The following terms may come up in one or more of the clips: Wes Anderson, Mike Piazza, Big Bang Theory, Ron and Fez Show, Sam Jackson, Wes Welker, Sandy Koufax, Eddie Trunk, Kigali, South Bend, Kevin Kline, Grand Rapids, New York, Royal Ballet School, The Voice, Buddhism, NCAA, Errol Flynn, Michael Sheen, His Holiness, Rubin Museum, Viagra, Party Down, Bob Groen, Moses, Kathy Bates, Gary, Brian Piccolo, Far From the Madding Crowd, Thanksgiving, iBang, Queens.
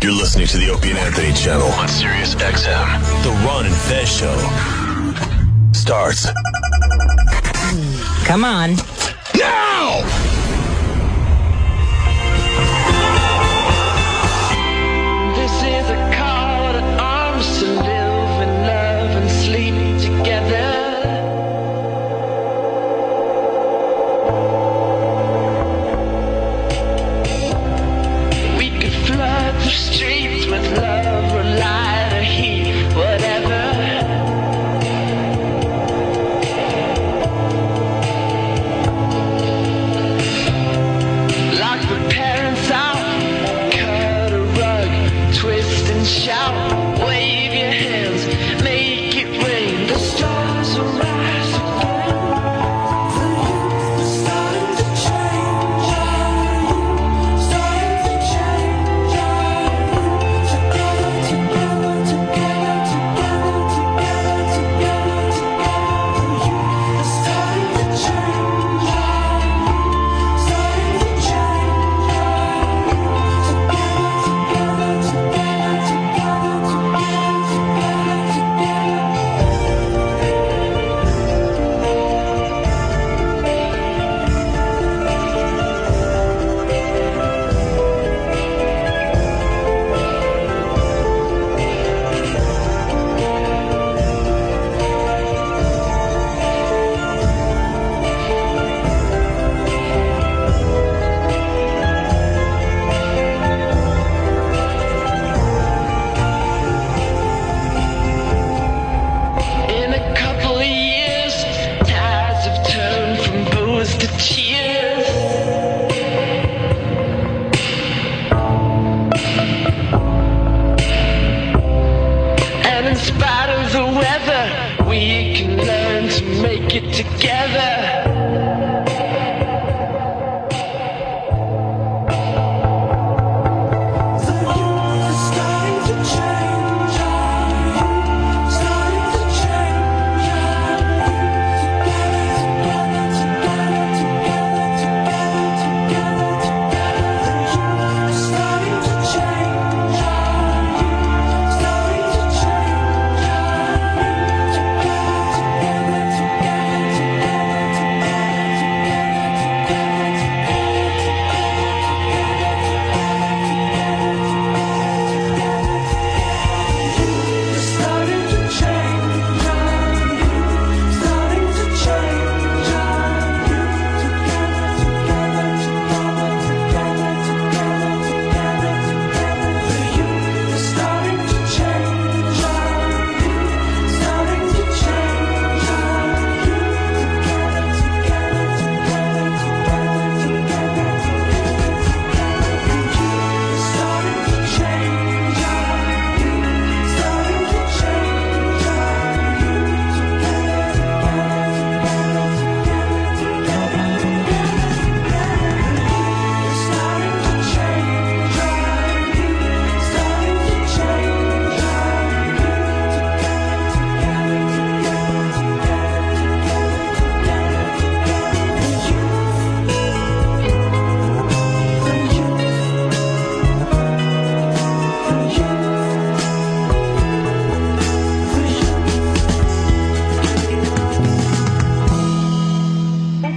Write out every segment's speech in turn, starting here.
You're listening to the Opie and Anthony channel on Sirius XM. The Ron and Fez Show starts. Come on. Now! This is a call to arms to live and love and sleep together. Streets with love or light or heat, whatever. Lock the parents out, cut a rug, twist and shout, wave your hands, make it rain. The stars will rise again. The youth is starting to change. In a couple of years, tides have turned from booze to cheers. And in spite of the weather, we can learn to make it together.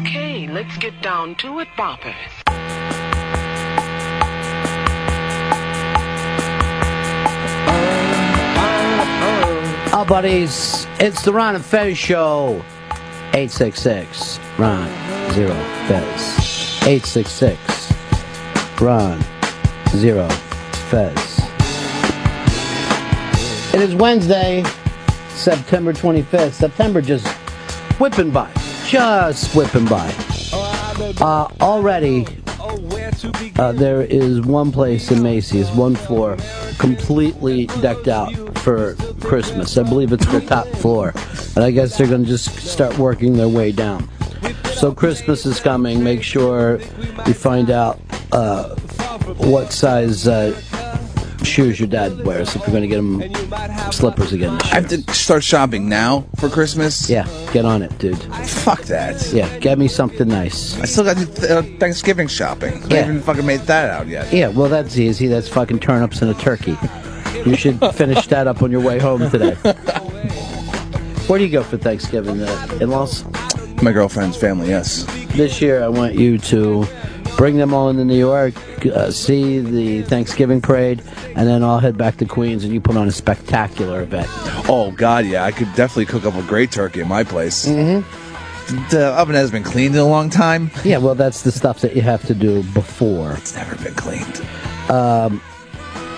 Okay, let's get down to it, boppers. Oh, buddies, it's the Ron and Fez Show. 866 Ron 0 Fez. 866 Ron 0 Fez. It is Wednesday, September 25th. September just whipping by. Just whipping by. Already, there is one place in Macy's, one floor, completely decked out for Christmas. I believe it's the top floor. And I guess they're going to just start working their way down. So Christmas is coming. Make sure you find out what size shoes your dad wears if you're going to get him slippers again this year. I have to start shopping now for Christmas? Yeah, get on it, dude. Fuck that. Yeah, get me something nice. I still got Thanksgiving shopping. Yeah. I haven't even fucking made that out yet. Yeah, well, that's easy. That's fucking turnips and a turkey. You should finish that up on your way home today. Where do you go for Thanksgiving? In-laws? My girlfriend's family, yes. This year I want you to bring them all into New York, see the Thanksgiving parade, and then I'll head back to Queens and you put on a spectacular event. Oh, God, yeah. I could definitely cook up a great turkey at my place. Mm-hmm. The oven hasn't been cleaned in a long time. Yeah, well, that's the stuff that you have to do before. It's never been cleaned.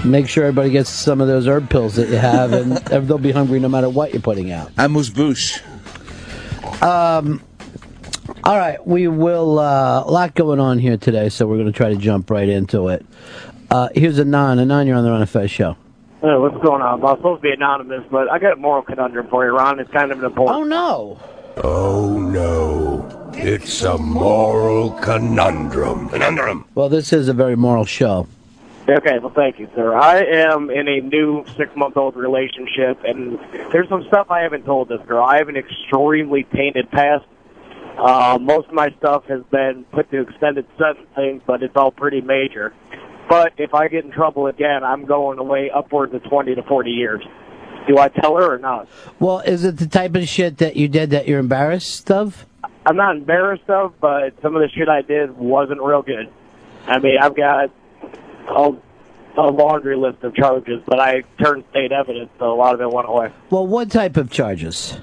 Make sure everybody gets some of those herb pills that you have, and they'll be hungry no matter what you're putting out. Amuse-bouche. All right, we will, a lot going on here today, so we're going to try to jump right into it. Here's Anon, you're on the Ron and Fez Show. Hey, what's going on? Well, I'm supposed to be anonymous, but I got a moral conundrum for you, Ron. It's kind of an important... Oh, no. Oh, no. It's a moral conundrum. Conundrum. Well, this is a very moral show. Okay, well, thank you, sir. I am in a new 6-month-old relationship, and there's some stuff I haven't told this girl. I have an extremely tainted past. Most of my stuff has been put to extended sentencing, but it's all pretty major. But if I get in trouble again, I'm going away upwards of 20 to 40 years. Do I tell her or not? Well, is it the type of shit that you did that you're embarrassed of? I'm not embarrassed of, but some of the shit I did wasn't real good. I mean, I've got a laundry list of charges, but I turned state evidence, so a lot of it went away. Well, what type of charges?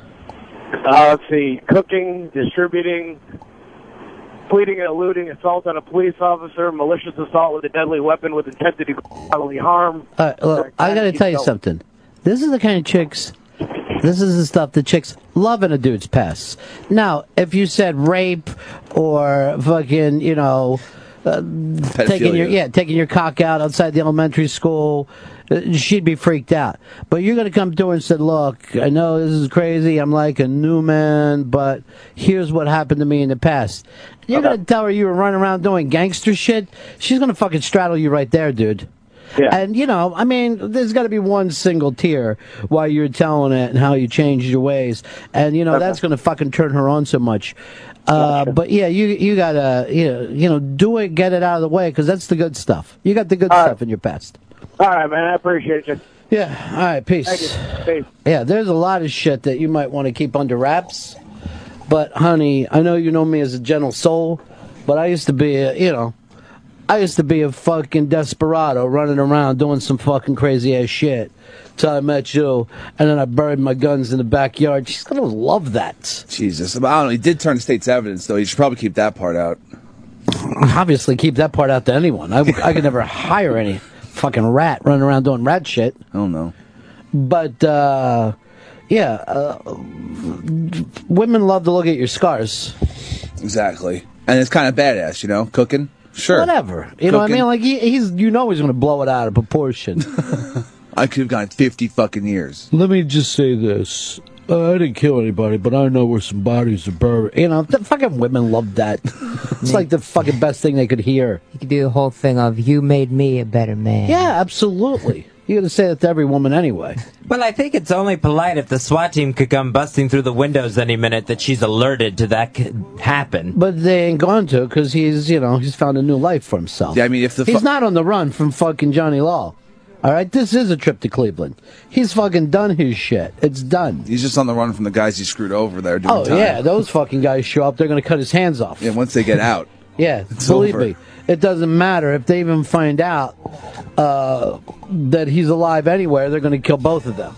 Let's see, cooking, distributing, pleading and eluding, assault on a police officer, malicious assault with a deadly weapon with intent to do bodily harm. Look, I got to tell you something. This is the kind of chicks, this is the stuff the chicks love in a dude's past. Now, if you said rape or fucking, you know... taking your cock out outside the elementary school, she'd be freaked out. But you're going to come to her and say, look, I know this is crazy, I'm like a new man, but here's what happened to me in the past. And you're going to tell her you were running around doing gangster shit. She's going to fucking straddle you right there, dude. Yeah. And, you know, I mean, there's got to be one single tear while you're telling it and how you changed your ways. And, you know, that's going to fucking turn her on so much. But, yeah, you got to, you know, do it, get it out of the way, because that's the good stuff. You got the good stuff in your past. All right, man. I appreciate you. Yeah. All right. Peace. Thank you. Peace. Yeah, there's a lot of shit that you might want to keep under wraps. But, honey, I know you know me as a gentle soul, but I used to be, a fucking desperado running around doing some fucking crazy-ass shit until I met you, and then I buried my guns in the backyard. She's going to love that. Jesus. I don't know. He did turn state's evidence, though. You should probably keep that part out. Obviously keep that part out to anyone. I could never hire any fucking rat running around doing rat shit. Oh, no. But, yeah, women love to look at your scars. Exactly. And it's kind of badass, you know, cooking. Sure. Whatever. You know what I mean? Like, he's going to blow it out of proportion. I could have gotten 50 fucking years. Let me just say this. I didn't kill anybody, but I know where some bodies are buried. You know, the fucking women love that. It's like the fucking best thing they could hear. You could do the whole thing of, you made me a better man. Yeah, absolutely. You're going to say that to every woman anyway. Well, I think it's only polite if the SWAT team could come busting through the windows any minute that she's alerted to that could happen. But they ain't going to because he's found a new life for himself. Yeah, I mean, if he's not on the run from fucking Johnny Law. All right? This is a trip to Cleveland. He's fucking done his shit. It's done. He's just on the run from the guys he screwed over there doing time. Oh, yeah. Those fucking guys show up. They're going to cut his hands off. Yeah, once they get out. Yeah, it's believe over. Me. It doesn't matter if they even find out that he's alive anywhere. They're going to kill both of them,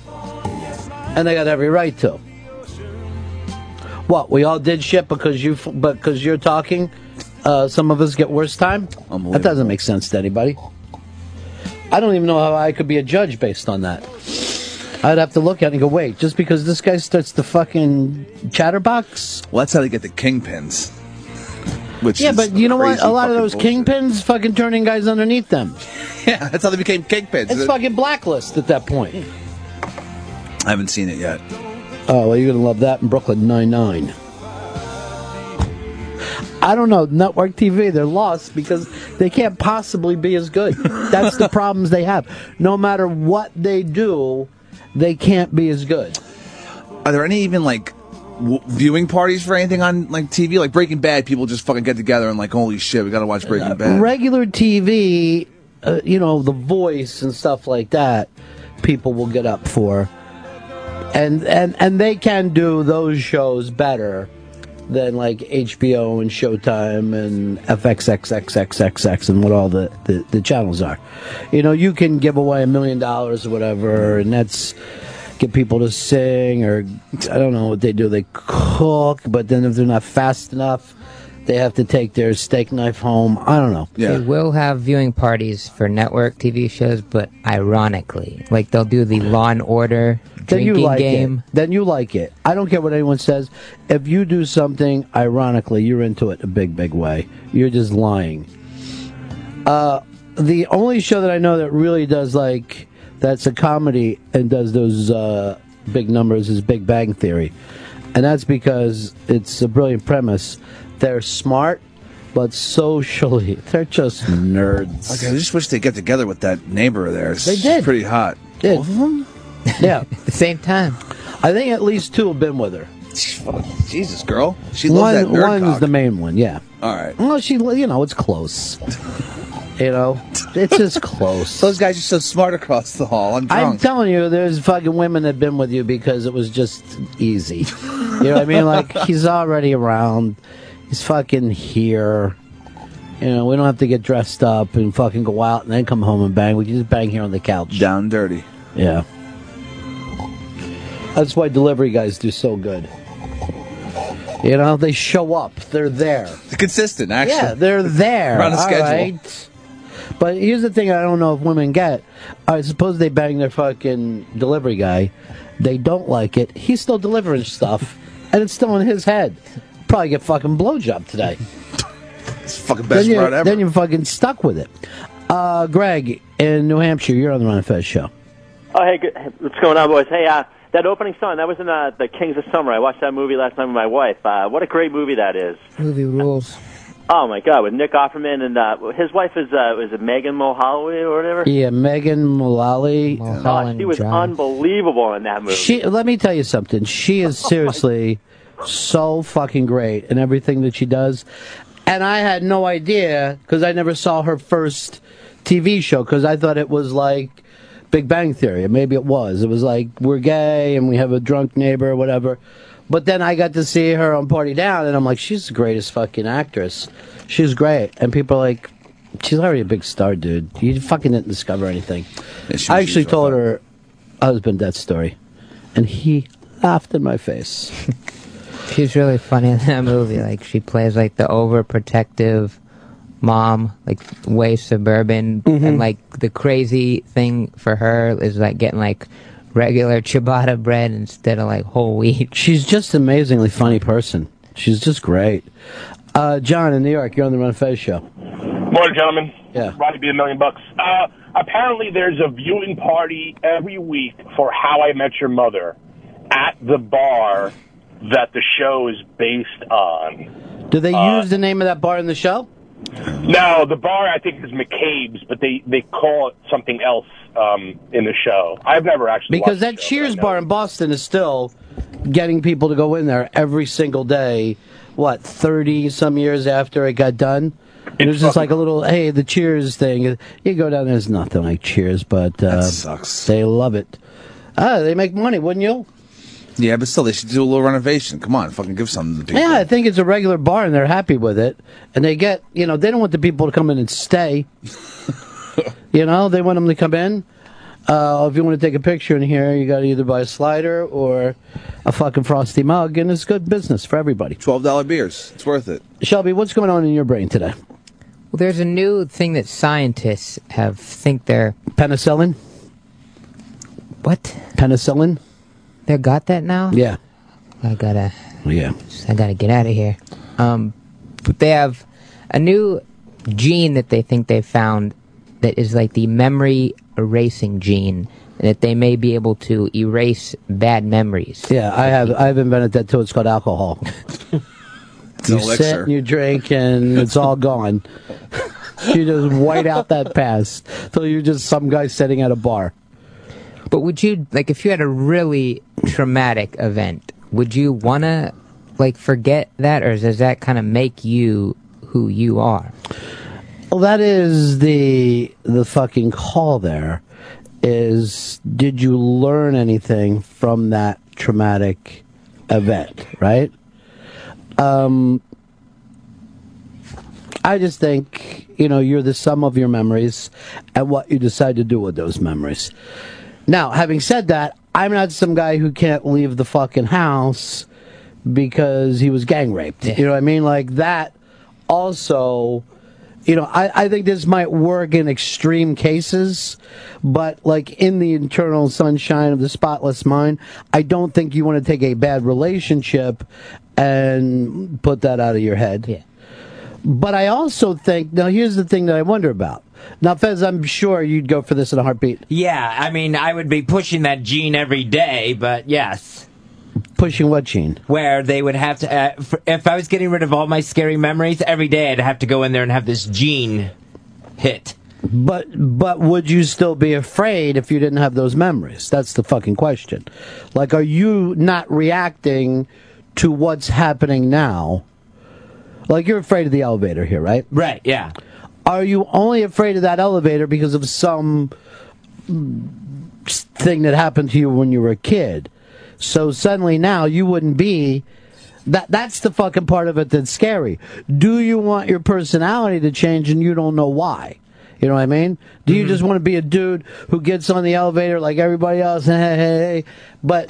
and they got every right to. What? We all did shit because you're talking. Some of us get worse time. That doesn't make sense to anybody. I don't even know how I could be a judge based on that. I'd have to look at it and go, wait, just because this guy starts the fucking chatterbox? Well, that's how they get the kingpins. Which but you know what? A lot of those kingpins fucking turning guys underneath them. Yeah, that's how they became kingpins. It's fucking Blacklist at that point. I haven't seen it yet. Oh, well, you're going to love that in Brooklyn Nine-Nine. I don't know, network TV, they're lost because they can't possibly be as good. That's the problems they have. No matter what they do, they can't be as good. Are there any even, like, viewing parties for anything on, like, TV? Like, Breaking Bad, people just fucking get together and, like, holy shit, we gotta watch Breaking Bad. Regular TV, you know, The Voice and stuff like that, people will get up for. And they can do those shows better than, like, HBO and Showtime and FXXXXXX and what all the channels are. You know, you can give away $1 million or whatever, and that's... get people to sing, or I don't know what they do. They cook, but then if they're not fast enough, they have to take their steak knife home. I don't know. Yeah. They will have viewing parties for network TV shows, but ironically, like they'll do the Law and Order drinking game. Then you like it. I don't care what anyone says. If you do something ironically, you're into it a big, big way. You're just lying. The only show that I know that really does like... that's a comedy and does those big numbers is Big Bang Theory. And that's because it's a brilliant premise. They're smart, but socially, they're just nerds. Okay, I just wish they'd get together with that neighbor of theirs. They did. She's pretty hot. Did. Both of them? Yeah. At the same time. I think at least two have been with her. Jesus, girl. She loves that nerd cock. One's the main one, yeah. All right. Well, she, you know, it's close. You know, it's just close. Those guys are so smart across the hall. I'm drunk. I'm telling you, there's fucking women that have been with you because it was just easy. You know what I mean? Like, he's already around. He's fucking here. You know, we don't have to get dressed up and fucking go out and then come home and bang. We can just bang here on the couch. Down dirty. Yeah. That's why delivery guys do so good. You know, they show up. They're there. It's consistent, actually. Yeah, they're there. We're on a schedule. All right. But here's the thing I don't know if women get. I suppose they bang their fucking delivery guy. They don't like it. He's still delivering stuff, and it's still in his head. Probably get fucking blowjob today. It's the fucking best part ever. Then you're fucking stuck with it. Greg in New Hampshire, you're on the Ron and Fez Show. Oh, hey, what's going on, boys? Hey, that opening song, that was in The Kings of Summer. I watched that movie last night with my wife. What a great movie that is. Movie rules. Oh, my God, with Nick Offerman and his wife is it Megan Mullally or whatever? Yeah, Megan Mullally. Oh, she was unbelievable in that movie. Let me tell you something. She is seriously so fucking great in everything that she does. And I had no idea because I never saw her first TV show because I thought it was like Big Bang Theory. Maybe it was. It was like we're gay and we have a drunk neighbor or whatever. But then I got to see her on Party Down, and I'm like, she's the greatest fucking actress. She's great. And people are like, she's already a big star, dude. You fucking didn't discover anything. Yeah, I actually told her husband that story, and he laughed in my face. She's really funny in that movie. Like, she plays, like, the overprotective mom, like, way suburban. Mm-hmm. And, like, the crazy thing for her is, like, getting, like, regular ciabatta bread instead of, like, whole wheat. She's just an amazingly funny person. She's just great. John in New York, you're on the Ron and Fez Show. Morning, gentlemen. Yeah. Roddy be $1 million. Apparently there's a viewing party every week for How I Met Your Mother at the bar that the show is based on. Do they use the name of that bar in the show? No, the bar I think is McCabe's, but they call it something else in the show. I've never actually watched the show. Because that Cheers bar in Boston is still getting people to go in there every single day, what, 30-some years after it got done? It was just like a little, hey, the Cheers thing. You go down there, there's nothing like Cheers, but that sucks. They love it. They make money, wouldn't you? Yeah, but still, they should do a little renovation. Come on, fucking give something to people. Yeah, I think it's a regular bar, and they're happy with it. And they get, you know, they don't want the people to come in and stay. You know, they want them to come in. If you want to take a picture in here, you got to either buy a slider or a fucking frosty mug, and it's good business for everybody. $12 beers. It's worth it. Shelby, what's going on in your brain today? Well, there's a new thing that scientists think they're... Penicillin? What? Penicillin? They got that now? Yeah. I gotta get out of here. But they have a new gene that they think they found that is like the memory erasing gene, and that they may be able to erase bad memories. Yeah, I've invented that too. It's called alcohol. You sit, you drink, and it's all gone. You just white out that past till you're just some guy sitting at a bar. But would you, like, if you had a really traumatic event, would you want to, like, forget that, or does that kind of make you who you are? Well, that is the fucking call there, is did you learn anything from that traumatic event, right? I just think, you know, you're the sum of your memories and what you decide to do with those memories. Now, having said that, I'm not some guy who can't leave the fucking house because he was gang raped. Yeah. You know what I mean? Like, that also, you know, I think this might work in extreme cases, but, like, in the internal sunshine of the spotless mind, I don't think you want to take a bad relationship and put that out of your head. Yeah. But I also think, now here's the thing that I wonder about. Now, Fez, I'm sure you'd go for this in a heartbeat. Yeah, I mean, I would be pushing that gene every day, but yes. Pushing what gene? Where they would have to, if I was getting rid of all my scary memories, every day I'd have to go in there and have this gene hit. But would you still be afraid if you didn't have those memories? That's the fucking question. Like, are you not reacting to what's happening now? Like, you're afraid of the elevator here, right? Right, yeah. Are you only afraid of that elevator because of some thing that happened to you when you were a kid? So suddenly now you wouldn't be... That's the fucking part of it that's scary. Do you want your personality to change and you don't know why? You know what I mean? Do you just want to be a dude who gets on the elevator like everybody else? Hey, but...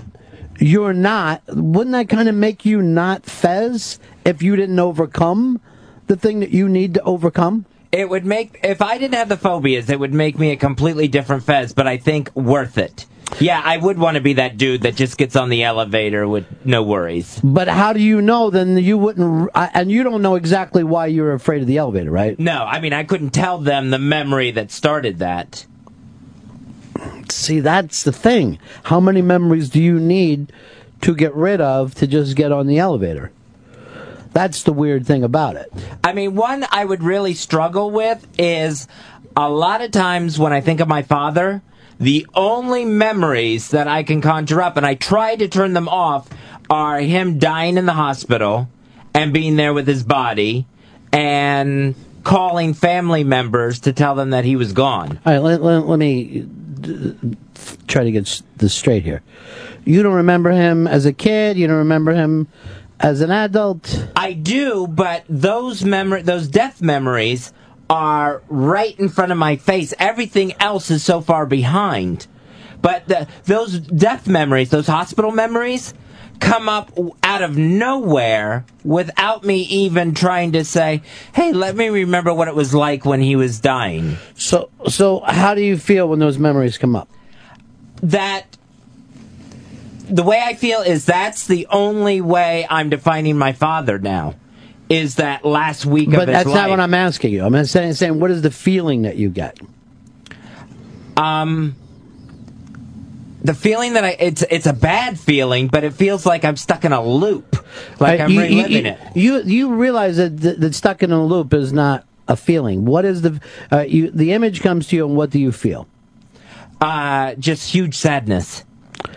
You're not. Wouldn't that kind of make you not Fez if you didn't overcome the thing that you need to overcome? It would make, if I didn't have the phobias, it would make me a completely different Fez, but I think worth it. Yeah, I would want to be that dude that just gets on the elevator with no worries. But how do you know then you wouldn't, and you don't know exactly why you're afraid of the elevator, right? No, I mean, I couldn't tell them the memory that started that. See, that's the thing. How many memories do you need to get rid of to just get on the elevator? That's the weird thing about it. I mean, one I would really struggle with is a lot of times when I think of my father, the only memories that I can conjure up, and I try to turn them off, are him dying in the hospital and being there with his body and calling family members to tell them that he was gone. All right, let me... try to get this straight here. You don't remember him as a kid, you don't remember him as an adult. I do, but those death memories are right in front of my face. Everything else is so far behind. But those death memories, those hospital memories, come up out of nowhere without me even trying to say, hey, let me remember what it was like when he was dying. So how do you feel when those memories come up? That, the way I feel is that's the only way I'm defining my father now, is that last week of his life. But that's not what I'm asking you. I'm saying what is the feeling that you get? The feeling that it's a bad feeling, but it feels like I'm stuck in a loop, like I'm reliving it. You realize that stuck in a loop is not a feeling. What is the image comes to you, and what do you feel? Just huge sadness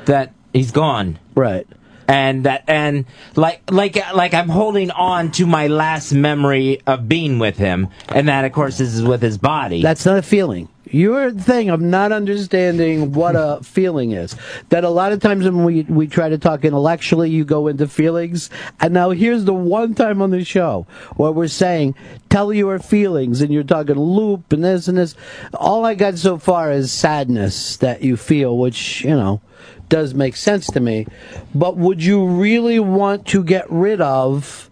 that he's gone, right? And that, and like I'm holding on to my last memory of being with him, and that, of course, is with his body. That's not a feeling. Your thing of not understanding what a feeling is. That a lot of times when we try to talk intellectually, you go into feelings. And now here's the one time on the show where we're saying, tell your feelings, and you're talking loop and this and this. All I got so far is sadness that you feel, which, you know, does make sense to me. But would you really want to get rid of,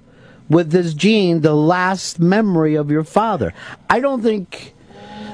with this gene, the last memory of your father? I don't think...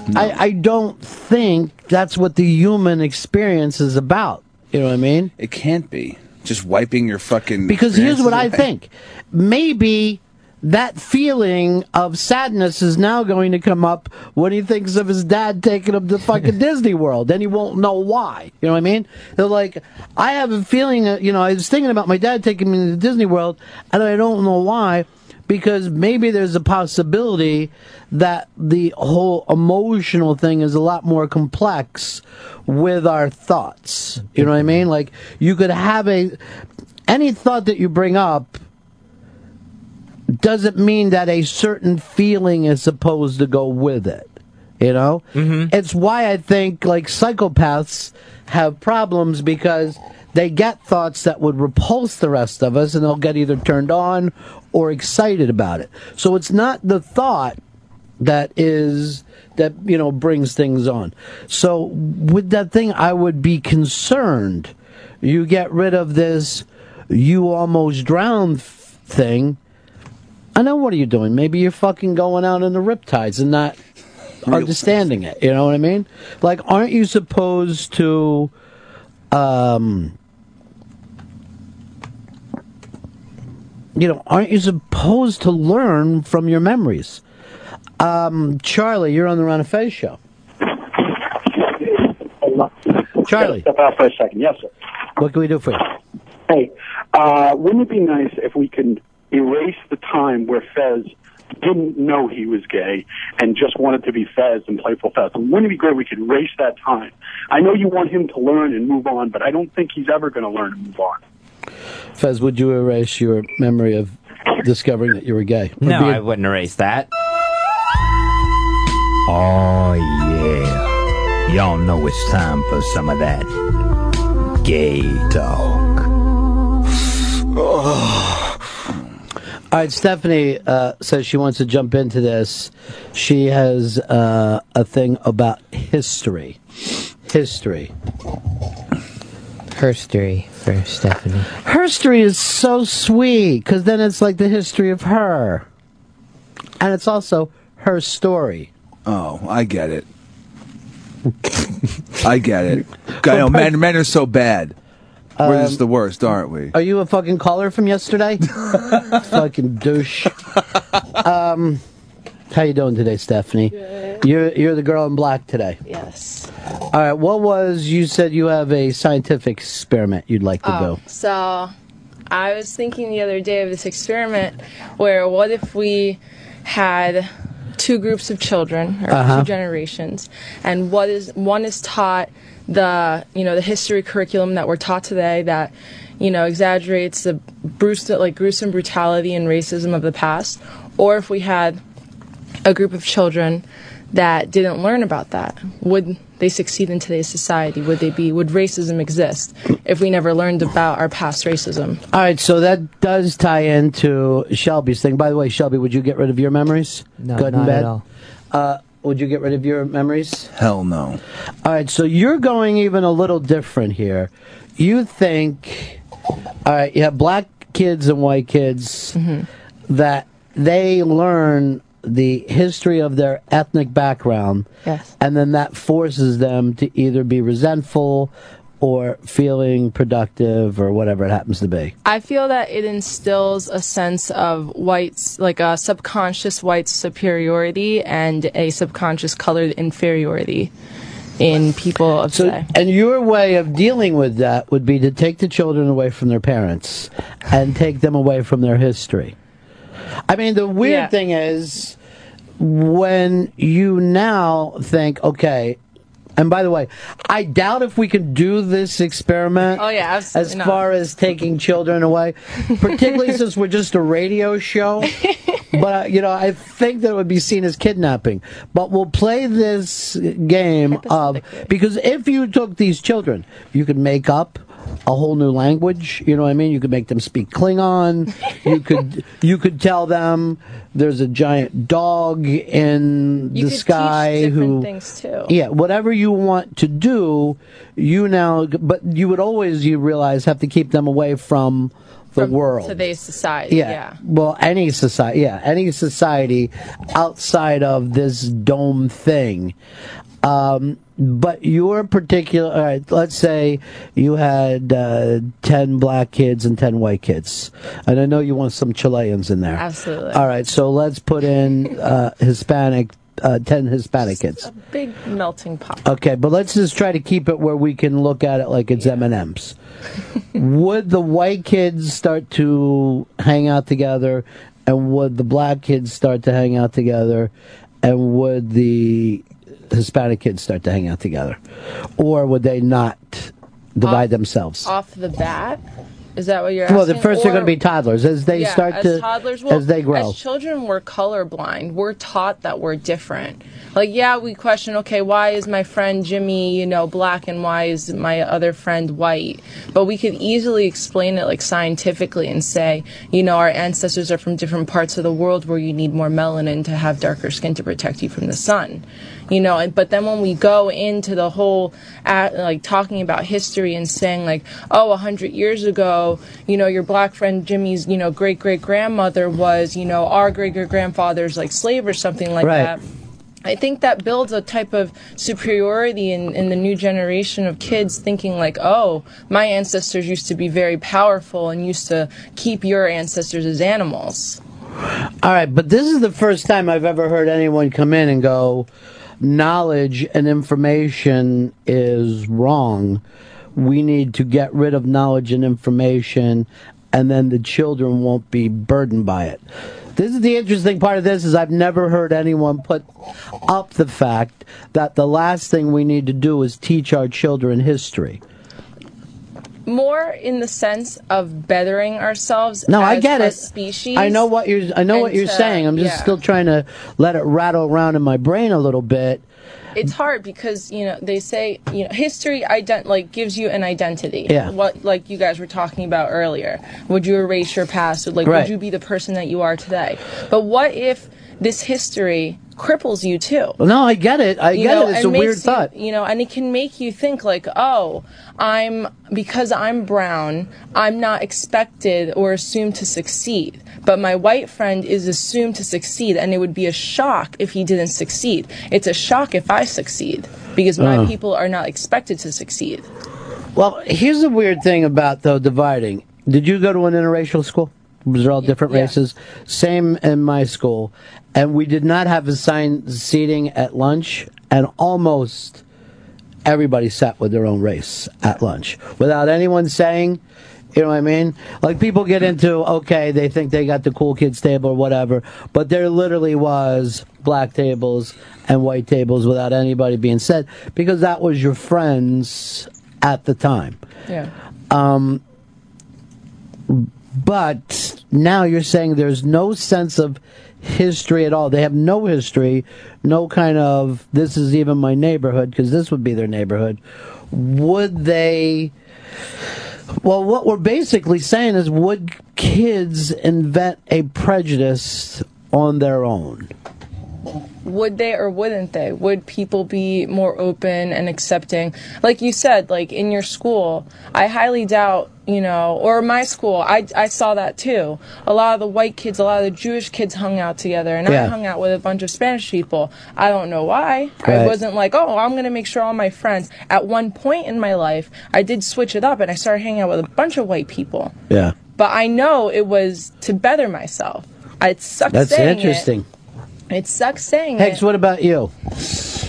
No. I don't think that's what the human experience is about. You know what I mean? It can't be. Just wiping your fucking... Because here's what I think. Maybe that feeling of sadness is now going to come up when he thinks of his dad taking him to fucking Disney World. And he won't know why. You know what I mean? They're like, I have a feeling that, you know, I was thinking about my dad taking me to Disney World, and I don't know why, because maybe there's a possibility that the whole emotional thing is a lot more complex with our thoughts. You know what I mean? Like, you could have any thought that you bring up doesn't mean that a certain feeling is supposed to go with it. You know? Mm-hmm. It's why I think, like, psychopaths have problems because they get thoughts that would repulse the rest of us, and they'll get either turned on or excited about it. So it's not the thought that you know, brings things on. So with that thing, I would be concerned. You get rid of this you almost drowned thing. I know, what are you doing? Maybe you're fucking going out in the riptides and not understanding it. You know what I mean? Like, aren't you supposed to aren't you supposed to learn from your memories? Charlie, you're on the Ron and Fez Show. Charlie. Step out for a second. Yes, sir. What can we do for you? Hey, wouldn't it be nice if we could erase the time where Fez didn't know he was gay and just wanted to be Fez and playful Fez? And wouldn't it be great if we could erase that time? I know you want him to learn and move on, but I don't think he's ever going to learn and move on. Fez, would you erase your memory of discovering that you were gay? No, I wouldn't erase that. Oh, yeah. Y'all know it's time for some of that gay talk. Oh. All right, Stephanie says she wants to jump into this. She has a thing about history. Herstory for Stephanie. Herstory is so sweet, because then it's like the history of her. And it's also her story. Oh, I get it. I get it. I know, men are so bad. We're just the worst, aren't we? Are you a fucking caller from yesterday? Fucking douche. How you doing today, Stephanie? Good. You're the girl in black today. Yes. All right. What was, you said you have a scientific experiment you'd like to do? So, I was thinking the other day of this experiment where, what if we had two groups of children, or two generations, and one is taught the history curriculum that we're taught today that, you know, exaggerates the gruesome brutality and racism of the past, or if we had a group of children that didn't learn about that, would they succeed in today's society? Would racism exist if we never learned about our past racism? All right, so that does tie into Shelby's thing. By the way, Shelby, would you get rid of your memories? No, good not and bad? At all. Would you get rid of your memories? Hell no. All right, so you're going even a little different here. You think, all right, you have black kids and white kids, that they learn the history of their ethnic background, yes, and then that forces them to either be resentful or feeling productive or whatever it happens to be. I feel that it instills a sense of whites, like a subconscious white superiority and a subconscious colored inferiority in people of today. And your way of dealing with that would be to take the children away from their parents and take them away from their history. I mean, the weird thing is when you now think, okay, and by the way, I doubt if we can do this experiment as far as taking children away, particularly since we're just a radio show. But, I think that it would be seen as kidnapping. But we'll play this game of, because if you took these children, you could make up a whole new language, you know what I mean? You could make them speak Klingon. You could tell them there's a giant dog in the sky. Teach different things too. Yeah, whatever you want to do, but you would always, you realize, have to keep them away from the world. Today's society, yeah. Well, any society, any society outside of this dome thing. But your particular, all right, let's say you had 10 black kids and 10 white kids. And I know you want some Chileans in there. Absolutely. All right, so let's put in 10 Hispanic kids. A big melting pot. Okay, but let's just try to keep it where we can look at it like it's M&M's. Would the white kids start to hang out together And would the black kids start to hang out together? And would the Hispanic kids start to hang out together? Or would they not divide themselves? Off the bat? Is that what you're asking? Well, the first they're going to be toddlers. As they as they grow. As children, we're colorblind. We're taught that we're different. Like, yeah, we question, okay, why is my friend Jimmy, you know, black and why is my other friend white? But we could easily explain it, like, scientifically and say, you know, our ancestors are from different parts of the world where you need more melanin to have darker skin to protect you from the sun. You know, but then when we go into the whole, like, talking about history and saying, like, oh, 100 years ago, you know, your black friend Jimmy's, you know, great-great-grandmother was, you know, our great-great-grandfather's, like, slave or something like that. I think that builds a type of superiority in the new generation of kids thinking like, oh, my ancestors used to be very powerful and used to keep your ancestors as animals. All right, but this is the first time I've ever heard anyone come in and go, knowledge and information is wrong. We need to get rid of knowledge and information, and then the children won't be burdened by it. This is the interesting part of this, is I've never heard anyone put up the fact that the last thing we need to do is teach our children history. More in the sense of bettering ourselves as a species. I know what you're saying. I'm just still trying to let it rattle around in my brain a little bit. It's hard because, you know, they say, you know, history gives you an identity. Yeah. What, like you guys were talking about earlier. Would you erase your past? Or, like, would you be the person that you are today? But what if this history cripples you too? No, I get it. I get it. It's a weird thought. You know, and it can make you think like, oh, because I'm brown, I'm not expected or assumed to succeed. But my white friend is assumed to succeed, and it would be a shock if he didn't succeed. It's a shock if I succeed, because my people are not expected to succeed. Well, here's the weird thing about, though, dividing. Did you go to an interracial school? These are all different races. Same in my school. And we did not have assigned seating at lunch, and almost everybody sat with their own race at lunch without anyone saying, you know what I mean? Like, people get into, okay, they think they got the cool kids table or whatever, but there literally was black tables and white tables without anybody being said, because that was your friends at the time. Yeah. But now you're saying there's no sense of history at all. They have no history, no kind of, this is even my neighborhood, because this would be their neighborhood. Would they... Well, what we're basically saying is, would kids invent a prejudice on their own? Would they or wouldn't they? Would people be more open and accepting? Like you said, like in your school, I highly doubt, you know, or my school, I saw that too. A lot of the white kids, a lot of the Jewish kids hung out together, and I hung out with a bunch of Spanish people. I don't know why. Right. I wasn't like, oh, I'm going to make sure all my friends. At one point in my life, I did switch it up, and I started hanging out with a bunch of white people. Yeah. But I know it was to better myself. It sucks saying it. That's interesting. It sucks saying it. Hex, what about you?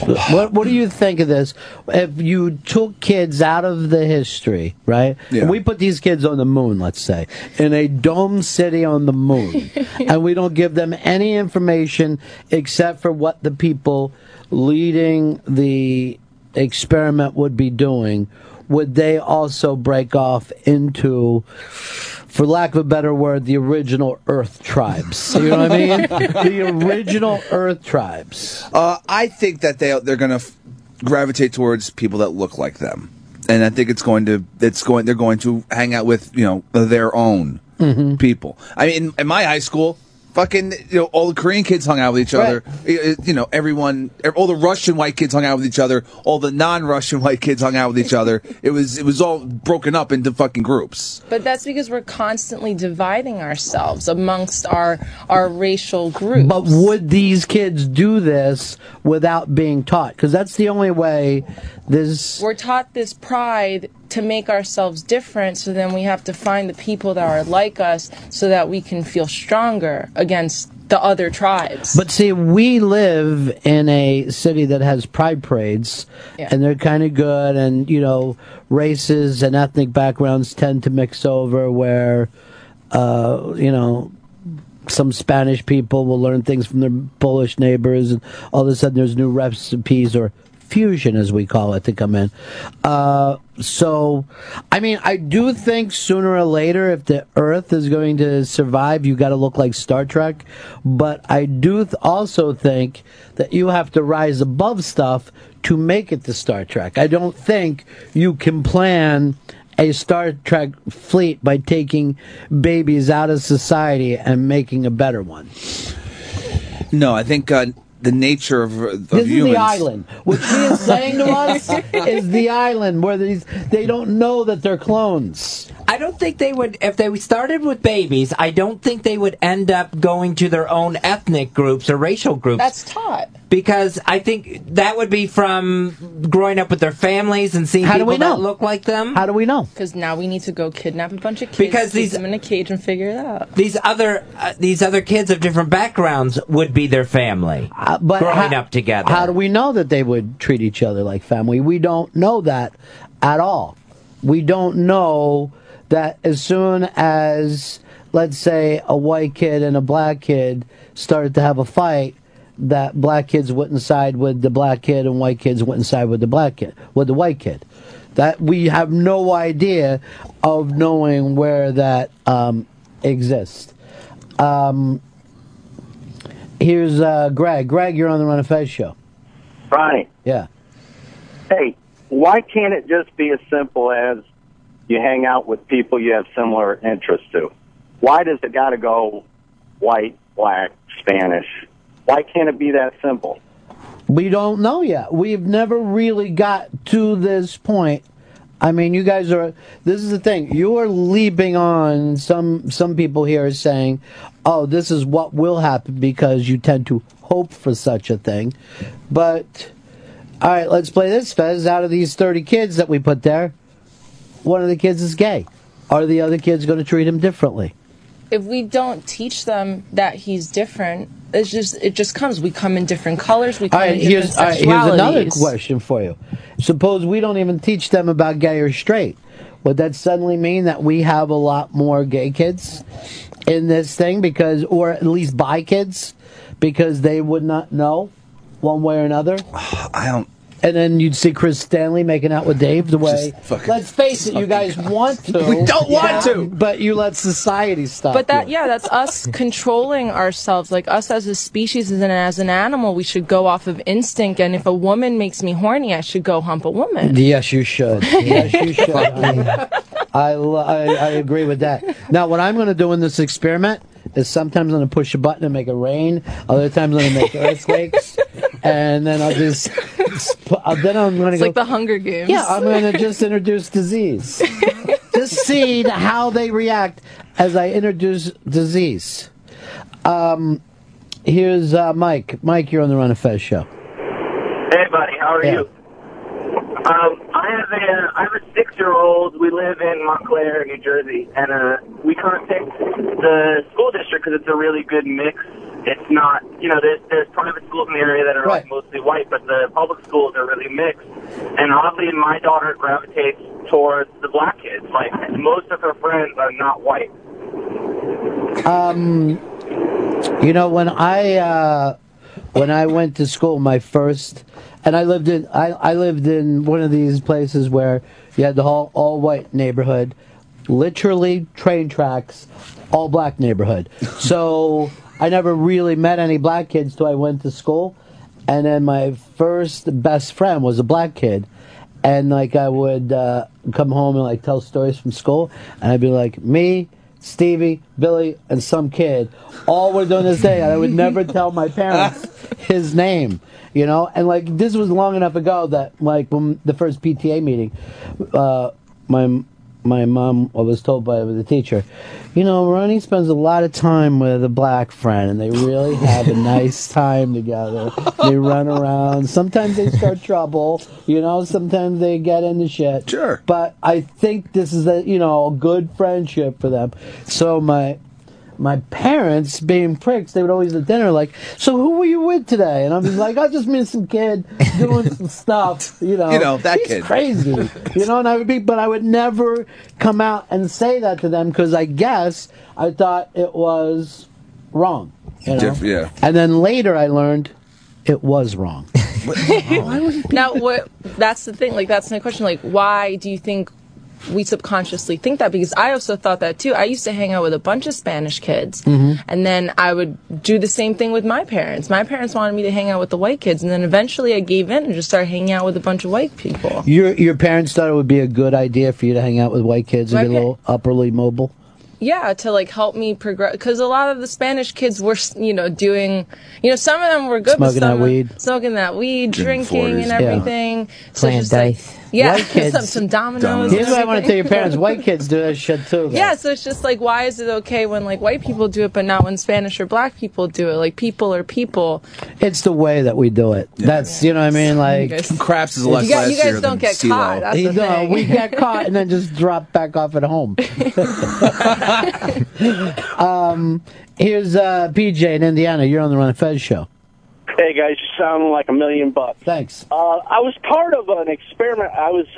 What do you think of this? If you took kids out of the history, right? Yeah. And we put these kids on the moon, let's say, in a dome city on the moon, and we don't give them any information except for what the people leading the experiment would be doing, would they also break off into, for lack of a better word, the original Earth tribes? You know what I mean? The original Earth tribes. I think that they're going to gravitate towards people that look like them, and I think they're going to hang out with, you know, their own people. I mean, in my high school, fucking, you know, all the Korean kids hung out with each other. You know, all the Russian white kids hung out with each other. All the non-Russian white kids hung out with each other. It was all broken up into fucking groups. But that's because we're constantly dividing ourselves amongst our racial groups. But would these kids do this without being taught? Because that's the only way we're taught this pride to make ourselves different, so then we have to find the people that are like us so that we can feel stronger against the other tribes. But see, we live in a city that has pride parades, and they're kind of good, and, you know, races and ethnic backgrounds tend to mix over where, you know, some Spanish people will learn things from their Polish neighbors, and all of a sudden there's new recipes or fusion, as we call it, to come in. So, I mean, I do think sooner or later, if the Earth is going to survive, you got to look like Star Trek. But I do also think that you have to rise above stuff to make it to Star Trek. I don't think you can plan a Star Trek fleet by taking babies out of society and making a better one. No, I think... the nature of this humans. Is the island. What she is saying to us is the island where they don't know that they're clones. I don't think they would, if they started with babies, I don't think they would end up going to their own ethnic groups or racial groups. That's taught. Because I think that would be from growing up with their families and seeing people that look like them. How do we know? Because now we need to go kidnap a bunch of kids, because these, them in a cage, and figure it out. These other kids of different backgrounds would be their family, but growing up together. How do we know that they would treat each other like family? We don't know that at all. We don't know that as soon as, let's say, a white kid and a black kid started to have a fight, that black kids wouldn't side with the black kid and white kids wouldn't side with the black kid, with the white kid. That we have no idea of knowing where that exists. Here's Greg. Greg, you're on the Ron and Fez Show. Ronnie. Yeah. Hey, why can't it just be as simple as you hang out with people you have similar interests to? Why does it got to go white, black, Spanish? Why can't it be that simple? We don't know yet. We've never really got to this point. I mean, you guys are... This is the thing. You are leaping on... Some people here are saying, oh, this is what will happen because you tend to hope for such a thing. But, all right, let's play this, Fez. Out of these 30 kids that we put there, one of the kids is gay. Are the other kids going to treat him differently? If we don't teach them that he's different, it just comes. We come in different colors. We come in different sexualities. All right, here's another question for you. Suppose we don't even teach them about gay or straight. Would that suddenly mean that we have a lot more gay kids in this thing, because, or at least bi kids, because they would not know one way or another? I don't. And then you'd see Chris Stanley making out with Dave the way... Let's face it, you guys want to. We don't want to! But you let society stop. But that, yeah, that's us controlling ourselves. Like, us as a species and as an animal, we should go off of instinct. And if a woman makes me horny, I should go hump a woman. Yes, you should. Yes, you should. I agree with that. Now, what I'm going to do in this experiment is sometimes I'm going to push a button and make it rain. Other times I'm going to make earthquakes. And then I'll just... Then I'm going to go, like the Hunger Games. Yeah, I'm going to just introduce disease. Just see how they react as I introduce disease. Here's Mike. Mike, you're on the Ron and Fez Show. Hey, buddy. How are you? I have a 6-year-old. We live in Montclair, New Jersey, and we contact the school district because it's a really good mix. It's not, you know, there's private schools in the area that are right, like mostly white, but the public schools are really mixed. And oddly, my daughter gravitates towards the black kids. Like, most of her friends are not white. You know, when I went to school, my first, and I lived in one of these places where you had the whole all-white neighborhood, literally train tracks, all-black neighborhood. So... I never really met any black kids till I went to school, and then my first best friend was a black kid, and like I would come home and like tell stories from school, and I'd be like, me, Stevie, Billy, and some kid, all were doing this day, and I would never tell my parents his name, you know, and like this was long enough ago that like when the first PTA meeting, my mom was told by the teacher, you know, Ronnie spends a lot of time with a black friend, and they really have a nice time together. They run around. Sometimes they start trouble, you know, sometimes they get into shit. Sure. But I think this is a, you know, good friendship for them. So my parents, being pricks, they would always at dinner like, so who were you with today? And I'm just like, I just met some kid doing some stuff, you know. You know, that he's kid. Crazy. You know, and I would be, but I would never come out and say that to them because I guess I thought it was wrong. You know? Yeah. And then later I learned it was wrong. Now, that's the thing. Like, that's my question. Like, why do you think we subconsciously think that? Because I also thought that too. I used to hang out with a bunch of Spanish kids, mm-hmm. and then I would do the same thing with my parents. My parents wanted me to hang out with the white kids, and then eventually I gave in and just started hanging out with a bunch of white people. Your parents thought it would be a good idea for you to hang out with white kids and be a little upperly mobile? Yeah, to like help me progress, because a lot of the Spanish kids were, you know, doing, you know, some of them were good, smoking but some that weed, smoking that weed, drinking and everything, so playing dice. Like, yeah, some dominoes. Here's what I want to tell your parents: white kids do that shit too. Though. Yeah, so it's just like, why is it okay when like white people do it, but not when Spanish or black people do it? Like, people are people. It's the way that we do it. Yeah. That's you know what I mean. Like, Craps is less. You guys don't get caught. That's the thing. We got caught and then just dropped back off at home. Here's PJ in Indiana. You're on the Ron and Fez Show. Hey guys, you sound like $1,000,000. Thanks. I was part of an experiment. I was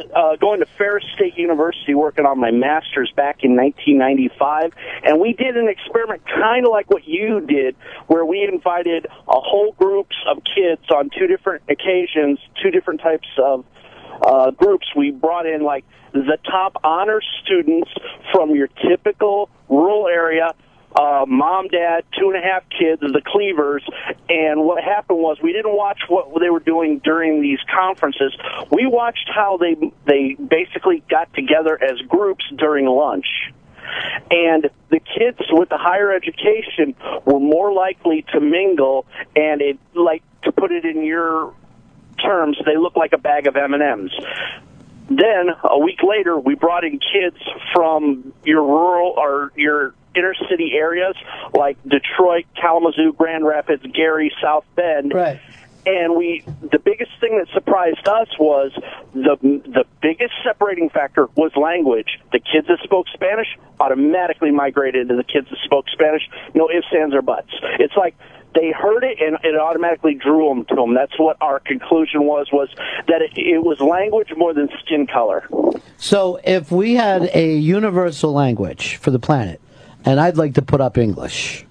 going to Ferris State University working on my master's back in 1995, and we did an experiment kind of like what you did, where we invited a whole groups of kids on two different occasions, two different types of groups. We brought in like the top honor students from your typical rural area, mom, dad, 2.5 kids, the Cleavers, and what happened was we didn't watch what they were doing during these conferences. We watched how they basically got together as groups during lunch. And the kids with the higher education were more likely to mingle, and it, like, to put it in your terms, they look like a bag of M&Ms. Then a week later, we brought in kids from your rural or your inner city areas like Detroit, Kalamazoo, Grand Rapids, Gary, South Bend. Right. And the biggest thing that surprised us was the biggest separating factor was language. The kids that spoke Spanish automatically migrated to the kids that spoke Spanish. No ifs, ands, or buts. It's like they heard it, and it automatically drew them to them. That's what our conclusion was that it was language more than skin color. So if we had a universal language for the planet, and I'd like to put up English,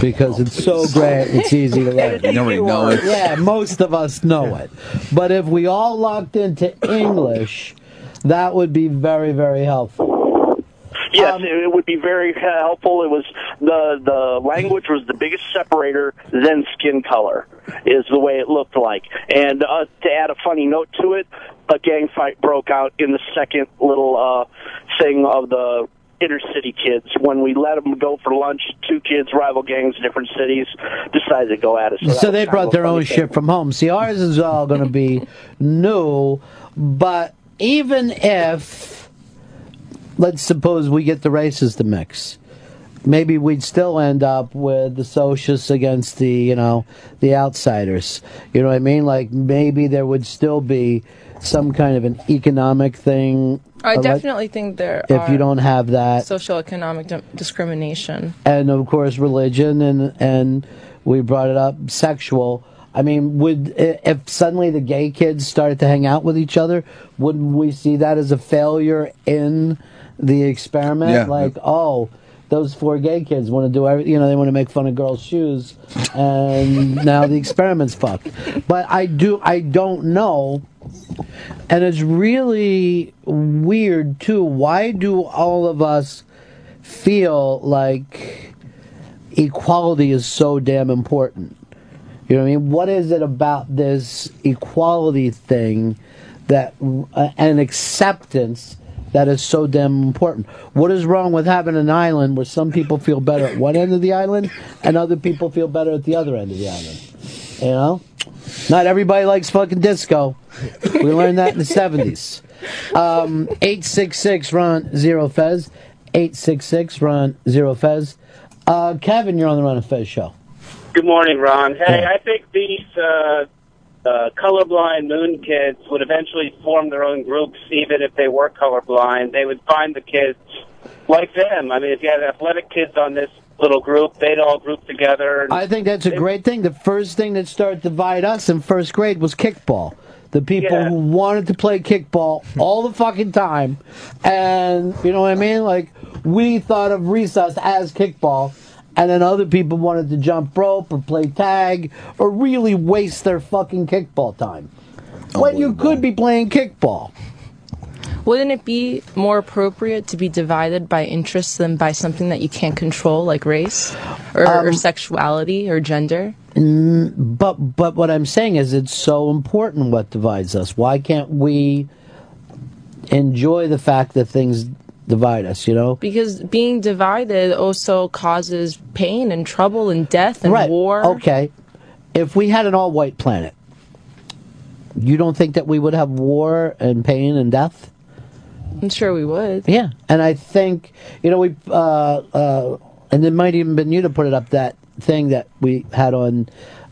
because it's so great, it's easy to learn. Nobody knows it. Yeah, most of us know it. But if we all locked into English, that would be very, very helpful. Yes, it would be very helpful. It was the language was the biggest separator, then skin color is the way it looked like. And to add a funny note to it, a gang fight broke out in the second little thing of the inner city kids. When we let them go for lunch, two kids, rival gangs, different cities, decided to go at us. So they brought their own shit from home. See, ours is all going to be new, but even if... Let's suppose we get the races to mix. Maybe we'd still end up with the socialists against the outsiders. You know what I mean? Like, maybe there would still be some kind of an economic thing. I definitely think there are. If you don't have that. Socioeconomic discrimination. And, of course, religion and we brought it up, sexual. I mean, if suddenly the gay kids started to hang out with each other, wouldn't we see that as a failure in the experiment? Yeah. Like, oh, those 4 gay kids want to do everything, you know, they want to make fun of girls' shoes, and now the experiment's fucked. But I don't know, and it's really weird, too. Why do all of us feel like equality is so damn important? You know what I mean? What is it about this equality thing that an acceptance that is so damn important? What is wrong with having an island where some people feel better at one end of the island and other people feel better at the other end of the island? You know? Not everybody likes fucking disco. We learned that in the 70s. 866-RON-0-FEZ. 866-RON-0-FEZ. Kevin, you're on the Ron and Fez Show. Good morning, Ron. Hey, I think these colorblind moon kids would eventually form their own groups, even if they were colorblind. They would find the kids like them. I mean, if you had athletic kids on this little group, they'd all group together. And I think that's a great thing. The first thing that started to divide us in first grade was kickball. The people who wanted to play kickball all the fucking time. And, you know what I mean? Like, we thought of recess as kickball. and then other people wanted to jump rope or play tag or really waste their fucking kickball time. When you could be playing kickball. Wouldn't it be more appropriate to be divided by interests than by something that you can't control, like race or sexuality or gender? But what I'm saying is it's so important what divides us. Why can't we enjoy the fact that things divide us, you know? Because being divided also causes pain and trouble and death and war. Okay. If we had an all-white planet, you don't think that we would have war and pain and death? I'm sure we would. Yeah, and I think, you know, we and it might even been you to put it up, that thing that we had on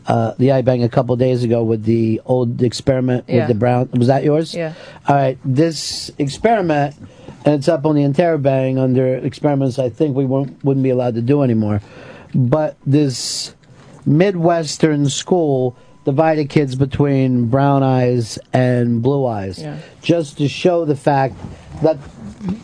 the iBang a couple days ago with the old experiment with the brown. Was that yours? Yeah. All right, this experiment, and it's up on the Interabang under experiments I think we wouldn't be allowed to do anymore. But this Midwestern school divided kids between brown eyes and blue eyes, just to show the fact that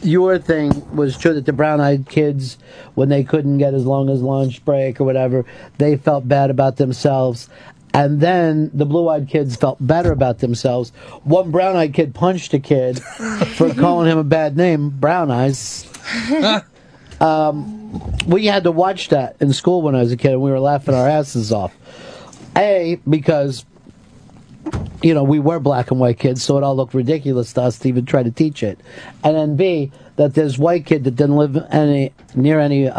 your thing was true, that the brown-eyed kids, when they couldn't get as long as lunch break or whatever, they felt bad about themselves. And then the blue-eyed kids felt better about themselves. One brown-eyed kid punched a kid for calling him a bad name, Brown Eyes. We had to watch that in school when I was a kid, and we were laughing our asses off. A, because, you know, we were black and white kids, so it all looked ridiculous to us to even try to teach it. And then B, that this white kid that didn't live near any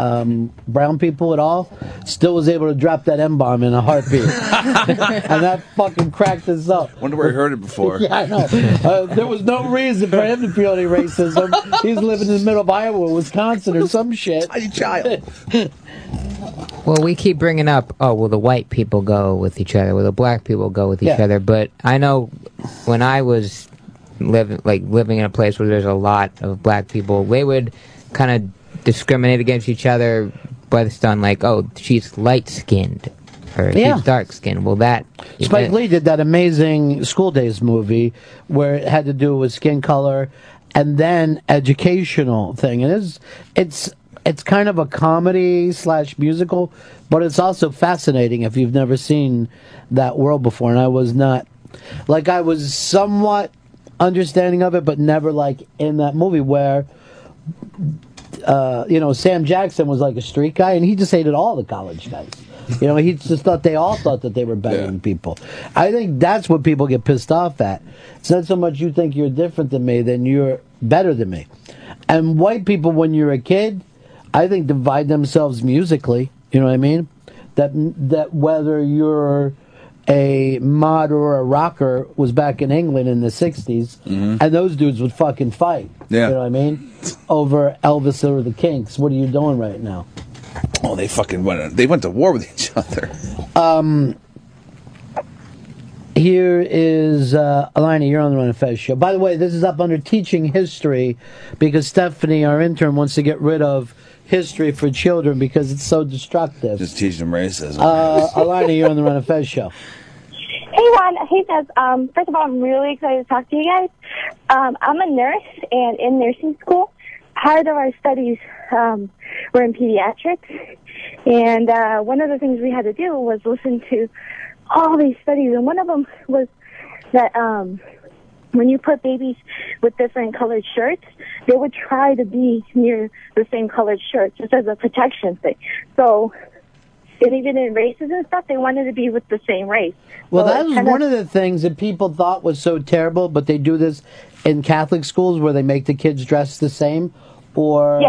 brown people at all still was able to drop that M-bomb in a heartbeat. And that fucking cracked us up. Wonder where he heard it before. Yeah, I know. There was no reason for him to feel any racism. He's living in the middle of Iowa, Wisconsin, or some shit. Tiny child. Well, we keep bringing up, the white people go with each other, the black people go with each other, but I know when I was living in a place where there's a lot of black people, they would kind of discriminate against each other based on, like, oh, she's light-skinned, or she's dark-skinned. Well, that... Spike Lee did that amazing School Days movie where it had to do with skin color and then educational thing, and it's kind of a comedy/musical, but it's also fascinating if you've never seen that world before. And I was not, like, I was somewhat understanding of it, but never like in that movie where, Sam Jackson was like a street guy, and he just hated all the college guys. You know, he just thought they all thought that they were better than people. I think that's what people get pissed off at. It's not so much you think you're different than me, than you're better than me. And white people, when you're a kid, I think divide themselves musically, you know what I mean? That whether you're a mod or a rocker was back in England in the 60s, and those dudes would fucking fight, you know what I mean? Over Elvis or the Kinks. What are you doing right now? Oh, they fucking went to war with each other. Here is Alina, you're on the Ron and Fez Show. By the way, this is up under teaching history because Stephanie, our intern, wants to get rid of history for children because it's so destructive. Just teach them racism. Alina, you're on the Ron and Fez Show. Hey, Ron. Hey, Fez. First of all, I'm really excited to talk to you guys. I'm a nurse, and in nursing school, part of our studies were in pediatrics. And one of the things we had to do was listen to all these studies, and one of them was that when you put babies with different colored shirts, they would try to be near the same colored shirt, just as a protection thing. So, and even in races and stuff, they wanted to be with the same race. Well, so that was one of the things that people thought was so terrible, but they do this in Catholic schools where they make the kids dress the same, or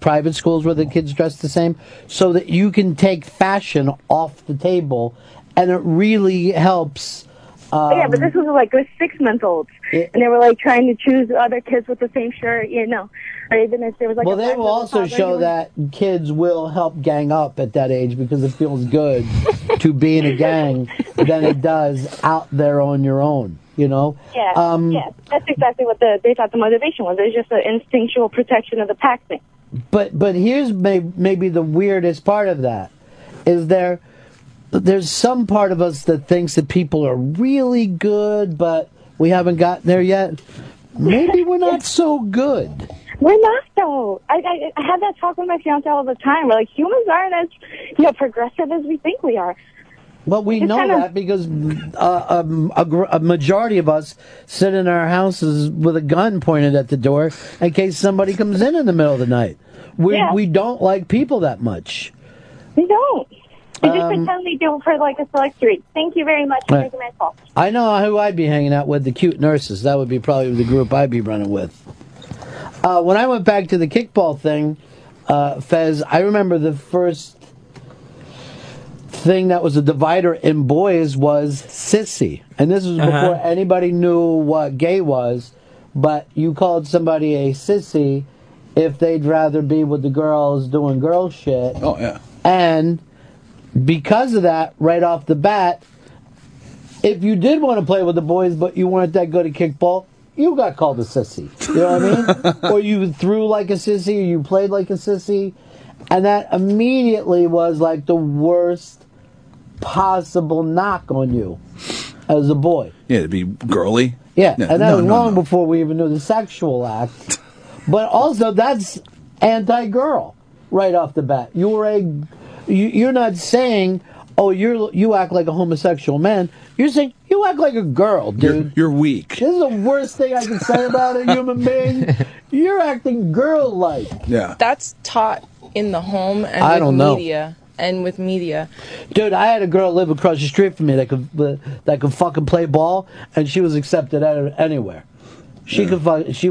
private schools where the kids dress the same, so that you can take fashion off the table, and it really helps. But this was like with 6-month-olds, and they were like trying to choose other kids with the same shirt, you know. Or even if there was like they will also show that kids will help gang up at that age because it feels good to be in a gang than it does out there on your own. You know? Yeah, that's exactly what they thought the motivation was. It was just the instinctual protection of the pack thing. But here's maybe the weirdest part of that, is there's some part of us that thinks that people are really good, but we haven't gotten there yet. Maybe we're not so good. We're not, though. I have that talk with my fiance all the time. We're like, humans aren't as, you know, progressive as we think we are. Well, we it's know kind of... that because a majority of us sit in our houses with a gun pointed at the door in case somebody comes in the middle of the night. We don't like people that much. We don't. We just pretend we do for like a select street. Thank you very much for making my call. I know who I'd be hanging out with, the cute nurses. That would be probably the group I'd be running with. When I went back to the kickball thing, Fez, I remember the first thing that was a divider in boys was sissy. And this was before anybody knew what gay was, but you called somebody a sissy if they'd rather be with the girls doing girl shit. Oh, yeah. And because of that, right off the bat, if you did want to play with the boys but you weren't that good at kickball, you got called a sissy. You know what I mean? Or you threw like a sissy, or you played like a sissy. And that immediately was like the worst possible knock on you as a boy. Yeah, to be girly. Yeah, no, and that was long before we even knew the sexual act. But also, that's anti-girl right off the bat. You're not saying, oh, you act like a homosexual man. You're saying, you act like a girl, dude. You're weak. This is the worst thing I can say about a human being. You're acting girl-like. Yeah. That's taught in the home and with media. Dude, I had a girl live across the street from me that could fucking play ball, and she was accepted anywhere. She could play, and she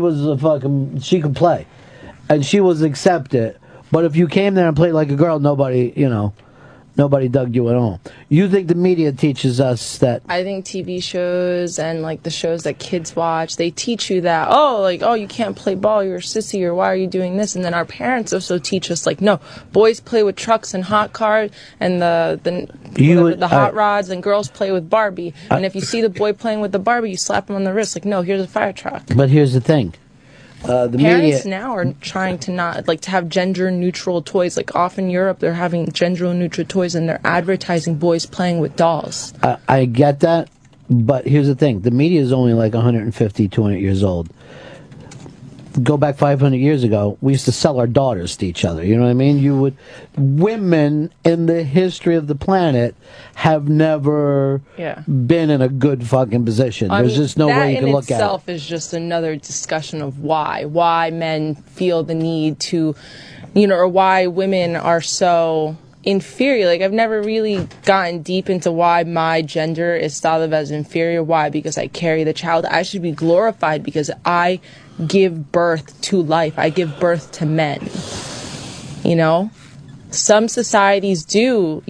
was accepted. But if you came there and played like a girl, nobody dug you at all. You think the media teaches us that? I think TV shows and, like, the shows that kids watch, they teach you that, you can't play ball, you're a sissy, or why are you doing this? And then our parents also teach us, like, no, boys play with trucks and hot cars and the hot rods, and girls play with Barbie. And if you see the boy playing with the Barbie, you slap him on the wrist, like, no, here's a fire truck. But here's the thing. The parents now are trying to not like to have gender neutral toys. Like off in Europe, they're having gender neutral toys, and they're advertising boys playing with dolls. I get that, but here's the thing: the media is only like 150, 200 years old. Go back 500 years ago, we used to sell our daughters to each other. You know what I mean? Women in the history of the planet have never been in a good fucking position. There's just no way you can look at it. That in itself is just another discussion of why men feel the need to, or why women are so inferior. Like, I've never really gotten deep into why my gender is thought of as inferior. Why? Because I carry the child. I should be glorified because I give birth to life. I give birth to men. Some societies do,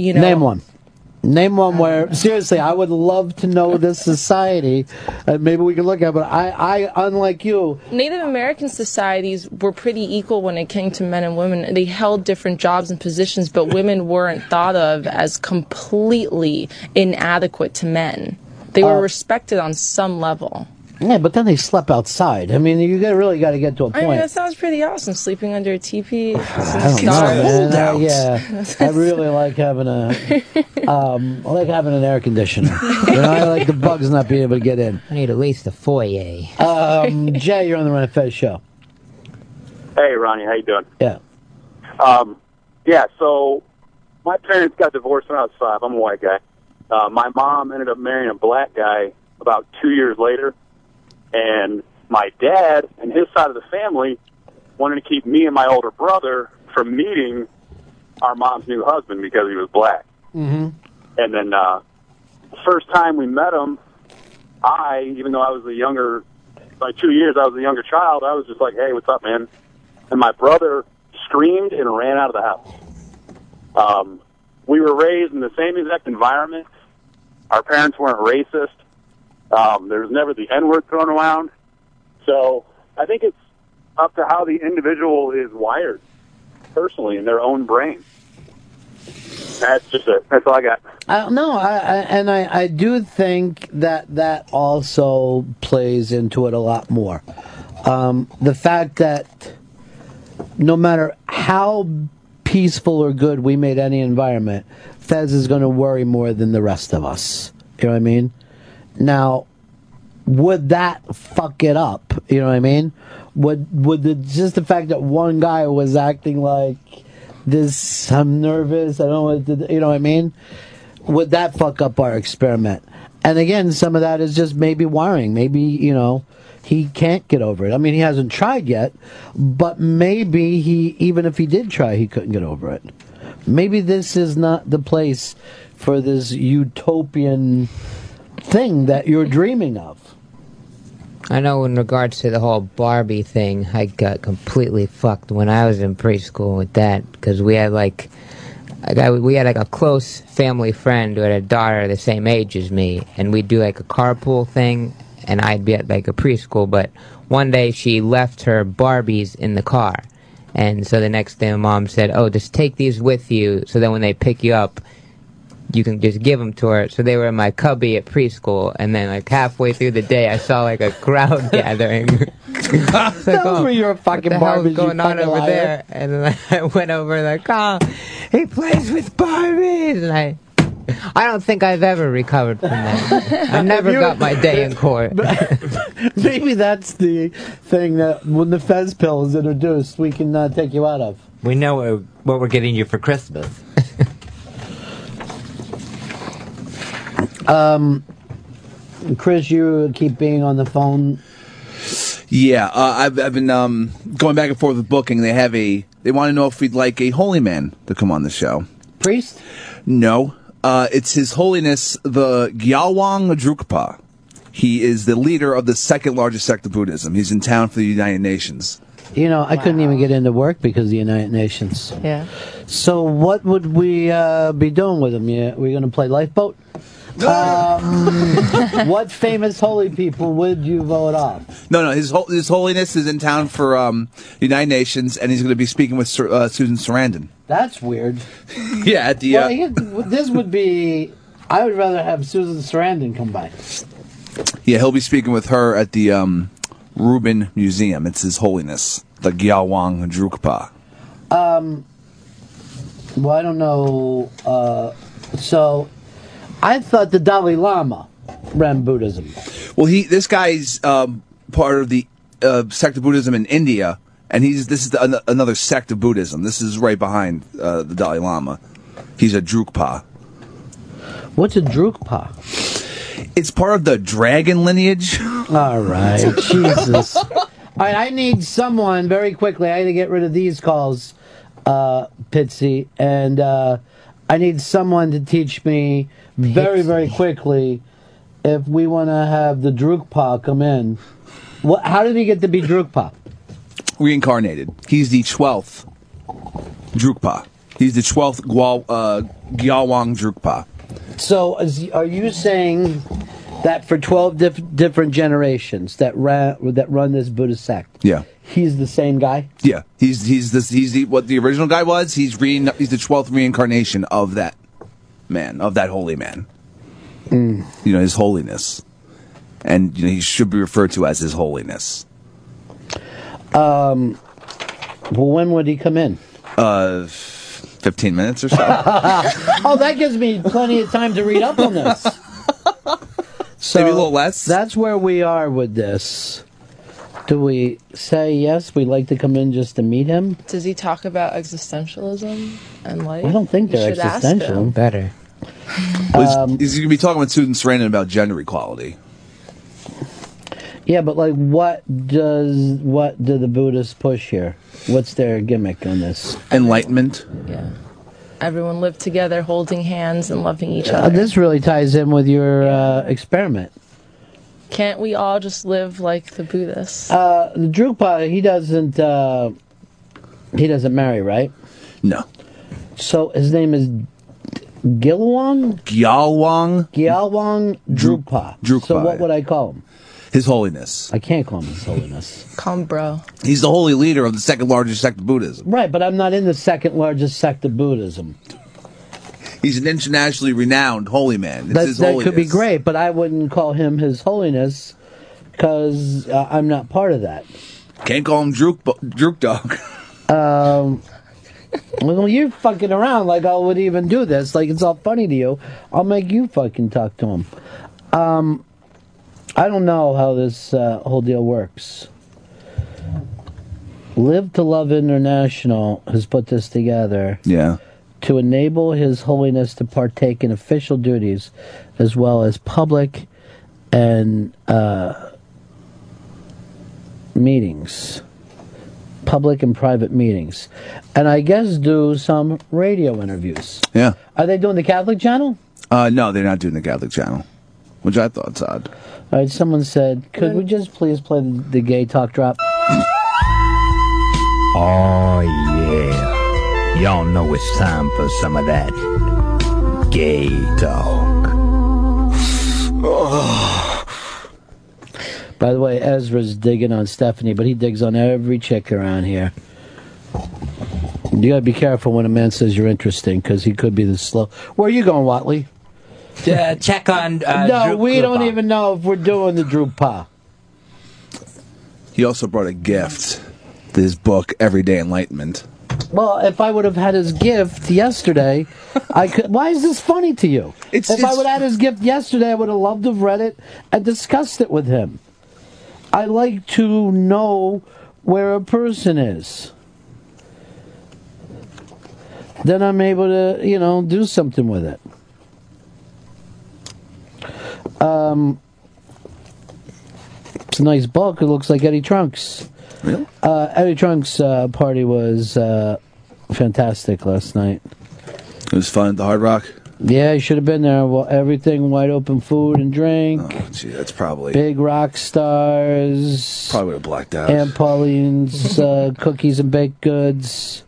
Name one where, seriously, I would love to know this society. Maybe we can look at it, but I, unlike you... Native American societies were pretty equal when it came to men and women. They held different jobs and positions, but women weren't thought of as completely inadequate to men. They were respected on some level. Yeah, but then they slept outside. I mean, you really got to get to a point. I mean, that sounds pretty awesome, sleeping under a teepee. I don't know, man. Yeah, I really like having an air conditioner. I like the bugs not being able to get in. I need at least a foyer. Jay, you're on the Ron and Fez Show. Hey, Ronnie, how you doing? Yeah. So my parents got divorced when I was 5. I'm a white guy. My mom ended up marrying a black guy about 2 years later. And my dad and his side of the family wanted to keep me and my older brother from meeting our mom's new husband because he was black. Mm-hmm. And then the first time we met him, even though I was the younger, by 2 years I was the younger child, I was just like, hey, what's up, man? And my brother screamed and ran out of the house. We were raised in the same exact environment. Our parents weren't racist. There was never the N-word thrown around. So I think it's up to how the individual is wired personally in their own brain. That's just it. That's all I got. I do think that also plays into it a lot more. The fact that no matter how peaceful or good we made any environment, Fez is going to worry more than the rest of us. You know what I mean? Now, would that fuck it up? You know what I mean? Would the fact that one guy was acting like this, I'm nervous, I don't want to, you know what I mean? Would that fuck up our experiment? And again, some of that is just maybe wiring. Maybe, you know, he can't get over it. I mean, he hasn't tried yet, but maybe he, even if he did try, he couldn't get over it. Maybe this is not the place for this utopian thing that you're dreaming of. I know in regards to the whole Barbie thing, I got completely fucked when I was in preschool with that, because we had a close family friend who had a daughter the same age as me, and we'd do like a carpool thing, and I'd be at like a preschool, but one day she left her Barbies in the car, and so the next day my mom said, oh, just take these with you, so then when they pick you up, you can just give them to her. So they were in my cubby at preschool, and then like halfway through the day, I saw like a crowd gathering. Those like, were your fucking Barbies. What the hell's going on over there? And then I went over and like, oh, he plays with Barbies, and I don't think I've ever recovered from that. I never got my day in court. Maybe that's the thing that when the Fez pill is introduced, we can take you out of. We know what we're getting you for Christmas. Chris, you keep being on the phone. Yeah, I've been going back and forth with booking. They want to know if we'd like a holy man to come on the show. Priest? No, it's His Holiness the Gyalwang Drukpa. He is the leader of the second largest sect of Buddhism. He's in town for the United Nations. You know, I couldn't even get into work because of the United Nations. Yeah. So what would we be doing with him? Yeah, we're going to play lifeboat. What famous holy people would you vote off? No, His Holiness is in town for the United Nations, and he's going to be speaking with Susan Sarandon. That's weird. Yeah, at the this would be. I would rather have Susan Sarandon come by. Yeah, he'll be speaking with her at the Rubin Museum. It's His Holiness the Gyalwang Drukpa. Well, I don't know. So. I thought the Dalai Lama ran Buddhism. Well, this guy's part of the sect of Buddhism in India, and this is another sect of Buddhism. This is right behind the Dalai Lama. He's a Drukpa. What's a Drukpa? It's part of the dragon lineage. All right, Jesus. All right, I need someone very quickly. I need to get rid of these calls, Pitsy, and I need someone to teach me very, very quickly if we want to have the Drukpa come in. How did he get to be Drukpa? Reincarnated. He's the 12th Drukpa. He's the 12th Gyalwang Drukpa. So are you saying that for 12 different generations that run this Buddhist sect? Yeah. He's the same guy? Yeah. He's what the original guy was. He's the 12th reincarnation of that man, of that holy man. Mm. You know, His Holiness. And you know, he should be referred to as His Holiness. Well, when would he come in? 15 minutes or so. Oh, that gives me plenty of time to read up on this. So maybe a little less? That's where we are with this. Do we say yes? We'd like to come in just to meet him. Does he talk about existentialism and life? I don't think they're existential. Better. He's going to be talking with Susan Sarandon about gender equality. Yeah, but like, what do the Buddhists push here? What's their gimmick on this? Enlightenment. Yeah. Everyone lived together, holding hands and loving each other. This really ties in with your experiment. Can't we all just live like the Buddhists? The Drukpa, he doesn't marry, right? No. So his name is Gyalwang Drukpa. So what would I call him? His Holiness. I can't call him His Holiness. Call him bro. He's the holy leader of the second largest sect of Buddhism. Right, but I'm not in the second largest sect of Buddhism. He's an internationally renowned holy man. That could be great, but I wouldn't call him His Holiness because I'm not part of that. Can't call him Droop Dog. Well, you're fucking around like I would even do this. Like, it's all funny to you. I'll make you fucking talk to him. I don't know how this whole deal works. Live to Love International has put this together. Yeah. To enable His Holiness to partake in official duties as well as public and meetings. Public and private meetings. And I guess do some radio interviews. Yeah. Are they doing the Catholic channel? No, they're not doing the Catholic channel, which I thought's odd. All right, someone said, could we just please play the gay talk drop? Oh, yeah. Y'all know it's time for some of that gay talk. Oh. By the way, Ezra's digging on Stephanie, but he digs on every chick around here. You gotta be careful when a man says you're interesting, because he could be the slow. Where are you going, Watley? Check on no, Drukpa. We don't even know if we're doing the Drukpa. He also brought a gift. His book, Everyday Enlightenment. Well, if I would have had his gift yesterday, I could. Why is this funny to you? If I would have had his gift yesterday, I would have loved to have read it and discussed it with him. I like to know where a person is. Then I'm able to, you know, do something with it. It's a nice book. It looks like Eddie Trunks. Really? Eddie Trunk's party was fantastic last night. It was fun at the Hard Rock? Yeah, you should have been there. Well, everything wide open, food and drink. Oh, gee, that's probably... Big rock stars. Probably would have blacked out. Aunt Pauline's cookies and baked goods.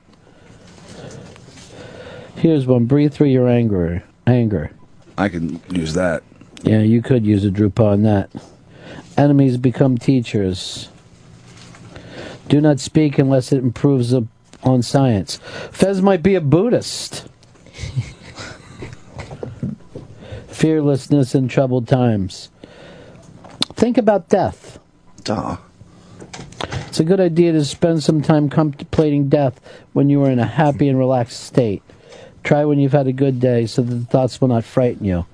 Here's one. Breathe through your anger. I can use that. Yeah, you could use a Drupal on that. Enemies become teachers. Do not speak unless it improves on science. Fez might be a Buddhist. Fearlessness in troubled times. Think about death. Duh. It's a good idea to spend some time contemplating death when you are in a happy and relaxed state. Try when you've had a good day so that the thoughts will not frighten you.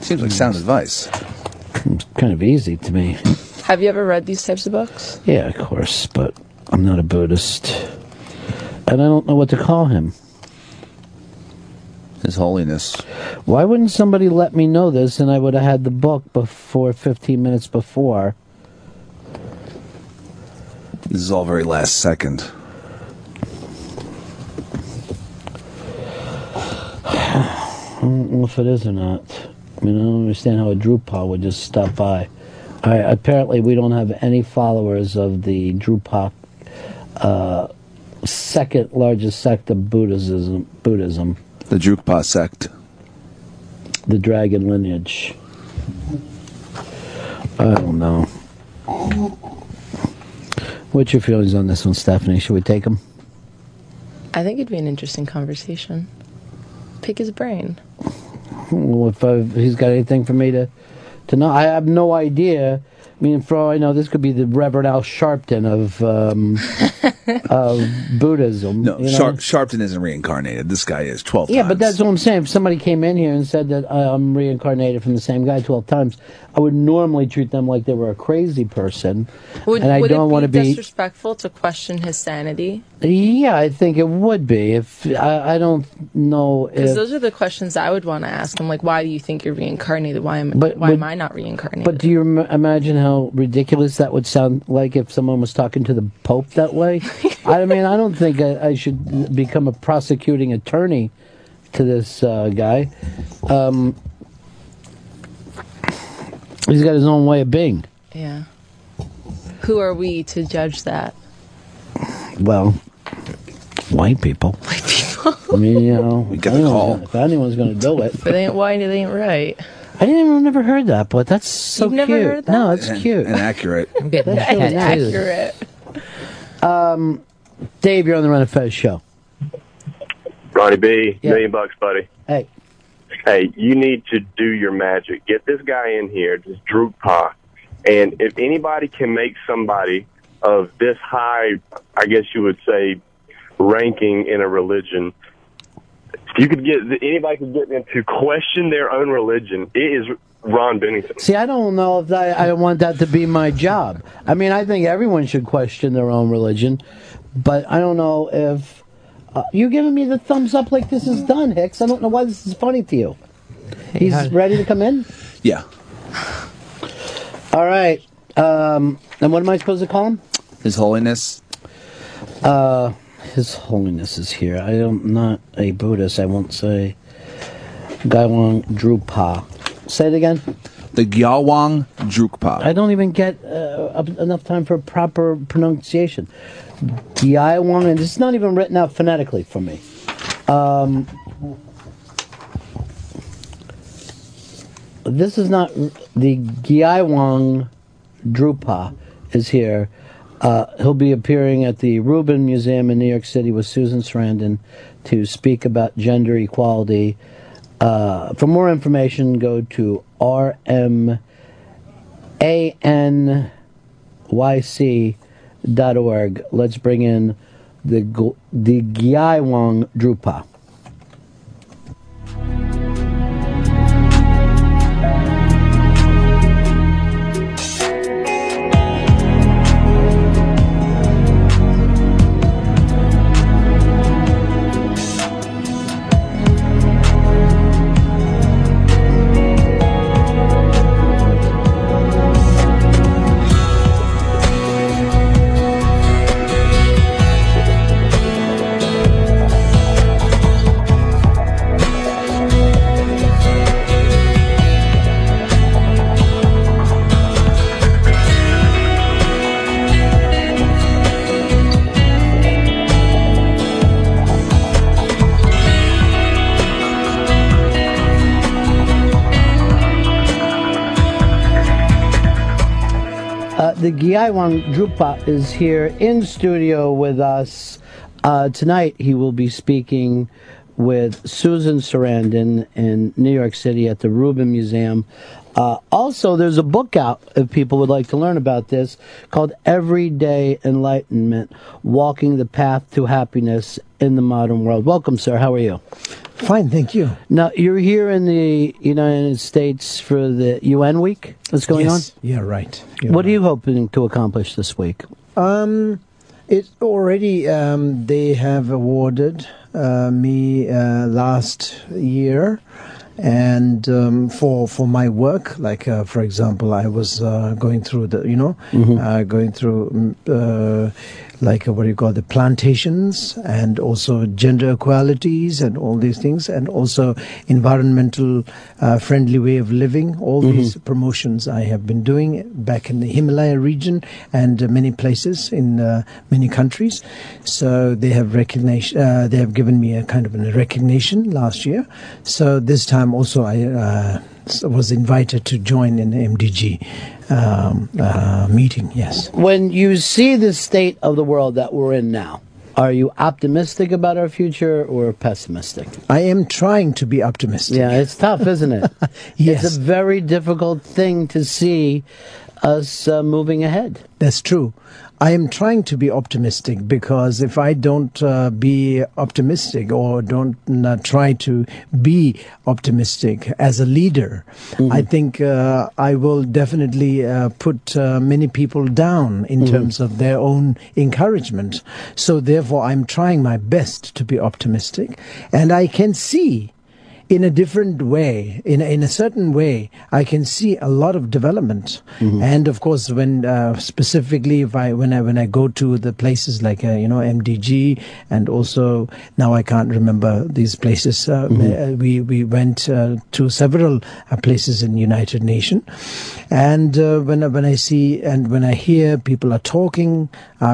Seems like sound advice. It's kind of easy to me. Have you ever read these types of books? Yeah, of course, but I'm not a Buddhist. And I don't know what to call him. His Holiness. Why wouldn't somebody let me know this and I would have had the book before 15 minutes before? This is all very last second. I don't know if it is or not. I mean, I don't understand how a Drupal would just stop by. All right, apparently we don't have any followers of the Drupal second largest sect of Buddhism. The Drukpa sect. The dragon lineage. I don't know. What's your feelings on this one, Stephanie? Should we take him? I think it'd be an interesting conversation. Pick his brain. Well, if he's got anything for me to know, I have no idea. I mean, for all I know, this could be the Reverend Al Sharpton of Buddhism. No, you know? Sharpton isn't reincarnated. This guy is 12 times. Yeah, but that's what I'm saying. If somebody came in here and said that I'm reincarnated from the same guy 12 times, I would normally treat them like they were a crazy person. Would it be disrespectful to question his sanity? Yeah, I think it would be. I don't know if... Because those are the questions I would want to ask him. Like, why do you think you're reincarnated? Why am I not reincarnated? But do you imagine how ridiculous that would sound like if someone was talking to the Pope that way? I mean, I don't think I should become a prosecuting attorney to this guy. He's got his own way of being. Yeah. Who are we to judge that? Well, white people. I mean, you know, we get the call. If anyone's going to do it. But ain't white, it ain't right. I didn't never heard that, but that's so cute. You've never heard that? No, it's cute. Inaccurate. I'm getting that. Inaccurate. Dave, you're on the Ron and Fez Show. Ronnie B, yeah. $1 million bucks, buddy. Hey, you need to do your magic. Get this guy in here, this Drukpa, and if anybody can make somebody of this high, I guess you would say, ranking in a religion, You could get anybody could get them to question their own religion. It is Ron Bennington. See, I don't know if I want that to be my job. I mean, I think everyone should question their own religion, but I don't know if you're giving me the thumbs up like this is done, Hicks. I don't know why this is funny to you. He's ready to come in? Yeah. All right. And what am I supposed to call him? His Holiness. His Holiness is here. I'm not a Buddhist. I won't say Gyalwang Drukpa. Say it again. The Gyalwang Drukpa. I don't even get enough time for proper pronunciation. Gyalwang, and it's not even written out phonetically for me. This is not the Gyalwang Drukpa is here. He'll be appearing at the Rubin Museum in New York City with Susan Sarandon to speak about gender equality. For more information, go to rmanyc.org. Let's bring in the Gyalwang Drukpa. The Gyalwang Drukpa is here in studio with us. Tonight he will be speaking with Susan Sarandon in New York City at the Rubin Museum. Also, there's a book out, if people would like to learn about this, called Everyday Enlightenment, Walking the Path to Happiness in the Modern World. Welcome, sir. How are you? Fine, thank you. Now, you're here in the United States for the UN week that's going on? Yeah, right. What are you hoping to accomplish this week? It already, they have awarded me last year and for my work, like, for example, I was going through the, going through, the plantations and also gender equalities and all these things and also environmental friendly way of living. All these promotions I have been doing back in the Himalaya region and many places in many countries. So they have recognition. They have given me a kind of a recognition last year. So this time also I was invited to join an MDG meeting, yes. When you see the state of the world that we're in now, are you optimistic about our future or pessimistic? I am trying to be optimistic. Yeah, it's tough, isn't it? Yes. It's a very difficult thing to see us moving ahead. That's true. I am trying to be optimistic because if I don't be optimistic or don't try to be optimistic as a leader, I think I will definitely put many people down in terms of their own encouragement. So therefore, I'm trying my best to be optimistic, and I can see in a different way, in a certain way, I can see a lot of development. And of course, when specifically, when I go to the places like MDG, and also now I can't remember these places. We went to several places in United Nations, and when I see and when I hear people are talking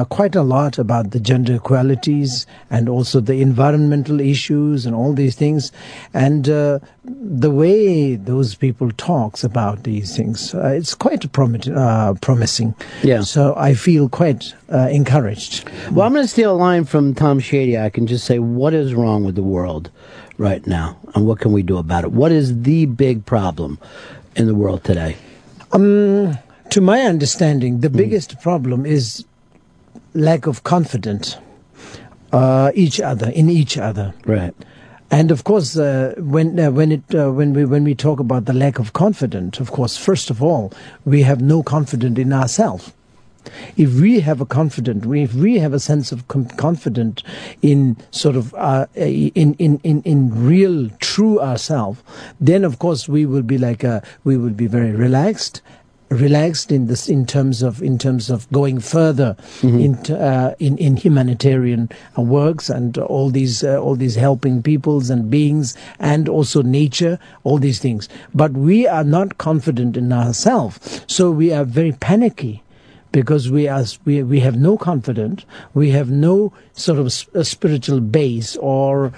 quite a lot about the gender equalities and also the environmental issues and all these things, and the way those people talks about these things, it's quite promising. Yeah. So I feel quite encouraged. Well, I'm going to steal a line from Tom Shadyac and just say, what is wrong with the world right now? And what can we do about it? What is the big problem in the world today? To my understanding, the biggest problem is lack of confidence in each other. Right. And of course, when we talk about the lack of confidence, of course, first of all, we have no confidence in ourselves. If we have a confidence, if we have a sense of confidence in sort of in real true ourselves, then of course we will be like we will be very relaxed in this in terms of going further in humanitarian works and all these helping peoples and beings and also nature, all these things. But we are not confident in ourselves, so we are very panicky because we have no confidence, we have no sort of a spiritual base or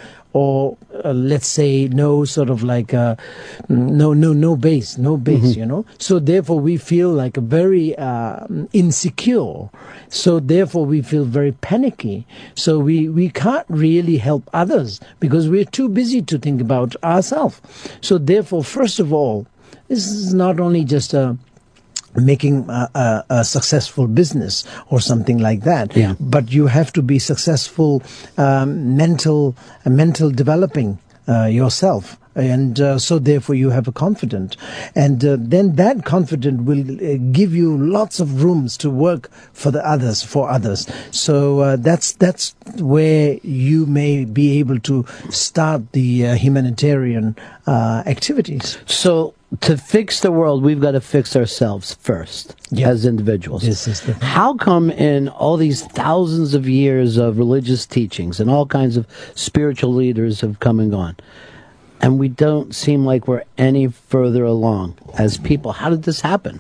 let's say no sort of like no base, mm-hmm. you know. So therefore we feel like very insecure. So therefore we feel very panicky. So we can't really help others because we're too busy to think about ourselves. So therefore, first of all, this is not only just making a successful business or something like that, yeah. but you have to be successful mental developing yourself, and so therefore you have a confidence, and then that confidence will give you lots of rooms to work for others. So that's where you may be able to start the humanitarian activities. So to fix the world, we've got to fix ourselves first, yep. as individuals. This is the thing. How come in all these thousands of years of religious teachings and all kinds of spiritual leaders have come and gone, and we don't seem like we're any further along as people? How did this happen?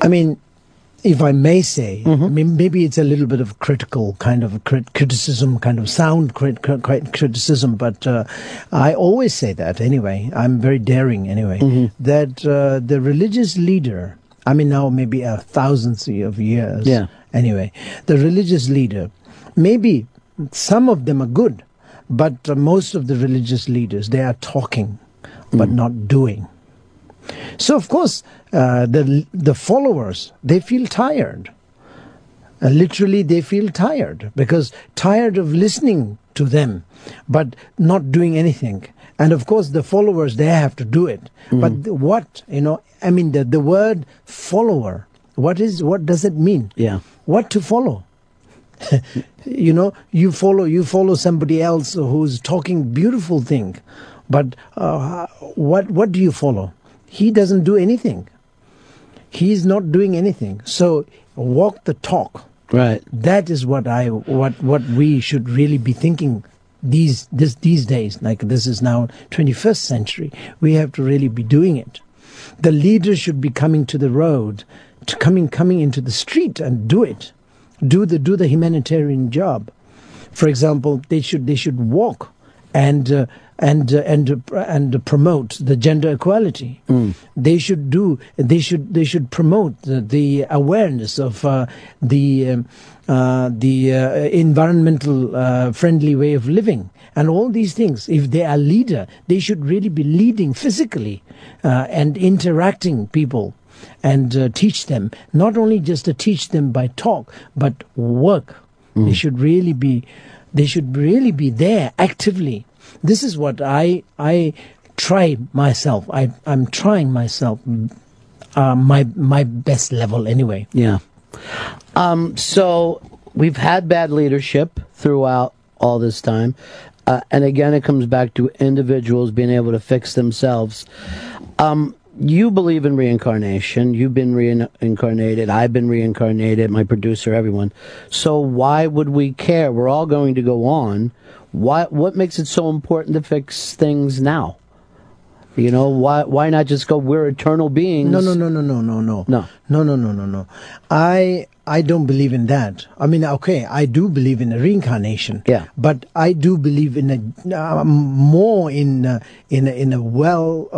I mean, if I may say, mm-hmm. I mean, maybe it's a little bit of critical kind of criticism, kind of sound criticism, but I always say that anyway. I'm very daring anyway, mm-hmm. that the religious leader, I mean, now maybe thousands of years, yeah. anyway, the religious leader, maybe some of them are good, but most of the religious leaders, they are talking, but not doing. So of course, the followers, they feel tired. Literally, they feel tired because tired of listening to them, but not doing anything. And of course, the followers, they have to do it. Mm. But what, you know, I mean, the word follower, what does it mean? Yeah. What to follow? You know, you follow somebody else who's talking beautiful thing, but what do you follow? He doesn't do anything. He's not doing anything. So walk the talk. Right. That is what we should really be thinking these days. Like this is now 21st century. We have to really be doing it. The leaders should be coming to the road, coming into the street and do it. Do the humanitarian job. For example, they should walk and promote the gender equality. Mm. They should promote the awareness of the environmental friendly way of living and all these things. If they are leader, they should really be leading physically and interacting people and teach them. Not only just to teach them by talk, but work. Mm. They should really be there actively. This is what I try myself. I'm trying myself, my best level anyway. Yeah. So we've had bad leadership throughout all this time, and again it comes back to individuals being able to fix themselves. You believe in reincarnation. You've been reincarnated. I've been reincarnated. My producer, everyone. So why would we care? We're all going to go on. What makes it so important to fix things now? You know, why not just go, we're eternal beings? No. I don't believe in that. I mean, okay, I do believe in a reincarnation. Yeah. But I do believe in a more in a well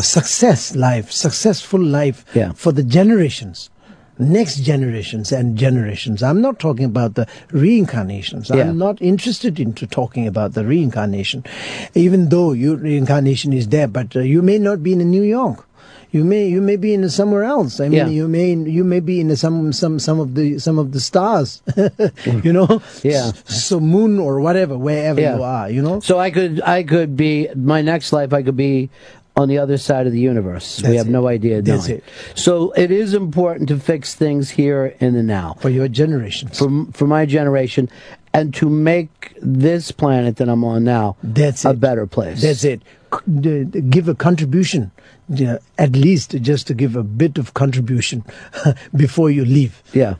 successful life, yeah. for the generations. Next generations and generations. I'm not talking about the reincarnations. Yeah. I'm not interested into talking about the reincarnation, even though your reincarnation is there, but you may not be in New York. You may be in somewhere else. I mean, yeah. you may be in some of the stars, you know. Yeah. So moon or whatever, wherever you are, you know. So I could be my next life. I could be on the other side of the universe. That's we have it. No idea. That's it. So it is important to fix things here in the now for your generation, for my generation, and to make this planet that I'm on now better place. That's it. Give a contribution, at least just to give a bit of contribution before you leave. Yeah.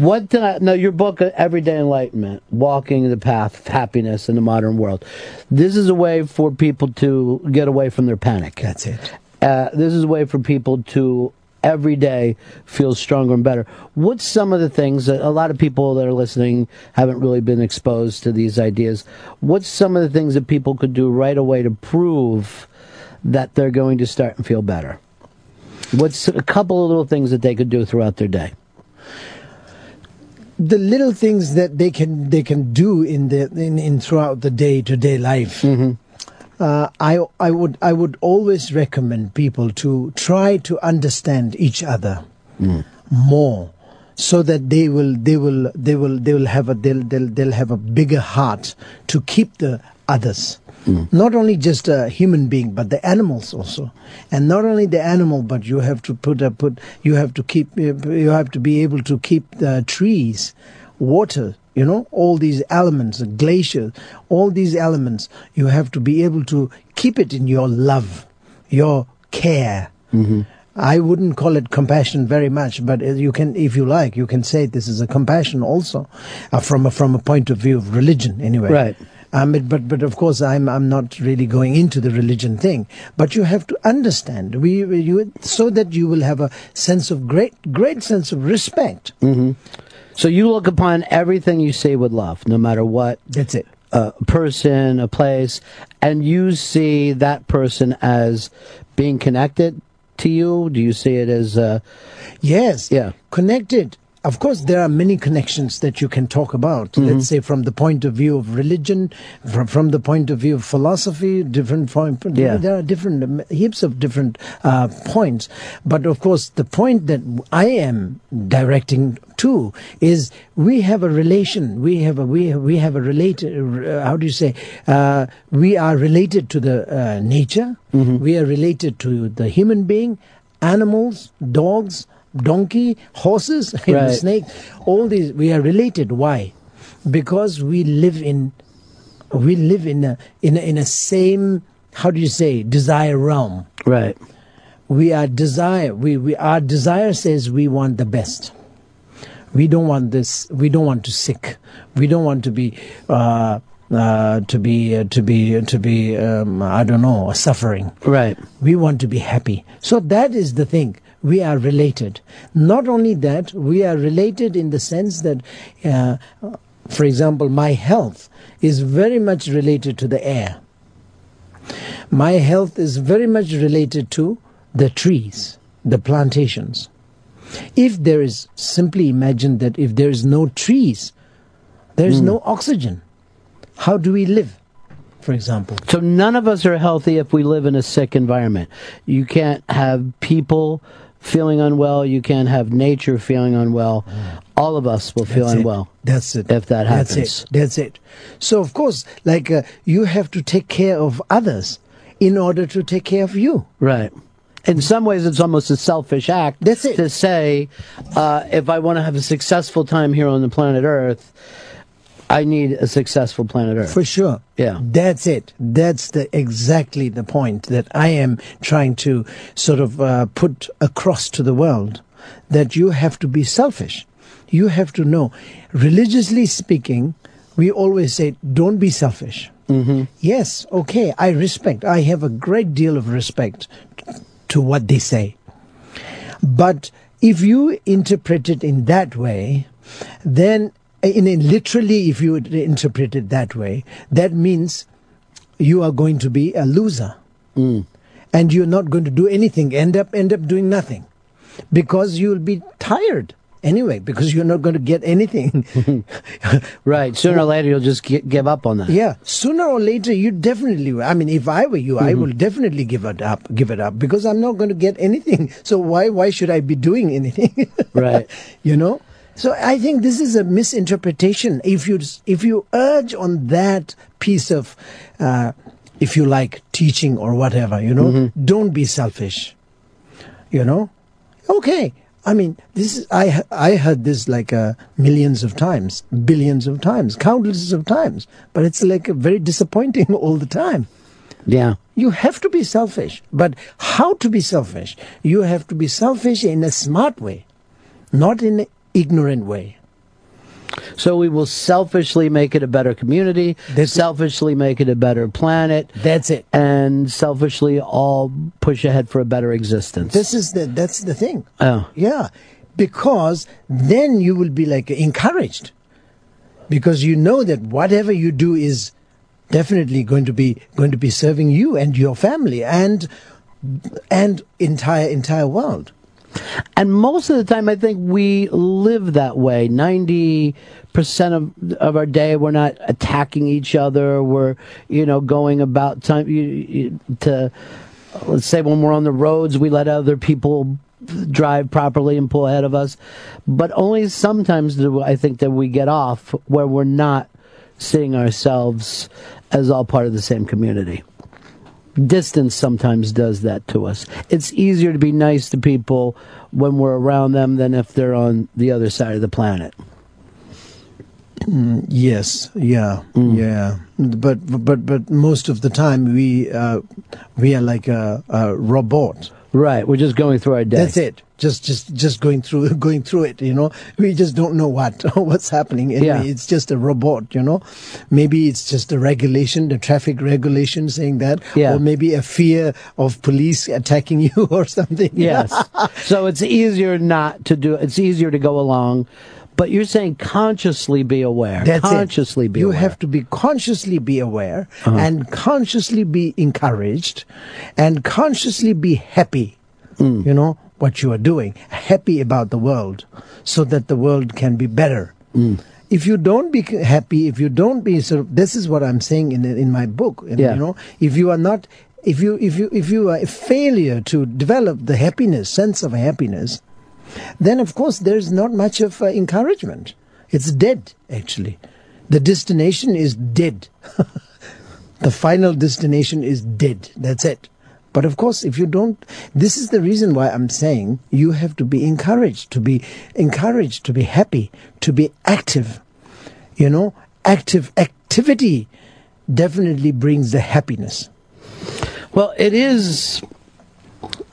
Now your book, Everyday Enlightenment, Walking the Path of Happiness in the Modern World. This is a way for people to get away from their panic. That's it. This is a way for people to every day feel stronger and better. What's some of the things that a lot of people that are listening haven't really been exposed to these ideas? What's some of the things that people could do right away to prove that they're going to start and feel better? What's a couple of little things that they could do throughout their day? The little things that they can do in throughout the day-to-day life. Mm-hmm. I would always recommend people to try to understand each other more, so that they'll have a bigger heart to keep the others. Mm. Not only just a human being, but the animals also, and not only the animal, but you have to be able to keep the trees, water. You know, all these elements, the glaciers, all these elements, you have to be able to keep it in your love, your care. Mm-hmm. I wouldn't call it compassion very much, but you can, if you like, you can say this is a compassion also, from a point of view of religion, anyway. Right. But of course, I'm not really going into the religion thing. But you have to understand, so that you will have a sense of great sense of respect. Mm-hmm. So you look upon everything you see with love, no matter what. That's it. A person, a place, and you see that person as being connected to you? Do you see it as... Yes. Yeah. Connected. Of course, there are many connections that you can talk about. Mm-hmm. Let's say from the point of view of religion, from the point of view of philosophy, there are different heaps of different points. But of course, the point that I am directing to is we have a relation. We have a related. How do you say? We are related to the nature. Mm-hmm. We are related to the human being, animals, dogs, donkey, horses, and right. snake, all these, we are related. Why? Because we live in a same, how do you say, desire realm. Right. We are desire. Our desire says we want the best. We don't want this. We don't want to sick. We don't want to be suffering. Right. We want to be happy. So that is the thing. We are related. Not only that, we are related in the sense that, for example, my health is very much related to the air. My health is very much related to the trees, the plantations. If there is, simply imagine that if there is no trees, there is no oxygen. How do we live? For example. So none of us are healthy if we live in a sick environment. You can't have people feeling unwell. You can't have nature feeling unwell. All of us will feel unwell. That's it. If that happens. That's it. So, of course, like you have to take care of others in order to take care of you. Right. In some ways, it's almost a selfish act. That's it. To say, if I want to have a successful time here on the planet Earth, I need a successful planet Earth. For sure. Yeah. That's it. That's exactly the point that I am trying to sort of put across to the world, that you have to be selfish. You have to know. Religiously speaking, we always say, don't be selfish. Mm-hmm. Yes, okay, I have a great deal of respect to what they say. But if you interpret it in that way, then... literally, if you would interpret it that way, that means you are going to be a loser, and you're not going to do anything. End up doing nothing, because you'll be tired. anyway, because you're not going to get anything. Right. Sooner or later, you'll just give up on that. Yeah. Sooner or later, you definitely will. I mean, if I were you, I would definitely give it up, because I'm not going to get anything. So why should I be doing anything? Right. You know? So I think this is a misinterpretation. If you urge on that piece of, if you like, teaching or whatever, you know, don't be selfish, you know. Okay. I mean, this is, I heard this like millions of times, billions of times, countless of times, but it's like very disappointing all the time. Yeah. You have to be selfish, but how to be selfish? You have to be selfish in a smart way, not in an ignorant way. So we will selfishly make it a better community, selfishly make it a better planet. That's it. And selfishly all push ahead for a better existence. That's the thing. Oh. Yeah. Because then you will be like encouraged. Because you know that whatever you do is definitely going to be serving you and your family and entire world. And most of the time, I think we live that way. 90% of our day, we're not attacking each other. We're, you know, going about time to, let's say, when we're on the roads, we let other people drive properly and pull ahead of us. But only sometimes do I think that we get off where we're not seeing ourselves as all part of the same community. Distance sometimes does that to us. It's easier to be nice to people when we're around them than if they're on the other side of the planet. Yes, yeah, yeah. But most of the time we are like a robot. Right, we're just going through our day. That's it. Just going through it, you know. We just don't know what's happening. Anyway, yeah. It's just a robot, you know. Maybe it's just a regulation, the traffic regulation saying that. Yeah. Or maybe a fear of police attacking you or something. Yes. So it's easier not to do it. It's easier to go along. But you're saying consciously be aware. That's consciously it. Be aware. You have to be consciously be aware and consciously be encouraged and consciously be happy, you know, what you are doing, happy about the world so that the world can be better. If you don't be happy, if you don't be sort of, this is what I'm saying in my book, you know, if you are not, if you are a failure to develop the happiness, sense of happiness, then, of course, there's not much of encouragement. It's dead, actually. The destination is dead. The final destination is dead. That's it. But, of course, if you don't... This is the reason why I'm saying you have to be encouraged, to be happy, to be active. You know, activity definitely brings the happiness. Well, it is...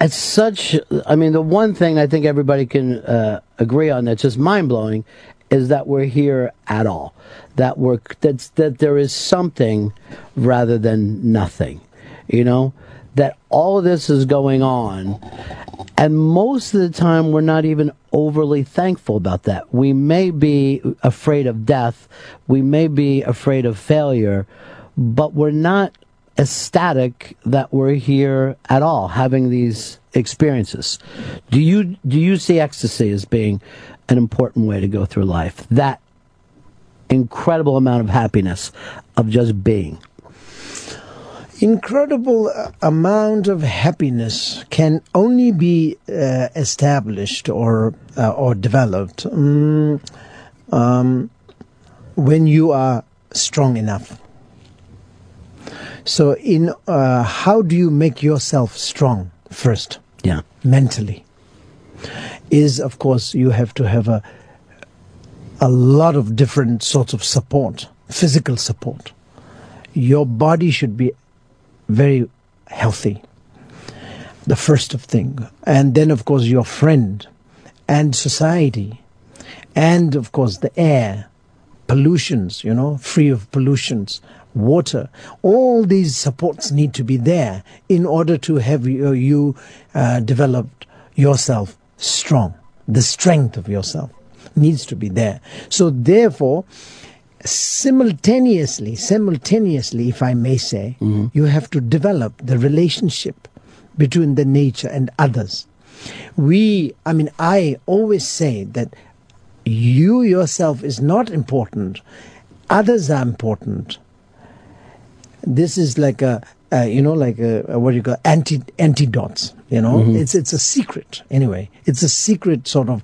It's such, I mean, the one thing I think everybody can agree on that's just mind-blowing is that we're here at all. That there is something rather than nothing, you know? That all of this is going on, and most of the time we're not even overly thankful about that. We may be afraid of death, we may be afraid of failure, but we're not ecstatic that we're here at all, having these experiences. Do you see ecstasy as being an important way to go through life? That incredible amount of happiness of just being. Incredible amount of happiness can only be established or developed when you are strong enough. So in how do you make yourself strong first? Yeah. Mentally. Is, of course, you have to have a lot of different sorts of support, physical support. Your body should be very healthy, the first of thing. And then, of course, your friend and society and, of course, the air, pollutions, you know, free of pollutions, water, all these supports need to be there in order to have you developed yourself strong. The strength of yourself needs to be there. So therefore, simultaneously, if I may say, you have to develop the relationship between the nature and others. I always say that you yourself is not important. Others are important. This is like antidotes. You know, mm-hmm. It's a secret anyway. It's a secret sort of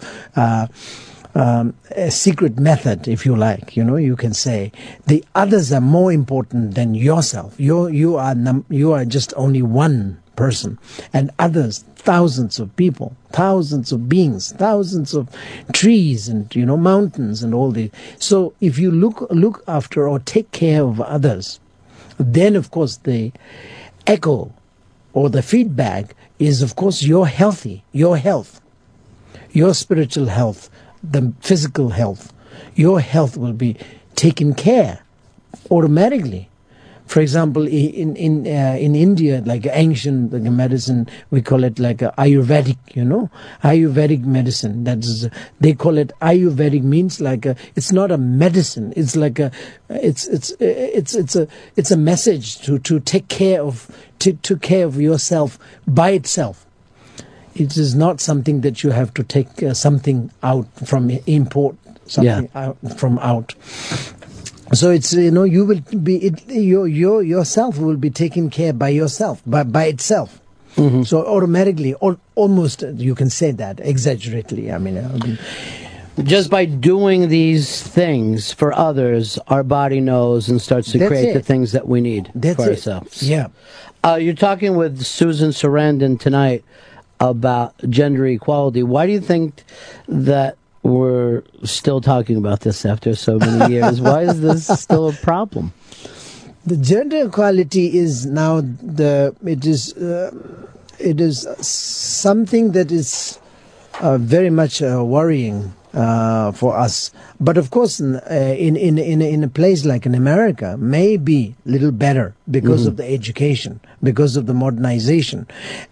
a secret method, if you like. You know, you can say the others are more important than yourself. You are just only one person, and others, thousands of people, thousands of beings, thousands of trees, and you know, mountains, and all this. So if you look after or take care of others, then of course the echo or the feedback is of course your health, your spiritual health, the physical health. Your health will be taken care automatically. For example, in India, like ancient medicine, we call it like Ayurvedic. You know, Ayurvedic medicine. They call it Ayurvedic means like it's not a medicine. It's like it's a message to take care of to care of yourself by itself. It is not something that you have to take something out from import something out from out. So it's, you know, you will be yourself will be taken care by yourself by itself. Mm-hmm. So automatically, almost you can say that exaggeratedly. I mean, just by doing these things for others, our body knows and starts to create the things that we need for ourselves. Yeah, you're talking with Susan Sarandon tonight about gender equality. Why do you think that? We're still talking about this after so many years. Why is this still a problem? The gender equality is now it is something that is very much worrying for us. But of course, in a place like in America, maybe a little better because of the education, because of the modernization,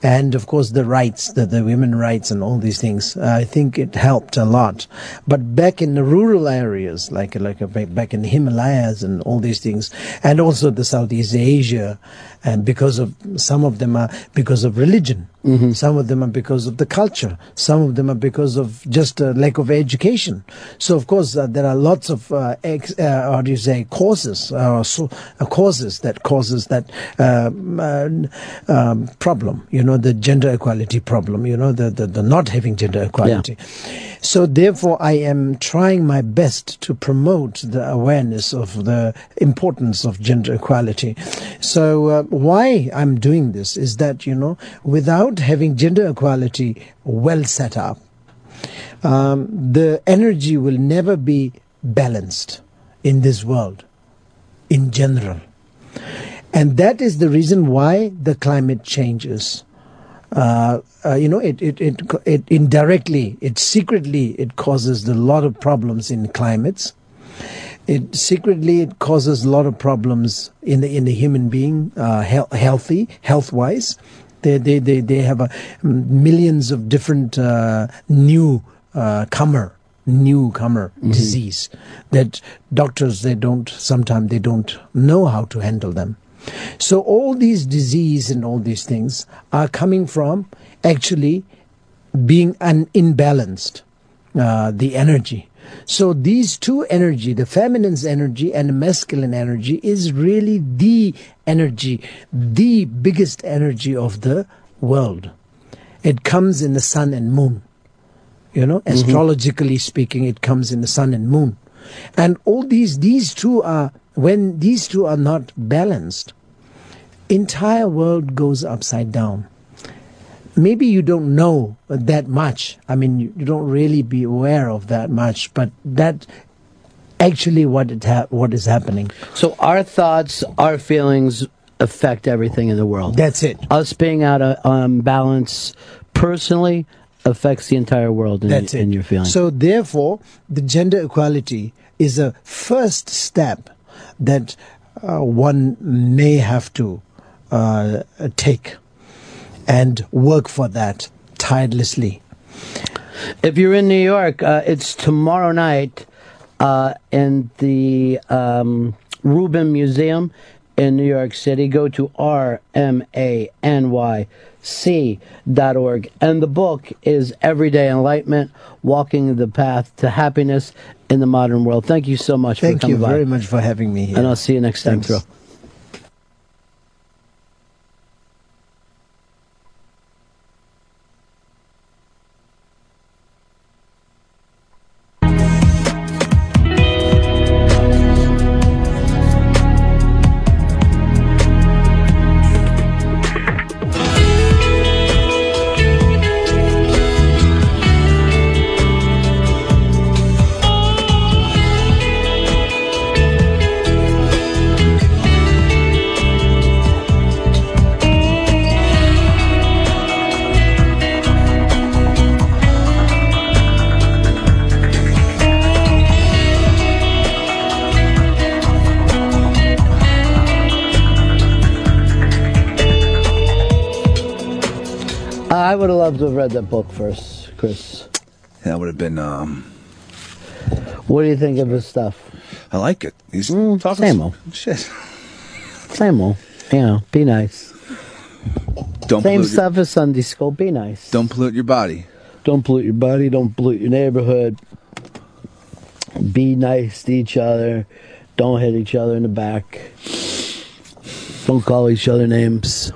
and of course the rights, the women rights, and all these things. I think it helped a lot. But back in the rural areas, like back in the Himalayas and all these things, and also the Southeast Asia, and because of some of them are because of religion, some of them are because of the culture, some of them are because of just a lack of education. So of course there are lots of causes that problem, you know, the gender equality problem, you know, the not having gender equality. So therefore I am trying my best to promote the awareness of the importance of gender equality. So why I'm doing this is that, you know, without having gender equality well set up, the energy will never be balanced in this world in general. And that is the reason why the climate changes. You know, it indirectly, it secretly, it causes a lot of problems in climates. It secretly, it causes a lot of problems in the human being, health-wise. They have millions of different newcomer disease that doctors, sometimes they don't know how to handle them. So all these disease and all these things are coming from actually being imbalanced, the energy. So these two energy, the feminine's energy and the masculine energy, is really the energy, the biggest energy of the world. It comes in the sun and moon. You know, astrologically speaking, it comes in the sun and moon. And all these two are, when these two are not balanced, entire world goes upside down. Maybe you don't know that much. I mean, you don't really be aware of that much, but that actually what is happening. So our thoughts, our feelings affect everything in the world. That's it. Us being out of balance personally affects the entire world in your feelings. So therefore, the gender equality is a first step that one may have to take. And work for that tirelessly. If you're in New York, it's tomorrow night in the Rubin Museum in New York City. Go to RMANY www.ncc.org. And the book is Everyday Enlightenment, Walking the Path to Happiness in the Modern World. Thank you so much for coming by. Thank you very much for having me here. And I'll see you next time, Thrill. I would have loved to have read that book first, Chris. That would have been, What do you think of his stuff? I like it. He's talking same old shit. Same old. You know, be nice. Don't same stuff as Sunday school, be nice. Don't pollute your body. Don't pollute your body, don't pollute your neighborhood. Be nice to each other. Don't hit each other in the back. Don't call each other names.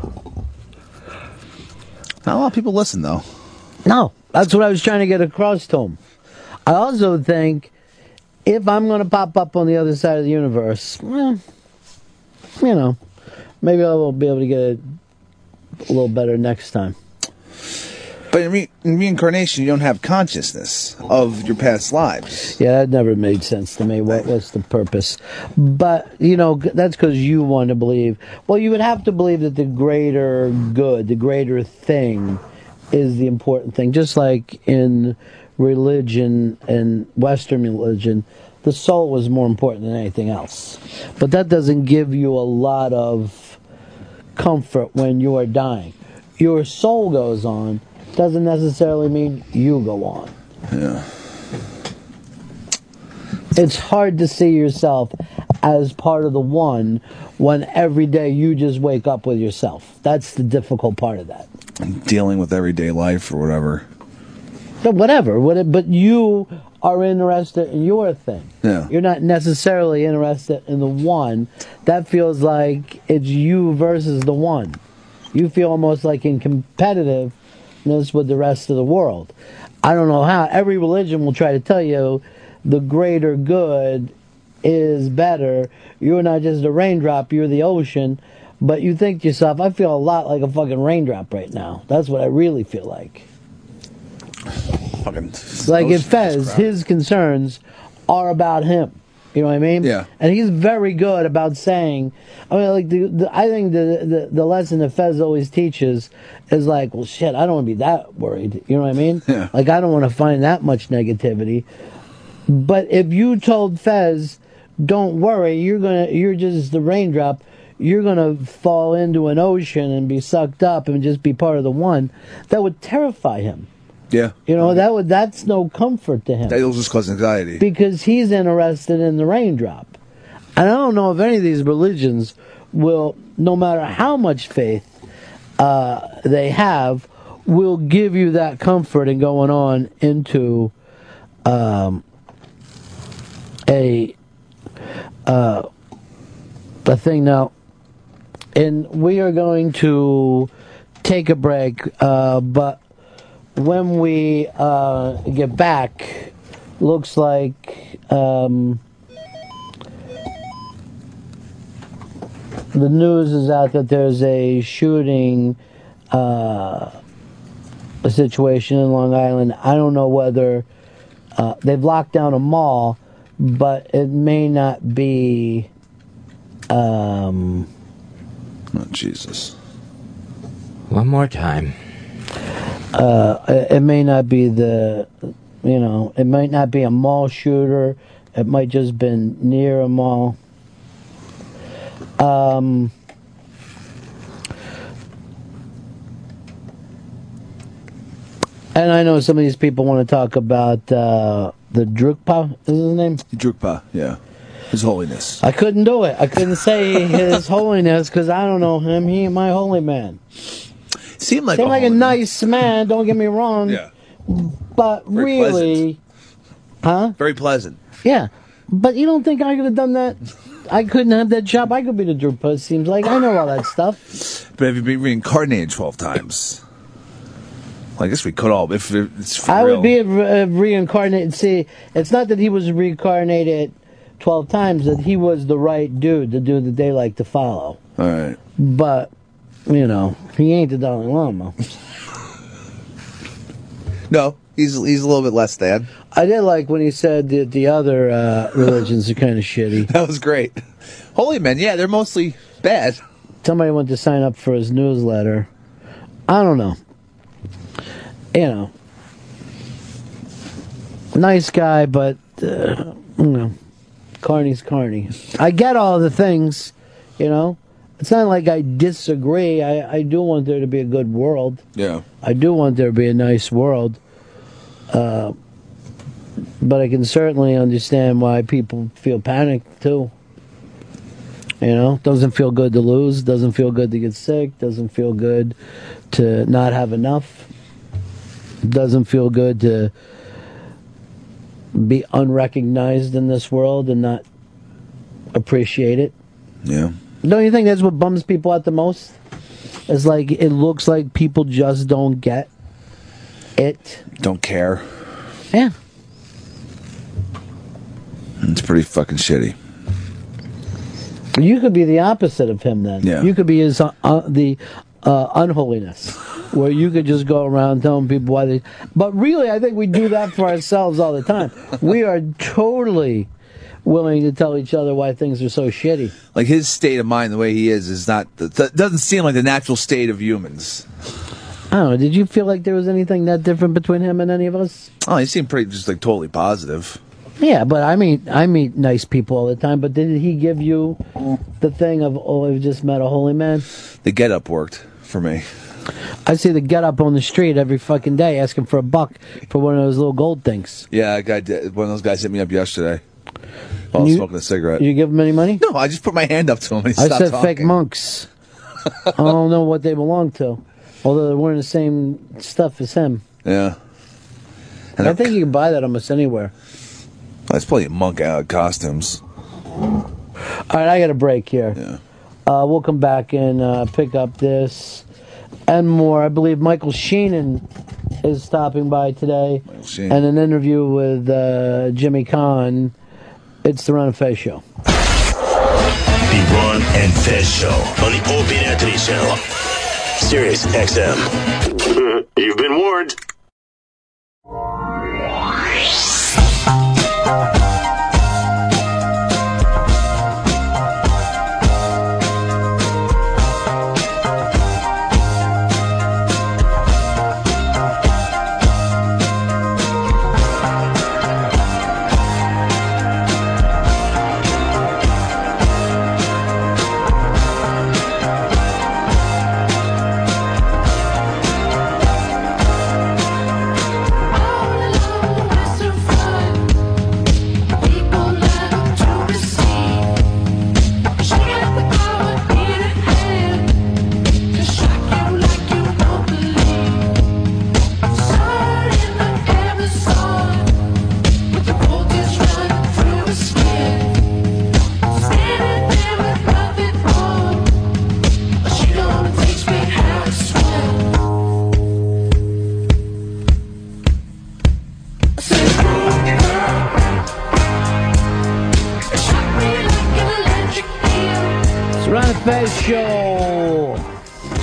Not a lot of people listen, though. No, that's what I was trying to get across to him. I also think if I'm going to pop up on the other side of the universe, well, you know, maybe I will be able to get it a little better next time. But in reincarnation, you don't have consciousness of your past lives. Yeah, that never made sense to me. What was the purpose? But, you know, that's because you want to believe. Well, you would have to believe that the greater good, the greater thing is the important thing. Just like in religion and Western religion, the soul was more important than anything else. But that doesn't give you a lot of comfort when you are dying. Your soul goes on. Doesn't necessarily mean you go on. Yeah. It's hard to see yourself as part of the one when every day you just wake up with yourself. That's the difficult part of that. Dealing with everyday life or whatever. Yeah, whatever. But you are interested in your thing. Yeah. You're not necessarily interested in the one. That feels like it's you versus the one. You feel almost like in competitive with the rest of the world. I don't know how. Every religion will try to tell you the greater good is better. You're not just a raindrop, you're the ocean. But you think to yourself, I feel a lot like a fucking raindrop right now. That's what I really feel like. Fucking like if Fez, his concerns are about him. You know what I mean? Yeah. And he's very good about saying, I mean, like, I think the lesson that Fez always teaches is like, well, shit, I don't want to be that worried. You know what I mean? Yeah. Like, I don't want to find that much negativity. But if you told Fez, don't worry, you're just the raindrop. You're going to fall into an ocean and be sucked up and just be part of the one. That would terrify him. Yeah. You know, that's no comfort to him. That'll just cause anxiety. Because he's interested in the raindrop. And I don't know if any of these religions will, no matter how much faith they have, will give you that comfort in going on into a thing. Now, and we are going to take a break, but when we get back, looks like the news is out that there's a shooting a situation in Long Island. I don't know whether they've locked down a mall, but it may not be... oh, Jesus. One more time. It may not be it might not be a mall shooter. It might just been near a mall. And I know some of these people want to talk about the Drukpa. Is his name? Drukpa, yeah. His Holiness. I couldn't do it. I couldn't say His Holiness because I don't know him. He ain't my holy man. Seemed like a nice man, don't get me wrong. Yeah. But very really... pleasant. Huh? Very pleasant. Yeah. But you don't think I could have done that? I couldn't have that job. I could be the Drukpa, it seems like. I know all that stuff. But have you been reincarnated 12 times? Well, I guess we could all. If it's for real. I would be reincarnated. See, it's not that he was reincarnated 12 times, that he was the right dude, the dude that they like to follow. All right. But, you know, he ain't the Dalai Lama. No, he's a little bit less than. I did like when he said that the other religions are kind of shitty. That was great. Holy men, yeah, they're mostly bad. Somebody went to sign up for his newsletter. I don't know. You know. Nice guy, but, you know, Carney's Carney. I get all the things, you know. It's not like I disagree. I do want there to be a good world. Yeah. I do want there to be a nice world. But I can certainly understand why people feel panicked, too. You know, doesn't feel good to lose. Doesn't feel good to get sick. Doesn't feel good to not have enough. Doesn't feel good to be unrecognized in this world and not appreciate it. Yeah. Don't you think that's what bums people out the most? It's like, it looks like people just don't get it. Don't care. Yeah. It's pretty fucking shitty. You could be the opposite of him then. Yeah. You could be his unholiness, where you could just go around telling people why they... But really, I think we do that for ourselves all the time. We are totally... willing to tell each other why things are so shitty. Like his state of mind, the way he is not. Doesn't seem like the natural state of humans. I don't know. Did you feel like there was anything that different between him and any of us? Oh, he seemed pretty, just like totally positive. Yeah, but I meet nice people all the time. But did he give you the thing of, oh, I've just met a holy man? The get up worked for me. I see the get up on the street every fucking day, asking for a buck for one of those little gold things. Yeah, a guy did. One of those guys hit me up yesterday. While smoking a cigarette. You give him any money? No, I just put my hand up to him. And he I said talking. Fake monks. I don't know what they belong to, although they're wearing the same stuff as him. Yeah, and I think you can buy that almost anywhere. That's probably monk costumes. All right, I got a break here. Yeah, we'll come back and pick up this and more. I believe Michael Sheen is stopping by today, and an interview with Jimmy Kahn. It's the Ron and Fez Show. The Ron and Fez Show on the Opie and Anthony channel. Sirius XM. You've been warned.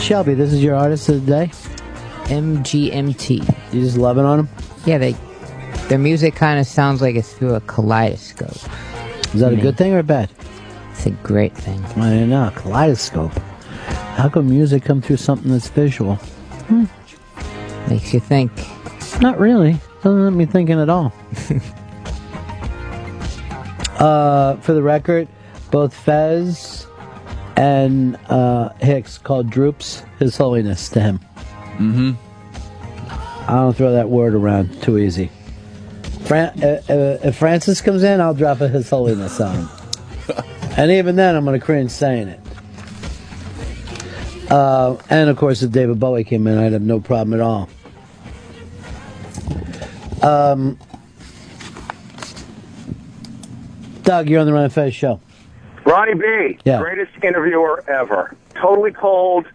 Shelby, this is your artist of the day? MGMT. You just loving on them? Yeah, their music kind of sounds like it's through a kaleidoscope. Is that a good thing or a bad? It's a great thing. I don't know, kaleidoscope. How could music come through something that's visual? Makes you think. Not really. Doesn't let me thinking at all. For the record, both Fez... and Hicks called Droops His Holiness to him. I don't throw that word around too easy. If Francis comes in, I'll drop a His Holiness on him. And even then, I'm going to cringe saying it. And of course, if David Bowie came in, I'd have no problem at all. Doug, you're on the Ron and Fez Show. Ronnie B, yeah. Greatest interviewer ever. Totally cold.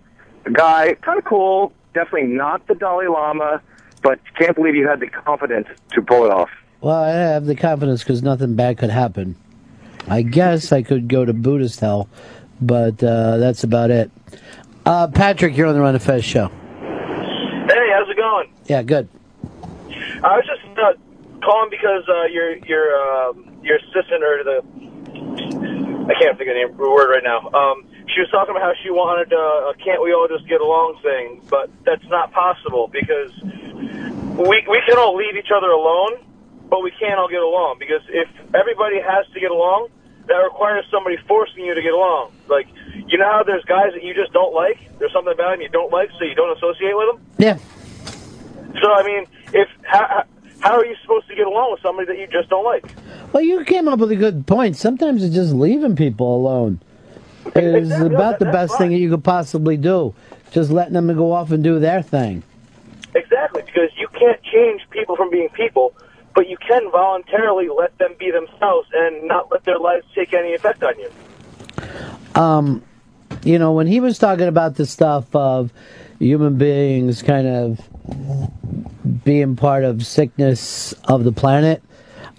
The guy, kind of cool. Definitely not the Dalai Lama, but can't believe you had the confidence to pull it off. Well, I have the confidence because nothing bad could happen. I guess I could go to Buddhist hell, but that's about it. Patrick, you're on the Ron and Fez Show. Hey, how's it going? Yeah, good. I was just calling because your assistant or I can't think of the word right now. She was talking about how she wanted a can't we all just get along thing, but that's not possible because we can all leave each other alone, but we can't all get along because if everybody has to get along, that requires somebody forcing you to get along. Like, you know how there's guys that you just don't like? There's something about them you don't like, so you don't associate with them? Yeah. So, I mean, how are you supposed to get along with somebody that you just don't like? Well, you came up with a good point. Sometimes it's just leaving people alone. It is exactly. About the best thing that you could possibly do. Just letting them go off and do their thing. Exactly, because you can't change people from being people, but you can voluntarily let them be themselves and not let their lives take any effect on you. You know, when he was talking about the stuff of human beings kind of being part of sickness of the planet,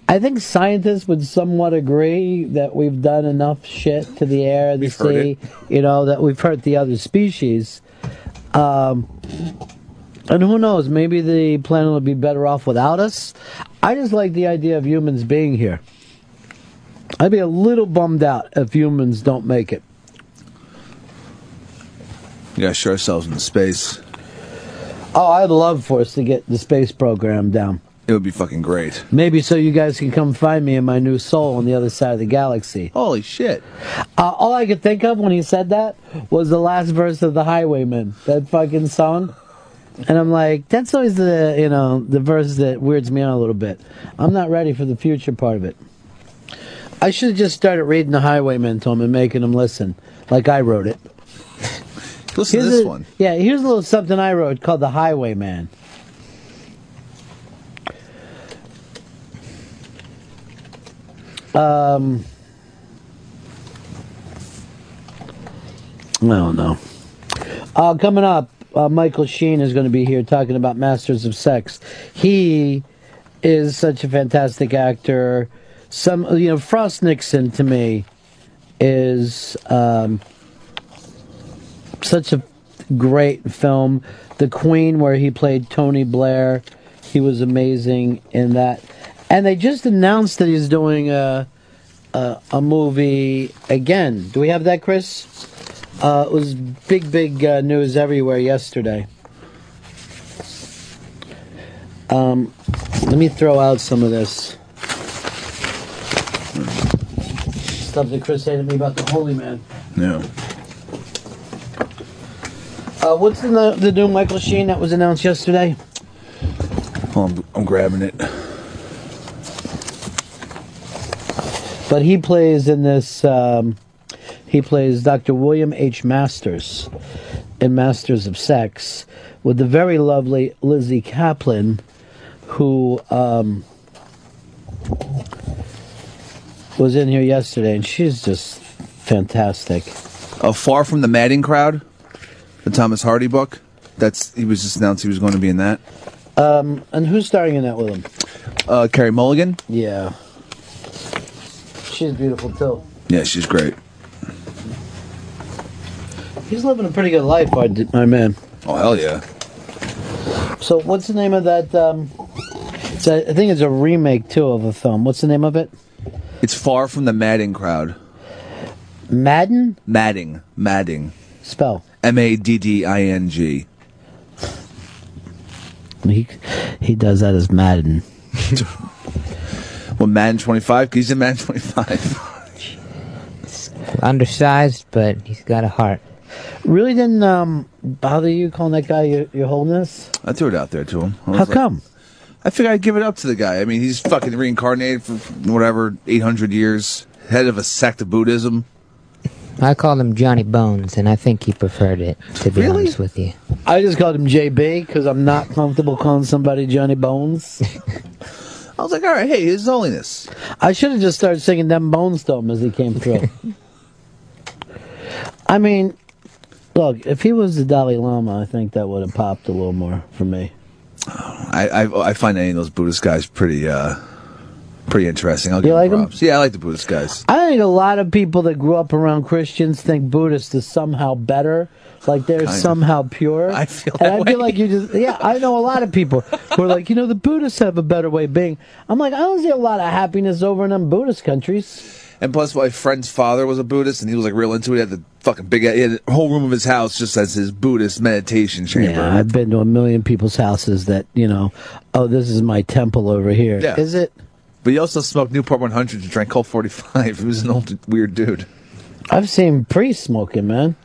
I think scientists would somewhat agree that we've done enough shit to the air, the sea, you know, that we've hurt the other species. And who knows, maybe the planet would be better off without us. I just like the idea of humans being here. I'd be a little bummed out if humans don't make it. We gotta show ourselves in space. Oh, I'd love for us to get the space program down. It would be fucking great. Maybe so you guys can come find me in my new soul on the other side of the galaxy. Holy shit. All I could think of when he said that was the last verse of The Highwaymen, that fucking song. And I'm like, that's always the, you know, the verse that weirds me out a little bit. I'm not ready for the future part of it. I should have just started reading The Highwaymen to him and making him listen, like I wrote it. Listen to this one. Yeah, here's a little something I wrote called The Highwayman. I don't know. Coming up, Michael Sheen is going to be here talking about Masters of Sex. He is such a fantastic actor. Frost Nixon to me is such a great film. The Queen, where he played Tony Blair, he was amazing in that. And they just announced that he's doing a movie again. Do we have that, Chris? It was big news everywhere yesterday. Let me throw out some of this stuff that Chris said to me about the Holy Man. No. What's the new Michael Sheen that was announced yesterday? Oh, I'm grabbing it. But he plays in this, he plays Dr. William H. Masters in Masters of Sex with the very lovely Lizzie Kaplan, who was in here yesterday, and she's just fantastic. Far From the Madding Crowd, the Thomas Hardy book, he was just announced he was going to be in that. And who's starring in that with him? Carey Mulligan. Yeah. She's beautiful, too. Yeah, she's great. He's living a pretty good life, my man. Oh, hell yeah. So what's the name of that? I think it's a remake, too, of a film. What's the name of it? It's Far From the Madding Crowd. Madden? Madding. Madding. Spell. Madding. He does that as Madden. Well, Madden 25, he's in Madden 25. Undersized, but he's got a heart. Really didn't bother you calling that guy your holiness? I threw it out there to him. How come? I figured I'd give it up to the guy. I mean, he's fucking reincarnated for whatever, 800 years. Head of a sect of Buddhism. I called him Johnny Bones, and I think he preferred it, to be honest with you. I just called him JB because I'm not comfortable calling somebody Johnny Bones. I was like, all right, hey, His Holiness. I should have just started singing Them Bones to him as he came through. I mean, look, if he was the Dalai Lama, I think that would have popped a little more for me. Oh, I find any of those Buddhist guys pretty interesting. I'll give you props. Yeah, I like the Buddhist guys. I think a lot of people that grew up around Christians think Buddhists is somehow better, like they're somehow pure. I feel that way. I feel like you just, yeah, I know a lot of people who are like, you know, the Buddhists have a better way of being. I'm like, I don't see a lot of happiness over in them Buddhist countries. And plus, my friend's father was a Buddhist, and he was like real into it. He had the fucking big, he had a whole room of his house just as his Buddhist meditation chamber. Yeah, I've been to a million people's houses that, you know, oh, this is my temple over here. Yeah. Is it? But he also smoked Newport 100s and drank Colt 45. He was an old, weird dude. I've seen priests smoking, man.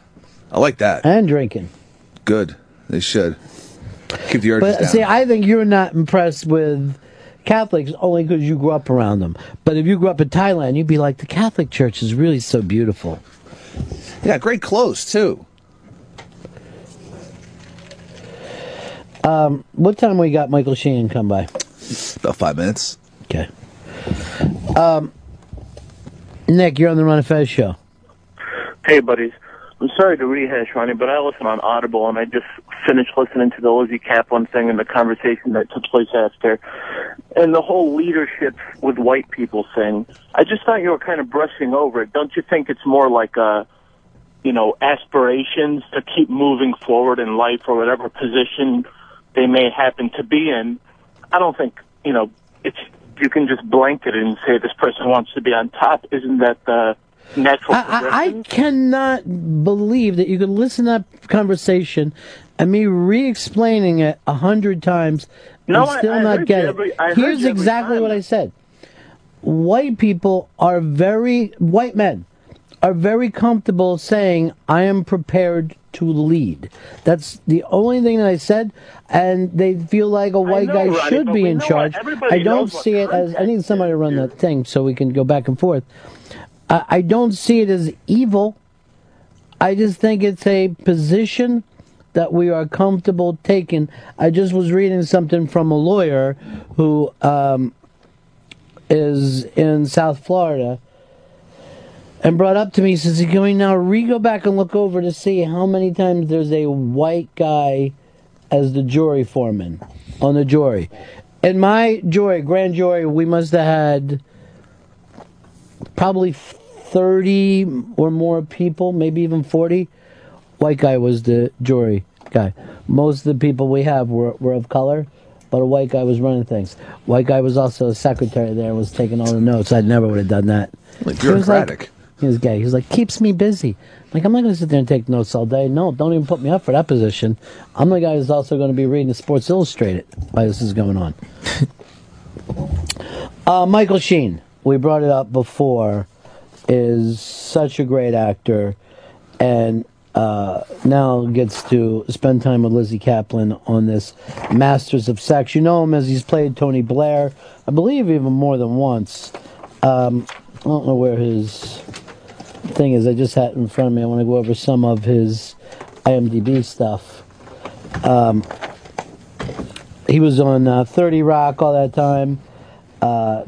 I like that. And drinking. Good. They should. Keep the urges down. See, I think you're not impressed with Catholics only because you grew up around them. But if you grew up in Thailand, you'd be like, the Catholic Church is really so beautiful. Yeah, great clothes, too. What time we got Michael Sheen come by? About 5 minutes. Okay. Nick, you're on the Ron and Fez Show. Hey, buddies. I'm sorry to rehash, Ronnie, but I listen on Audible, and I just finished listening to the Lizzie Kaplan thing and the conversation that took place after, and the whole leadership with white people thing. I just thought you were kind of brushing over it. Don't you think it's more like a, you know, aspirations to keep moving forward in life or whatever position they may happen to be in? I don't think, you know, it's, you can just blanket it and say this person wants to be on top. Isn't that the natural progression? I cannot believe that you can listen to that conversation and me re-explaining it 100 times and not get it. Here's exactly what I said. White people are white men are very comfortable saying, I am prepared to lead. That's the only thing that I said, and they feel like a white guy should be in charge. I don't see it as, I need somebody to run that thing so we can go back and forth. I don't see it as evil. I just think it's a position that we are comfortable taking. I just was reading something from a lawyer who is in South Florida and brought up to me, he says, can we now go back and look over to see how many times there's a white guy as the jury foreman on the jury? In my jury, grand jury, we must have had probably 30 or more people, maybe even 40. White guy was the jury guy. Most of the people we have were of color, but a white guy was running things. White guy was also a secretary there, was taking all the notes. I never would have done that. Like bureaucratic. He was gay. He was like, keeps me busy. Like, I'm not going to sit there and take notes all day. No, don't even put me up for that position. I'm the guy who's also going to be reading the Sports Illustrated while this is going on. Michael Sheen, we brought it up before, is such a great actor, and now gets to spend time with Lizzie Kaplan on this Masters of Sex. You know him as he's played Tony Blair, I believe even more than once. I don't know where his thing is. I just had it in front of me. I want to go over some of his IMDb stuff. He was on 30 Rock all that time.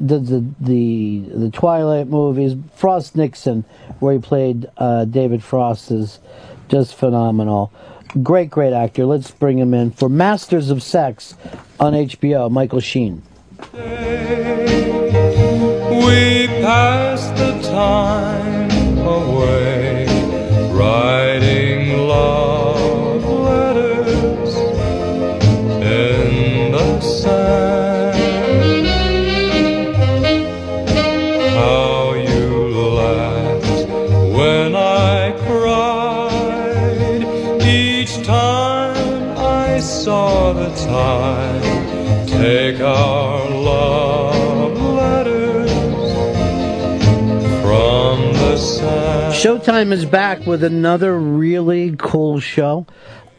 Did the Twilight movies. Frost Nixon, where he played David Frost, is just phenomenal. Great, great actor. Let's bring him in for Masters of Sex on HBO. Michael Sheen. We passed the time away, writing love letters in the sand. How you laughed when I cried, each time I saw the time take our love. Showtime is back with another really cool show.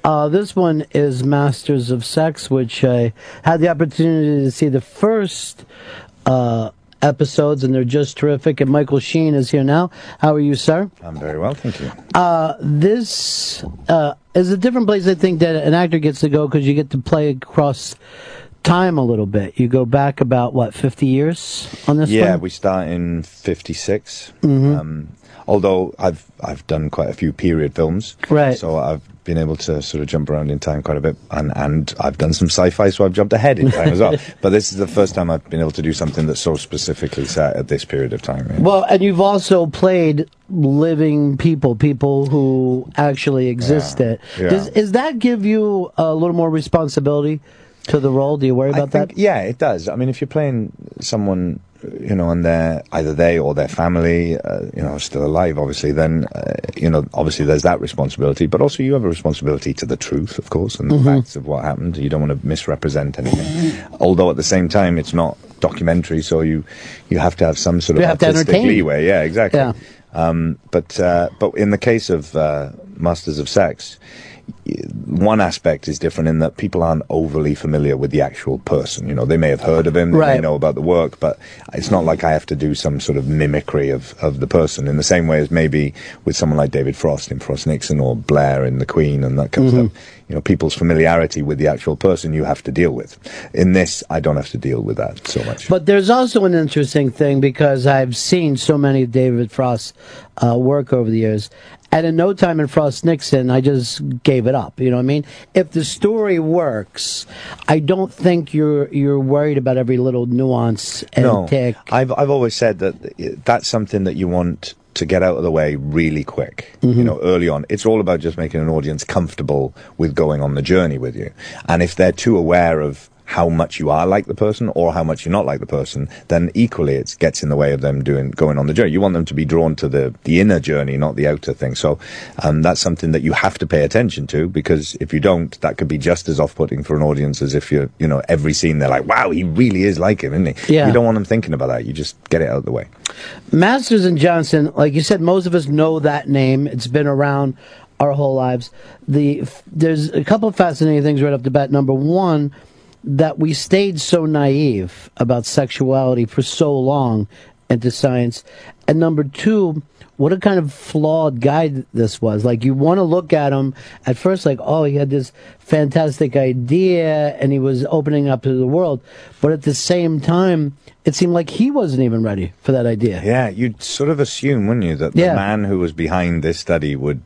This one is Masters of Sex, which I had the opportunity to see the first episodes, and they're just terrific. And Michael Sheen is here now. How are you, sir? I'm very well, thank you. This is a different place, I think, that an actor gets to go because you get to play across time a little bit. You go back about, what, 50 years on this one? Yeah, we start in 56. Mm-hmm. Although I've done quite a few period films, right? So I've been able to sort of jump around in time quite a bit, and I've done some sci-fi, so I've jumped ahead in time as well. But this is the first time I've been able to do something that's so specifically set at this period of time. Yeah. Well, and you've also played living people who actually existed. Yeah. Does that give you a little more responsibility to the role? Do you worry about that? Yeah, it does. I mean, if you're playing someone, you know, and they're either they or their family, you know, still alive, obviously, then, you know, obviously there's that responsibility. But also you have a responsibility to the truth, of course, and the facts of what happened. You don't want to misrepresent anything. Although at the same time, it's not documentary, so you have to have some sort of artistic leeway. Yeah, exactly. Yeah. But in the case of Masters of Sex, one aspect is different in that people aren't overly familiar with the actual person. You know, they may have heard of him, they may know about the work, but it's not like I have to do some sort of mimicry of the person in the same way as maybe with someone like David Frost in Frost Nixon or Blair in The Queen and that kind of stuff. You know, people's familiarity with the actual person you have to deal with. In this, I don't have to deal with that so much. But there's also an interesting thing because I've seen so many of David Frost's work over the years. And in no time in Frost Nixon, I just gave it up. You know what I mean? If the story works, I don't think you're worried about every little nuance and tick. I've always said that that's something that you want to get out of the way really quick, you know, early on. It's all about just making an audience comfortable with going on the journey with you. And if they're too aware of how much you are like the person or how much you're not like the person, then equally it gets in the way of them going on the journey. You want them to be drawn to the inner journey, not the outer thing. So that's something that you have to pay attention to, because if you don't, that could be just as off-putting for an audience as if you're, you know, every scene they're like, wow, he really is like him, isn't he? Yeah. You don't want them thinking about that. You just get it out of the way. Masters and Johnson, like you said, most of us know that name. It's been around our whole lives. There's a couple of fascinating things right off the bat. Number one, that we stayed so naive about sexuality for so long into science. And number two, what a kind of flawed guide this was. Like, you want to look at him at first like, oh, he had this fantastic idea and he was opening up to the world. But at the same time, it seemed like he wasn't even ready for that idea. Yeah, you'd sort of assume, wouldn't you, that the man who was behind this study would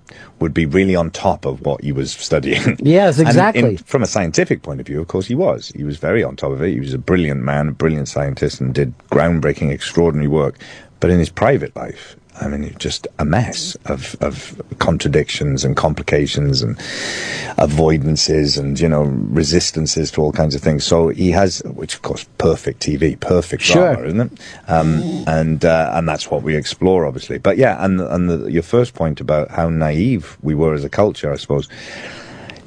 be really on top of what he was studying. Yes, exactly. From a scientific point of view, of course, he was. He was very on top of it. He was a brilliant man, a brilliant scientist, and did groundbreaking, extraordinary work. But in his private life, I mean, just a mess of contradictions and complications and avoidances and, you know, resistances to all kinds of things. So he has, which of course, perfect TV, perfect drama, isn't it? And that's what we explore, obviously. But yeah, and your first point about how naive we were as a culture, I suppose.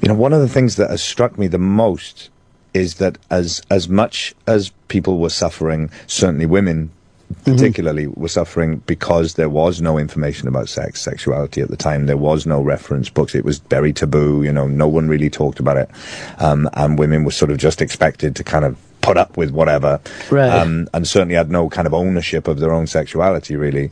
You know, one of the things that has struck me the most is that as much as people were suffering, certainly women particularly were suffering because there was no information about sexuality at the time. There was no reference books. It was very taboo, you know, no one really talked about it. And women were sort of just expected to kind of put up with whatever. Right. And certainly had no kind of ownership of their own sexuality, really.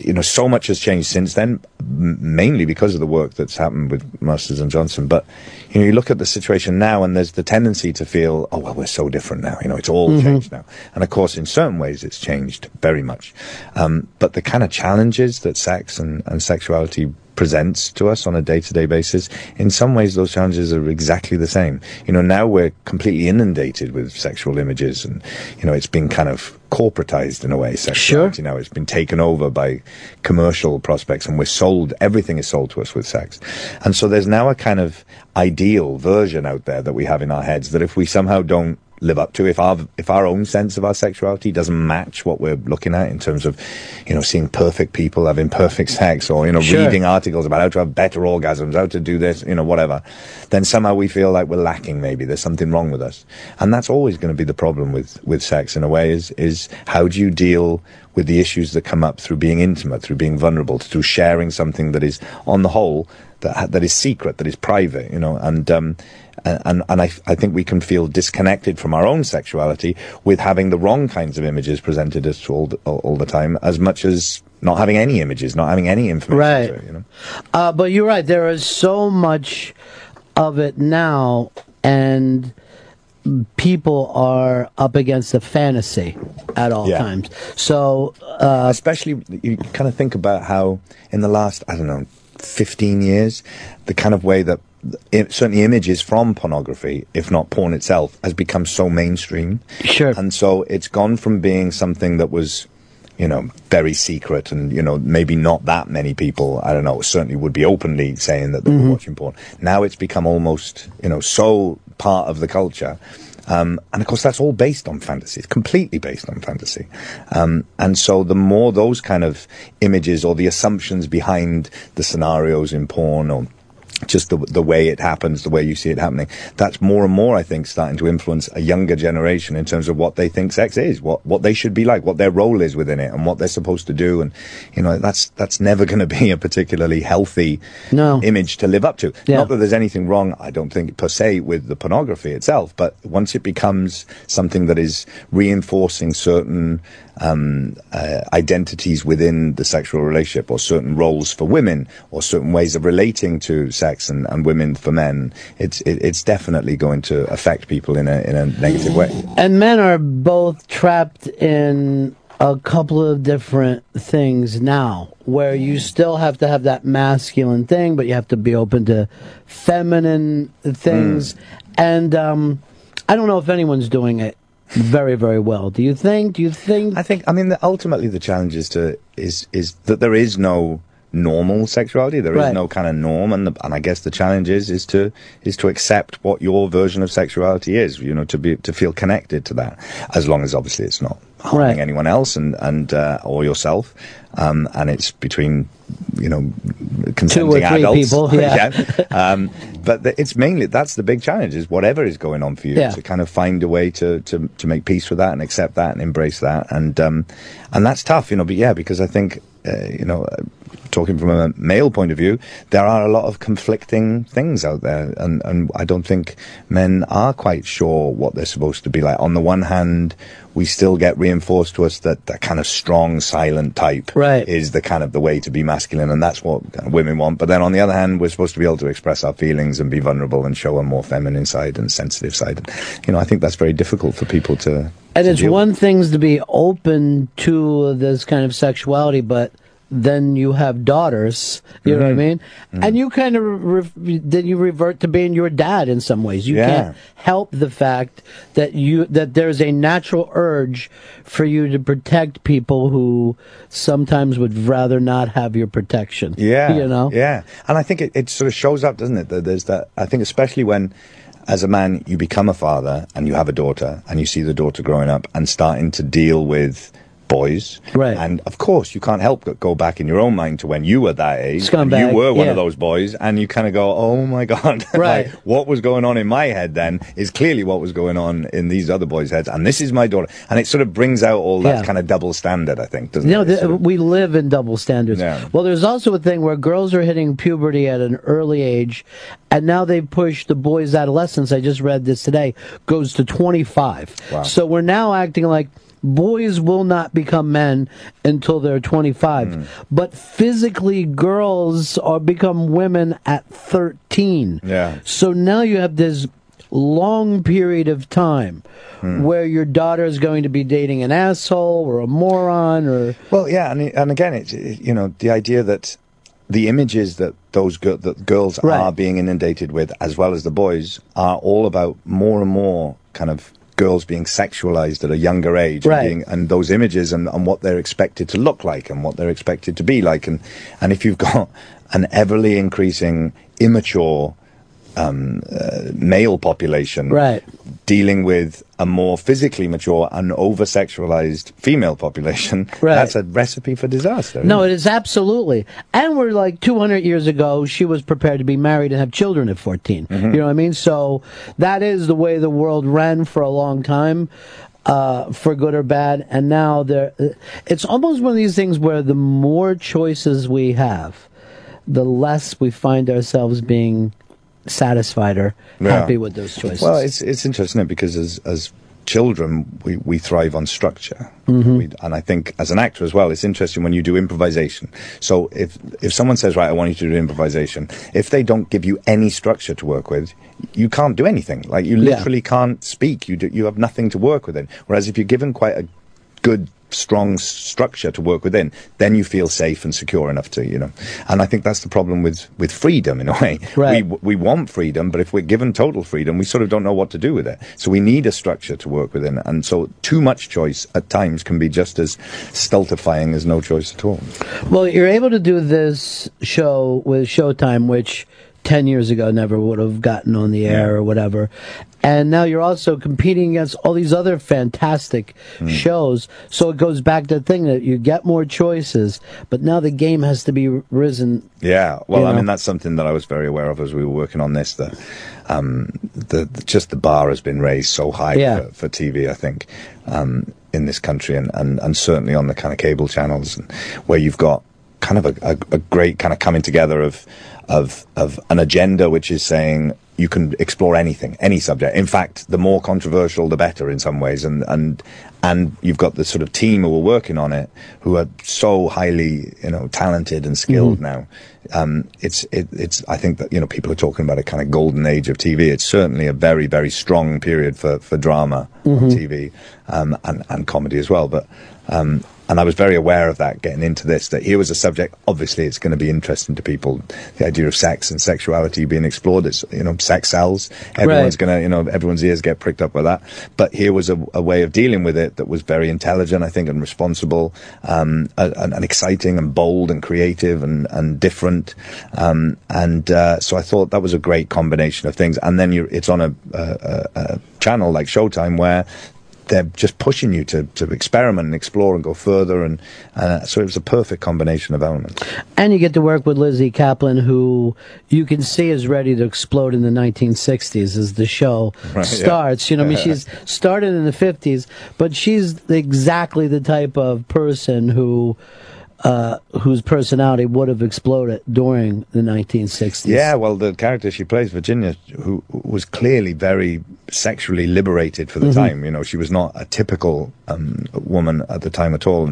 You know, so much has changed since then, mainly because of the work that's happened with Masters and Johnson. But, you know, you look at the situation now and there's the tendency to feel, oh, well, we're so different now. You know, it's all changed now. And, of course, in certain ways it's changed very much. But the kind of challenges that sex and sexuality presents to us on a day-to-day basis, in some ways those challenges are exactly the same. You know, now we're completely inundated with sexual images and, you know, it's been kind of corporatized in a way, sexuality. Now it's been taken over by commercial prospects and we're sold, everything is sold to us with sex. And so there's now a kind of ideal version out there that we have in our heads that if we somehow don't live up to, if our own sense of our sexuality doesn't match what we're looking at in terms of, you know, seeing perfect people having perfect sex or, you know, reading articles about how to have better orgasms, how to do this, you know, whatever, then somehow we feel like we're lacking, maybe there's something wrong with us. And that's always going to be the problem with sex in a way, is how do you deal with the issues that come up through being intimate, through being vulnerable, through sharing something that is on the whole that is secret, that is private, you know, and And I think we can feel disconnected from our own sexuality with having the wrong kinds of images presented us all the time, as much as not having any images, not having any information. Right. So, you know? But you're right. There is so much of it now, and people are up against the fantasy at all times. So, especially, you kind of think about how in the last, 15 years, the kind of way that certainly images from pornography, if not porn itself, has become so mainstream. Sure. And so it's gone from being something that was, very secret and, maybe not that many people, certainly would be openly saying that they were watching porn. Now it's become almost, so part of the culture. And of course, that's all based on fantasy. It's completely based on fantasy. And so the more those kind of images or the assumptions behind the scenarios in porn, or just the way it happens, the way you see it happening, that's more and more, I think, starting to influence a younger generation in terms of what they think sex is, what they should be like, what their role is within it, and what they're supposed to do. And, that's never going to be a particularly healthy image to live up to. Yeah. Not that there's anything wrong, I don't think, per se, with the pornography itself, but once it becomes something that is reinforcing certain identities within the sexual relationship, or certain roles for women, or certain ways of relating to sex and women for men, it's definitely going to affect people in a negative way. And men are both trapped in a couple of different things now, where you still have to have that masculine thing, but you have to be open to feminine things. And I don't know if anyone's doing it very, very well. Do you think? Ultimately the challenge is that there is no normal sexuality. There is no kind of norm, and I guess the challenge is to accept what your version of sexuality is. To feel connected to that, as long as obviously it's not harming anyone else and or yourself. And it's between consenting 2 or 3 adults. People. Yeah. But it's mainly, that's the big challenge, is whatever is going on for you to kind of find a way to make peace with that and accept that and embrace that, and that's tough, But because I think talking from a male point of view, there are a lot of conflicting things out there, and I don't think men are quite sure what they're supposed to be like. On the one hand, we still get reinforced to us that that kind of strong, silent type is the way to be masculine, and that's what women want. But then on the other hand, we're supposed to be able to express our feelings and be vulnerable and show a more feminine side and sensitive side. And, I think that's very difficult for people to. And it's one thing to be open to this kind of sexuality, but then you have daughters, you know what I mean? Mm-hmm. And you kind of then you revert to being your dad in some ways. You can't help the fact that there's a natural urge for you to protect people who sometimes would rather not have your protection. Yeah, Yeah, and I think it sort of shows up, doesn't it? There's that. I think especially when, as a man, you become a father and you have a daughter, and you see the daughter growing up and starting to deal with boys, and of course you can't help but go back in your own mind to when you were that age. Scumbag, you were one of those boys, and you kind of go, oh my god, like, what was going on in my head then is clearly what was going on in these other boys' heads, and this is my daughter, and it sort of brings out all that kind of double standard, I think, doesn't it? We live in double standards. Well, there's also a thing where girls are hitting puberty at an early age, and now they've pushed the boys' adolescence, I just read this today, goes to 25. Wow. So we're now acting like boys will not become men until they're 25. But physically, girls become women at 13. Yeah. So now you have this long period of time where your daughter is going to be dating an asshole or a moron or... Well, yeah, and again, it's, the idea that the images that that girls are being inundated with, as well as the boys, are all about more and more kind of girls being sexualized at a younger age, and those images and what they're expected to look like and what they're expected to be like, and if you've got an everly increasing immature male population dealing with a more physically mature and over-sexualized female population, that's a recipe for disaster. No, it is absolutely. And we're like 200 years ago, she was prepared to be married and have children at 14. Mm-hmm. You know what I mean? So that is the way the world ran for a long time, for good or bad. And now it's almost one of these things where the more choices we have, the less we find ourselves being satisfied or happy with those choices. Well, it's interesting, isn't it? Because as children, we thrive on structure. Mm-hmm. And I think as an actor as well, it's interesting when you do improvisation. So if someone says, right, I want you to do improvisation, if they don't give you any structure to work with, you can't do anything. Like, you literally can't speak. You have nothing to work within. Whereas if you're given quite a good, strong structure to work within, then you feel safe and secure enough to, you know. And I think that's the problem with freedom, in a way. Right. We want freedom, but if we're given total freedom, we sort of don't know what to do with it. So we need a structure to work within. And so too much choice at times can be just as stultifying as no choice at all. Well, you're able to do this show with Showtime, which 10 years ago never would have gotten on the air or whatever. And now you're also competing against all these other fantastic shows. So it goes back to the thing that you get more choices, but now the game has to be risen. Yeah, well, I mean, that's something that I was very aware of as we were working on this, that just the bar has been raised so high for TV, I think, in this country and certainly on the kind of cable channels, where you've got kind of a great kind of coming together of an agenda which is saying you can explore anything, any subject. In fact, the more controversial, the better in some ways. And you've got the sort of team who are working on it, who are so highly, you know, talented and skilled now. It's I think that, you know, people are talking about a kind of golden age of TV. It's certainly a very, very strong period for drama on TV, and comedy as well. But, and I was very aware of that getting into this, that here was a subject, obviously it's going to be interesting to people. The idea of sex and sexuality being explored, it's, you know, sex sells. Everyone's going to, you know, everyone's ears get pricked up by that. But here was a way of dealing with it that was very intelligent, I think, and responsible, and exciting and bold and creative and different. So I thought that was a great combination of things. And then it's on a channel like Showtime where they're just pushing you to experiment and explore and go further, and so it was a perfect combination of elements. And you get to work with Lizzie Kaplan, who you can see is ready to explode in the 1960s as the show starts. You know, I mean, she's started in the 50s, but she's exactly the type of person who... whose personality would have exploded during the 1960s. Yeah, well, the character she plays, Virginia, who was clearly very sexually liberated for the time. You know, she was not a typical woman at the time at all,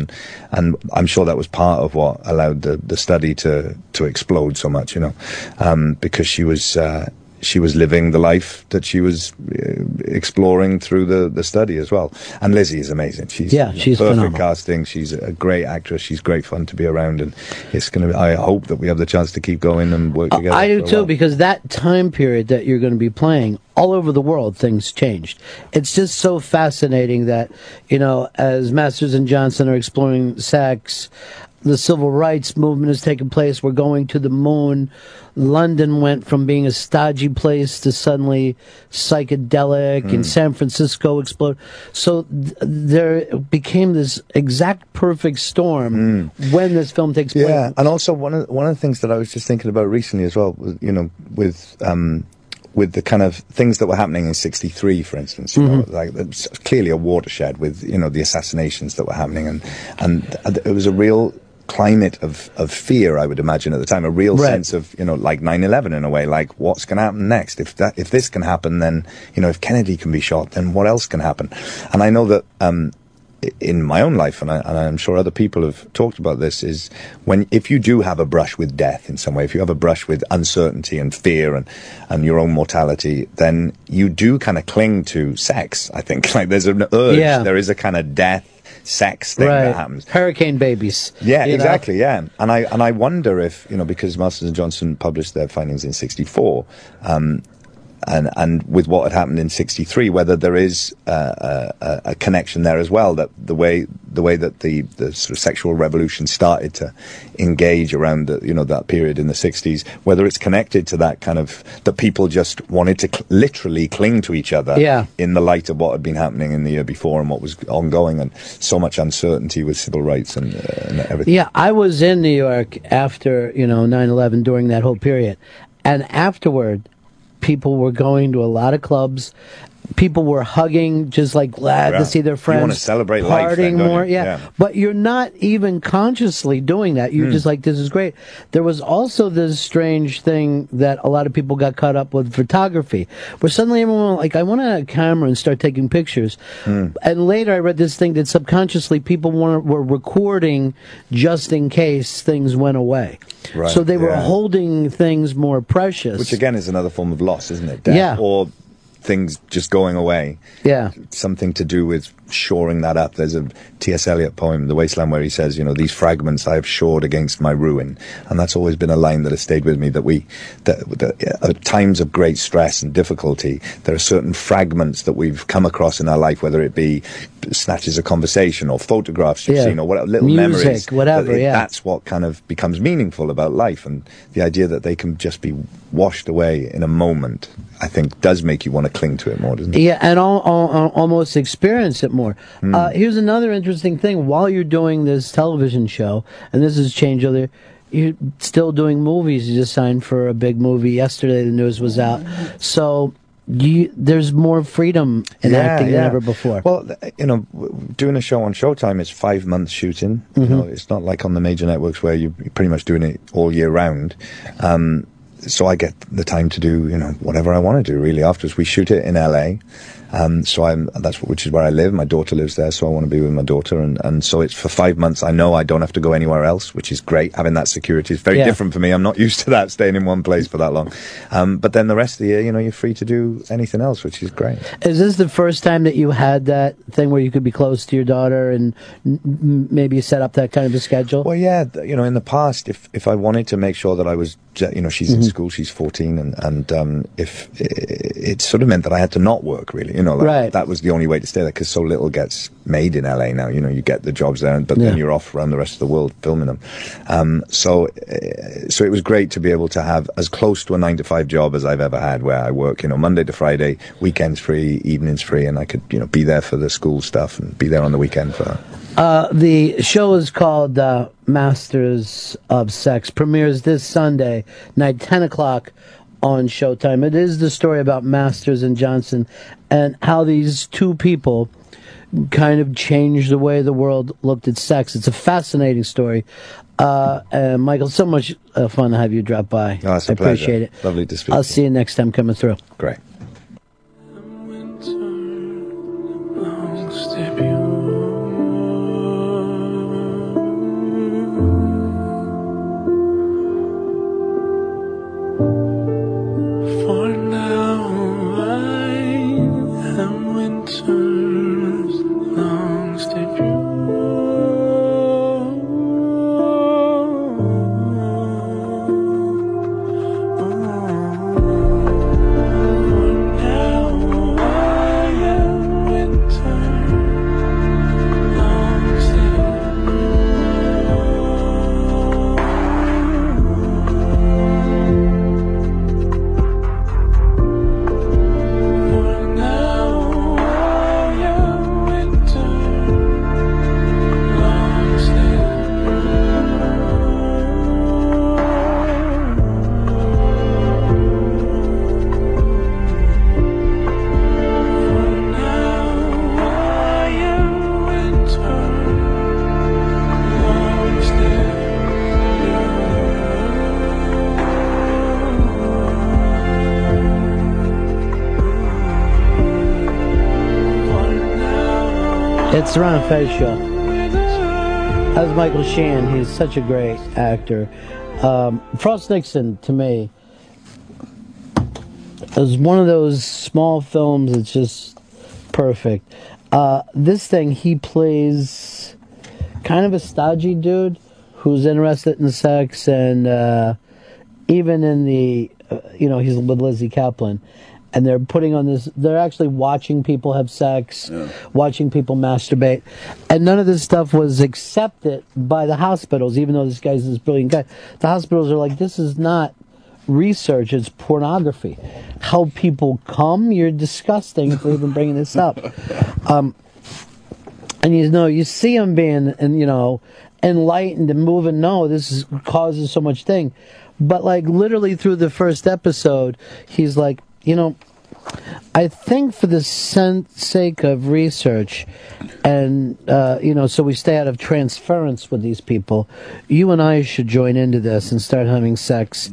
and I'm sure that was part of what allowed the study to explode so much, you know, because she was living the life that she was exploring through the study as well. And Lizzie is amazing. She's perfect phenomenal. Casting. She's a great actress. She's great fun to be around. And it's going to. I hope that we have the chance to keep going and work together. I do too, because that time period that you're going to be playing, all over the world, things changed. It's just so fascinating that, you know, as Masters and Johnson are exploring sex, the civil rights movement is taking place. We're going to the moon. London went from being a stodgy place to suddenly psychedelic, and San Francisco exploded. So there became this exact perfect storm when this film takes place. Yeah, and also one of the things that I was just thinking about recently as well, you know, with the kind of things that were happening in 63, for instance, you know, like it's clearly a watershed with, you know, the assassinations that were happening, and it was a real climate of fear, I would imagine, at the time, a real sense of, you know, like 9/11 in a way, like what's going to happen next? If this can happen, then, you know, if Kennedy can be shot, then what else can happen? And I know that, in my own life, and I'm sure other people have talked about this, is if you do have a brush with death in some way, if you have a brush with uncertainty and fear and your own mortality, then you do kind of cling to sex, I think. Like, there's an urge, there is a kind of death sex thing that happens. Hurricane babies. Yeah, exactly, yeah. And I wonder if, you know, because Masters and Johnson published their findings in 64, and with what had happened in 63, whether there is a connection there as well, that the way that the sort of sexual revolution started to engage around the, you know, that period in the 60s, whether it's connected to that kind of, that people just wanted to literally cling to each other in the light of what had been happening in the year before and what was ongoing, and so much uncertainty with civil rights and everything. Yeah, I was in New York after, you know, 9/11 during that whole period, and afterward people were going to a lot of clubs. people were hugging, just like glad to see their friends. You want to celebrate life, then, don't more, you? Yeah. But you're not even consciously doing that. You're just like, this is great. There was also this strange thing that a lot of people got caught up with photography, where suddenly everyone was like, I want a camera and start taking pictures. And later I read this thing that subconsciously people were recording just in case things went away. Right. So they were holding things more precious. Which again is another form of loss, isn't it? Death, or things just going away. Yeah. Something to do with shoring that up. There's a T.S. Eliot poem, The Wasteland, where he says, you know, these fragments I have shored against my ruin. And that's always been a line that has stayed with me, that at times of great stress and difficulty, there are certain fragments that we've come across in our life, whether it be snatches of conversation or photographs you've seen or whatever, little music, memories. Whatever, that's what kind of becomes meaningful about life. And the idea that they can just be washed away in a moment, I think, does make you want to cling to it more, doesn't it? Yeah, and almost experience it more. Here's another interesting thing. While you're doing this television show, and this has changed over, you're still doing movies. You just signed for a big movie yesterday. The news was out. So there's more freedom in acting than ever before. Well, you know, doing a show on Showtime is 5 months shooting. Mm-hmm. You know, it's not like on the major networks where you're pretty much doing it all year round. So I get the time to do, you know, whatever I want to do, really, afterwards. We shoot it in LA. Which is where I live. My daughter lives there, so I want to be with my daughter. And so it's for 5 months. I know I don't have to go anywhere else, which is great. Having that security is very different for me. I'm not used to that, staying in one place for that long. But then the rest of the year, you know, you're free to do anything else, which is great. Is this the first time that you had that thing where you could be close to your daughter and maybe set up that kind of a schedule? Well, yeah. You know, in the past, if I wanted to make sure that I was, you know, she's in school, she's 14, and it sort of meant that I had to not work, really. You know, like, that was the only way to stay there, because so little gets made in LA now. You know, you get the jobs there, but then you're off around the rest of the world filming them. So it was great to be able to have as close to a 9-to-5 job as I've ever had, where I work, you know, Monday to Friday, weekends free, evenings free, and I could, you know, be there for the school stuff and be there on the weekend for her. The show is called Masters of Sex. Premieres this Sunday night, 10 o'clock. On Showtime. It is the story about Masters and Johnson and how these two people kind of changed the way the world looked at sex. It's a fascinating story. And Michael, so much fun to have you drop by. Oh, that's a pleasure. I appreciate it. Lovely to speak. I'll see you next time coming through. Great. It's the Ron and Fez Show. That was Michael Sheen. He's such a great actor. Frost Nixon, to me, is one of those small films that's just perfect. This thing, he plays kind of a stodgy dude who's interested in sex, and even in the, you know, he's with Lizzie Kaplan. And they're putting on this, they're actually watching people have sex, watching people masturbate. And none of this stuff was accepted by the hospitals, even though this guy's this brilliant guy. The hospitals are like, this is not research, it's pornography. How people come, you're disgusting for even bringing this up. And you know, you see him being, and you know, enlightened and moving, no, this is, causes so much thing. But like literally through the first episode, he's like, you know, I think for the sake of research and, so we stay out of transference with these people, you and I should join into this and start having sex.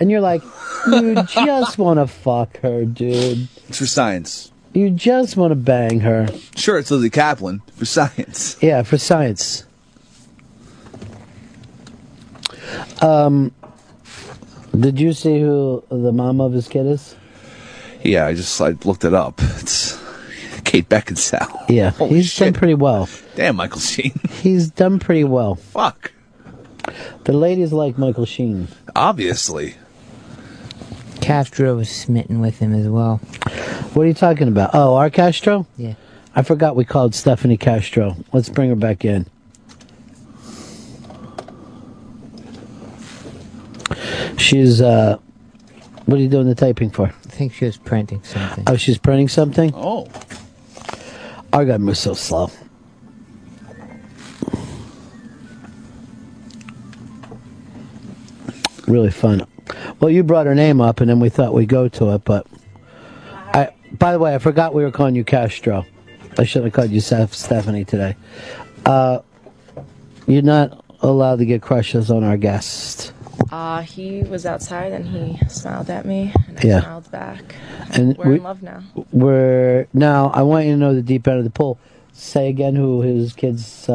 And you're like, you just want to fuck her, dude. It's for science. You just want to bang her. Sure, it's Lizzie Kaplan. For science. Yeah, for science. Did you see who the mom of his kid is? Yeah, I looked it up. It's Kate Beckinsale. Yeah, Holy shit. Done pretty well. Damn, Michael Sheen. He's done pretty well. Fuck. The ladies like Michael Sheen. Obviously. Castro was smitten with him as well. What are you talking about? Oh, our Castro? Yeah. I forgot we called Stephanie Castro. Let's bring her back in. She's, what are you doing the typing for? I think she was printing something. Oh, she's printing something? Oh. Our guy moves so slow. Really fun. Well, you brought her name up, and then we thought we'd go to it, but... by the way, I forgot we were calling you Castro. I should have called you Stephanie today. You're not allowed to get crushes on our guest. He was outside and he smiled at me and I smiled back. And we're in love now. Now, I want you to know the deep end of the pool. Say again who his kid's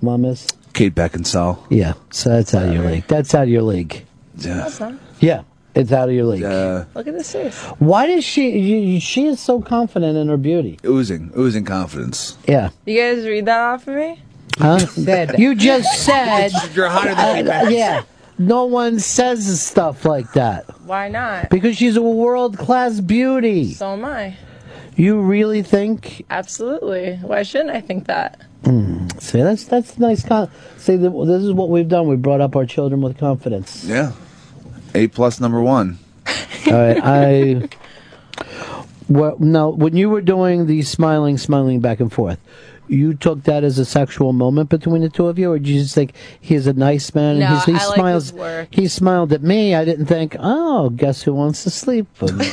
mom is. Kate Beckinsale. Yeah, so that's out of your league. That's out of your league. Yeah. No, it's not. Yeah, it's out of your league. Look at this face. Why does she is so confident in her beauty? Oozing confidence. Yeah. You guys read that off of me? Huh? You just said. You're hotter than me. Yeah. No one says stuff like that. Why not? Because she's a world-class beauty. So am I. You really think? Absolutely. Why shouldn't I think that? See, that's nice. See, this is what we've done. We brought up our children with confidence. Yeah. A+ number one. All right. Now, when you were doing the smiling back and forth, you took that as a sexual moment between the two of you, or did you just think he's a nice man? No, and he smiles. Like his work. He smiled at me. I didn't think, oh, guess who wants to sleep with me?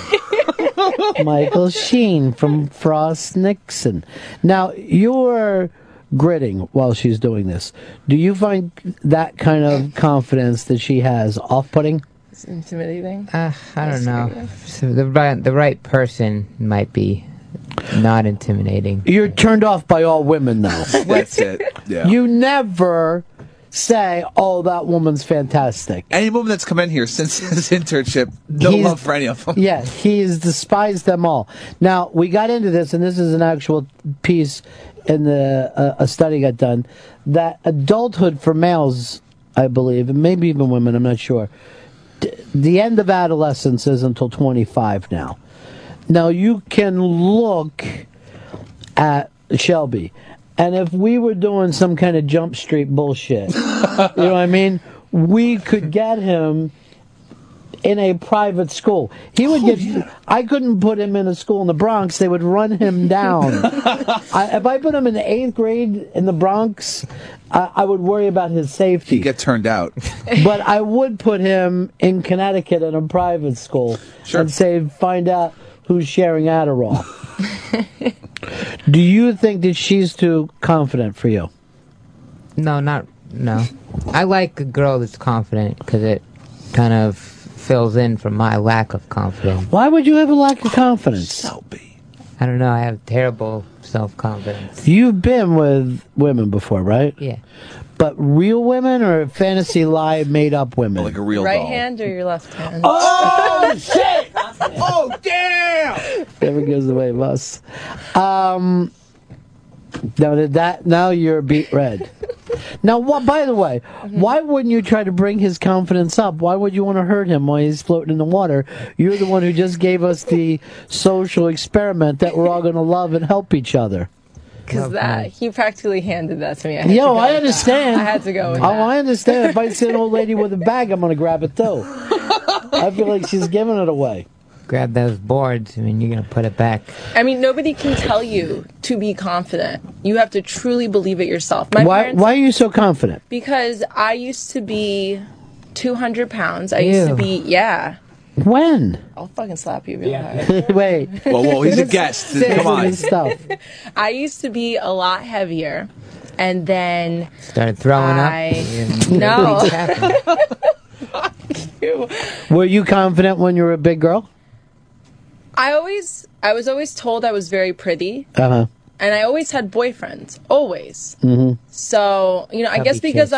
Michael Sheen from Frost Nixon. Now, you're gritting while she's doing this. Do you find that kind of confidence that she has off-putting? It's intimidating. I don't know. So the right person might be. Not intimidating. You're turned off by all women, though. That's it. Yeah. You never say, oh, that woman's fantastic. Any woman that's come in here since his internship, no love for any of them. Yeah, he's despised them all. Now, we got into this, and this is an actual piece in a study got done, that adulthood for males, I believe, and maybe even women, I'm not sure, the end of adolescence is until 25 now. Now, you can look at Shelby, and if we were doing some kind of Jump Street bullshit, you know what I mean? We could get him in a private school. He would I couldn't put him in a school in the Bronx. They would run him down. If I put him in the 8th grade in the Bronx, I would worry about his safety. He'd get turned out. But I would put him in Connecticut in a private school and find out who's sharing Adderall. Do you think that she's too confident for you? No. I like a girl that's confident because it kind of fills in for my lack of confidence. Why would you have a lack of confidence? Selby. I don't know. I have terrible self-confidence. You've been with women before, right? Yeah. But real women or fantasy lie made-up women? Like a real right doll. Hand or your left hand? Oh, shit! Oh, damn! Never gives away us. Now you're beat red. Now, by the way, why wouldn't you try to bring his confidence up? Why would you want to hurt him while he's floating in the water? You're the one who just gave us the social experiment that we're all going to love and help each other. Because he practically handed that to me. I understand. I had to go with that. I understand. If I see an old lady with a bag, I'm going to grab it, too. I feel like she's giving it away. Grab those boards, you're going to put it back. Nobody can tell you to be confident. You have to truly believe it yourself. Why are you so confident? Because I used to be 200 pounds. I used to be, When? I'll fucking slap you real hard. Wait. Whoa, he's a guest. Come on. Stuff. I used to be a lot heavier, and then started throwing up. No. You. Were you confident when you were a big girl? I was always told I was very pretty. Uh-huh. And I always had boyfriends, always. Mm-hmm. So, you know, I guess because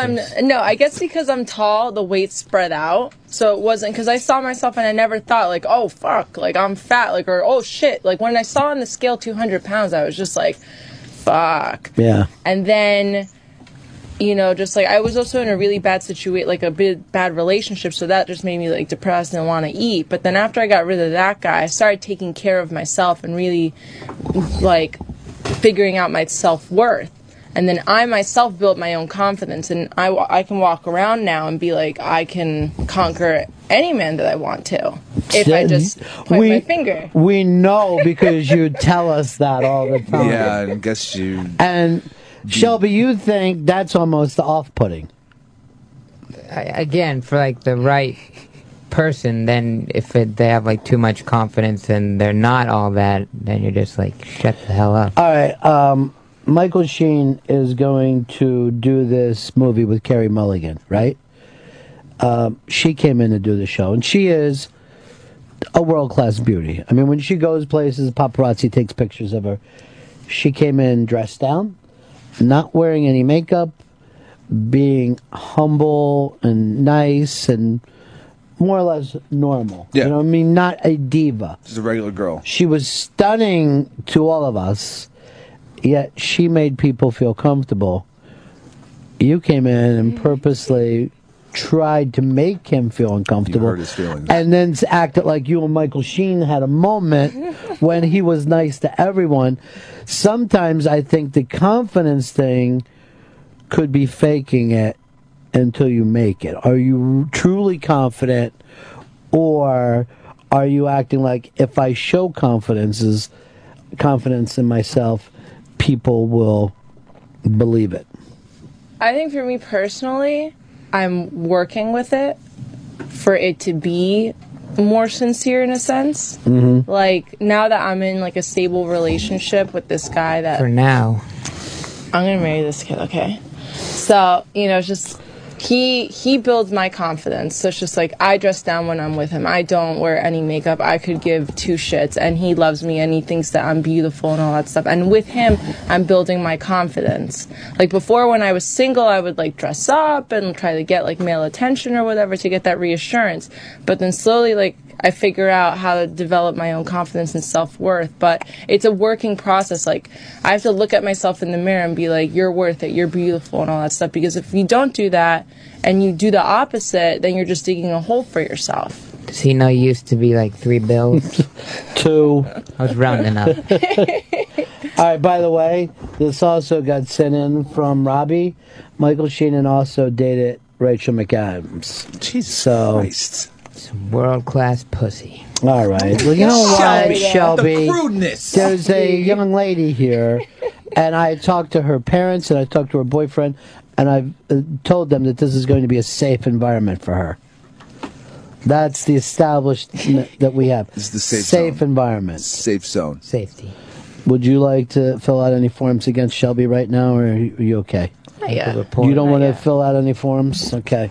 I'm tall, the weight spread out. So it wasn't, because I saw myself and I never thought, like, oh, fuck, like, I'm fat, like, or, oh, shit. Like, when I saw on the scale 200 pounds, I was just like, fuck. Yeah. And then, you know, just, like, I was also in a really bad situation, like, a bad relationship, so that just made me, like, depressed and want to eat. But then after I got rid of that guy, I started taking care of myself and really, like, figuring out my self-worth, and then I myself built my own confidence, and I can walk around now and be like, I can conquer any man that I want to if I just point my finger. We know, because you tell us that all the time. Yeah, I guess you... And Shelby, you think that's almost off-putting. Again, for like the right person, then if they have like too much confidence and they're not all that, then you're just like, shut the hell up. All right, Michael Sheen is going to do this movie with Carey Mulligan, right? She came in to do the show, and she is a world-class beauty. I mean, when she goes places, paparazzi takes pictures of her. She came in dressed down, not wearing any makeup, being humble and nice and more or less normal. Yeah. You know what I mean? Not a diva. Just a regular girl. She was stunning to all of us, yet she made people feel comfortable. You came in and purposely tried to make him feel uncomfortable. You hurt his feelings. And then acted like you and Michael Sheen had a moment when he was nice to everyone. Sometimes I think the confidence thing could be faking it until you make it. Are you truly confident, or are you acting like, if I show confidence in myself, people will believe it? I think for me personally, I'm working with it for it to be more sincere in a sense. Mm-hmm. Like, now that I'm in like a stable relationship with this guy that... For now. I'm going to marry this kid, okay? So, you know, it's just... He builds my confidence, so it's just like, I dress down when I'm with him. I don't wear any makeup. I could give two shits, and he loves me, and he thinks that I'm beautiful and all that stuff. And with him, I'm building my confidence. Like, before, when I was single, I would, like, dress up and try to get, like, male attention or whatever to get that reassurance. But then slowly, like, I figure out how to develop my own confidence and self-worth. But it's a working process. Like, I have to look at myself in the mirror and be like, you're worth it, you're beautiful, and all that stuff. Because if you don't do that and you do the opposite, then you're just digging a hole for yourself. Does he know you used to be like 3 bills? 2. I was rounding up. All right, by the way, this also got sent in from Robbie. Michael Sheen also dated Rachel McAdams. Jesus Christ. World-class pussy. All right. Well, you know what, Shelby? The crudeness. There's a young lady here, and I talked to her parents, and I talked to her boyfriend, and I've told them that this is going to be a safe environment for her. That's the establishment that we have. This is the safe environment. Safe zone. Safety. Would you like to fill out any forms against Shelby right now, or are you okay? Yeah. You don't want to fill out any forms? Okay.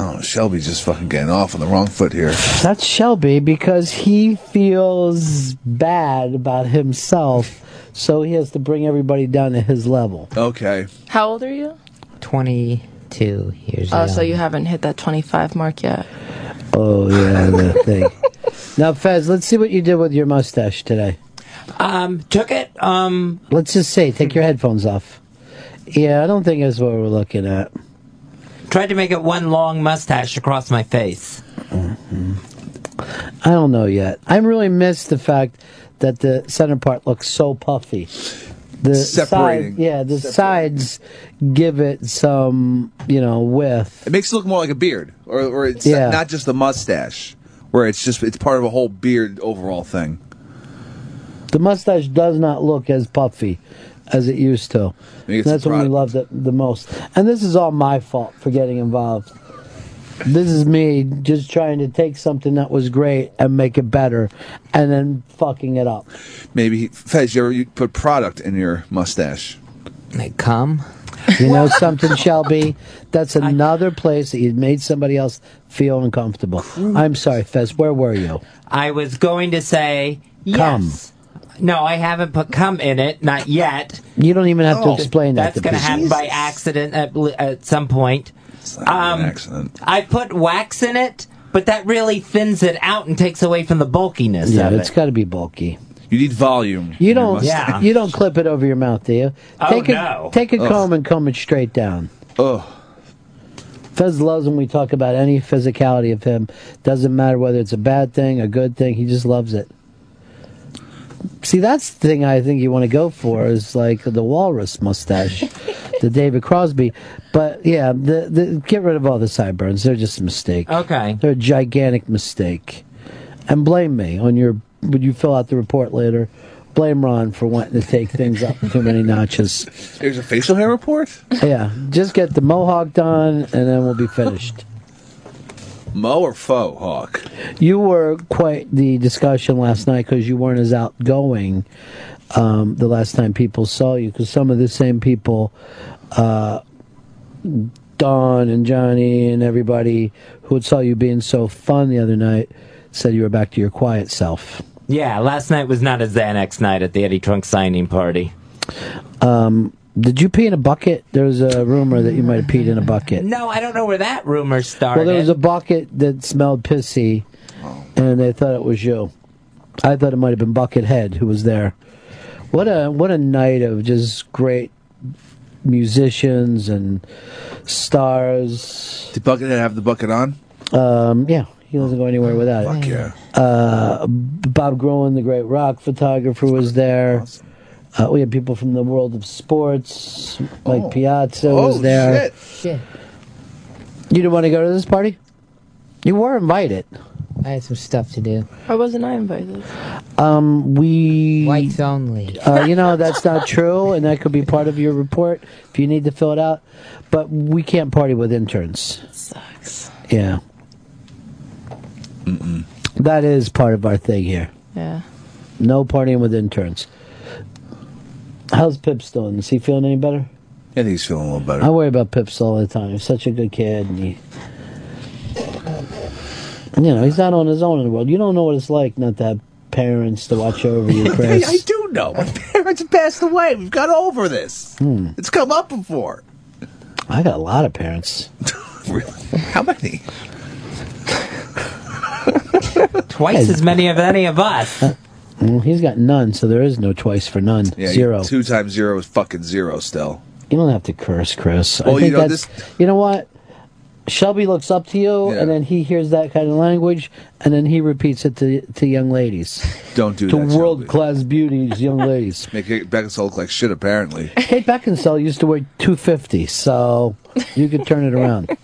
Oh, Shelby's just fucking getting off on the wrong foot here. That's Shelby, because he feels bad about himself, so he has to bring everybody down to his level. Okay. How old are you? 22 years old. Oh, so you haven't hit that 25 mark yet. Oh, yeah, that thing. Now, Fez, let's see what you did with your mustache today. Took it. Let's just say, take your headphones off. Yeah, I don't think that's what we're looking at. Tried to make it one long mustache across my face. Mm-hmm. I don't know yet. I really miss the fact that the center part looks so puffy. The separating. Sides give it some, you know, width. It makes it look more like a beard, or it's not just the mustache, where it's part of a whole beard overall thing. The mustache does not look as puffy as it used to. That's when we loved it the most. And this is all my fault for getting involved. This is me just trying to take something that was great and make it better and then fucking it up. Maybe, Fez, you put product in your mustache. Like cum? You know something, Shelby? That's another place that you made somebody else feel uncomfortable. I'm sorry, Fez, where were you? I was going to say yes. No, I haven't put cum in it, not yet. You don't even have to explain that. That's going to happen by accident at some point. It's not an accident. I put wax in it, but that really thins it out and takes away from the bulkiness of it. Yeah, it's got to be bulky. You need volume. You don't clip it over your mouth, do you? Take a comb and comb it straight down. Ugh. Fez loves when we talk about any physicality of him. Doesn't matter whether it's a bad thing, a good thing. He just loves it. See, that's the thing I think you want to go for is like the walrus mustache, the David Crosby. But yeah, get rid of all the sideburns. They're just a mistake. Okay. They're a gigantic mistake. And blame me on your... Would you fill out the report later? Blame Ron for wanting to take things up too many notches. There's a facial hair report? Yeah. Just get the mohawk done, and then we'll be finished. Mo or faux hawk? You were quite the discussion last night because you weren't as outgoing the last time people saw you, because some of the same people, Don and Johnny and everybody who saw you being so fun the other night, said you were back to your quiet self. Yeah, last night was not a Xanax night at the Eddie Trunk signing party. Did you pee in a bucket? There was a rumor that you might have peed in a bucket. No, I don't know where that rumor started. Well, there was a bucket that smelled pissy, and they thought it was you. I thought it might have been Buckethead who was there. What a night of just great musicians and stars. Did Buckethead have the bucket on? Yeah. He doesn't go anywhere without it. Fuck yeah. Bob Groen, the great rock photographer, was there. Awesome. We had people from the world of sports. Mike Piazza was there. Shit. You didn't want to go to this party? You were invited. I had some stuff to do. Why wasn't I invited? Whites only. That's not true, and that could be part of your report if you need to fill it out. But we can't party with interns. That sucks. Yeah. Mm-mm. That is part of our thing here. Yeah. No partying with interns. How's Pips doing? Is he feeling any better? I think he's feeling a little better. I worry about Pips all the time. He's such a good kid. And he's not on his own in the world. You don't know what it's like not to have parents to watch over you, Chris. I do know. My parents passed away. We've got over this. It's come up before. I got a lot of parents. Really? How many? Twice as many of any of us. He's got none, so there is no twice for none. Yeah, 0. 2 times 0 is fucking 0 still. You don't have to curse, Chris. Well, you know what? Shelby looks up to you, and then he hears that kind of language, and then he repeats it to young ladies. Don't do that, to world-class beauties, young ladies. Make Kate Beckinsale look like shit, apparently. Kate Beckinsale used to weigh 250, so you could turn it around.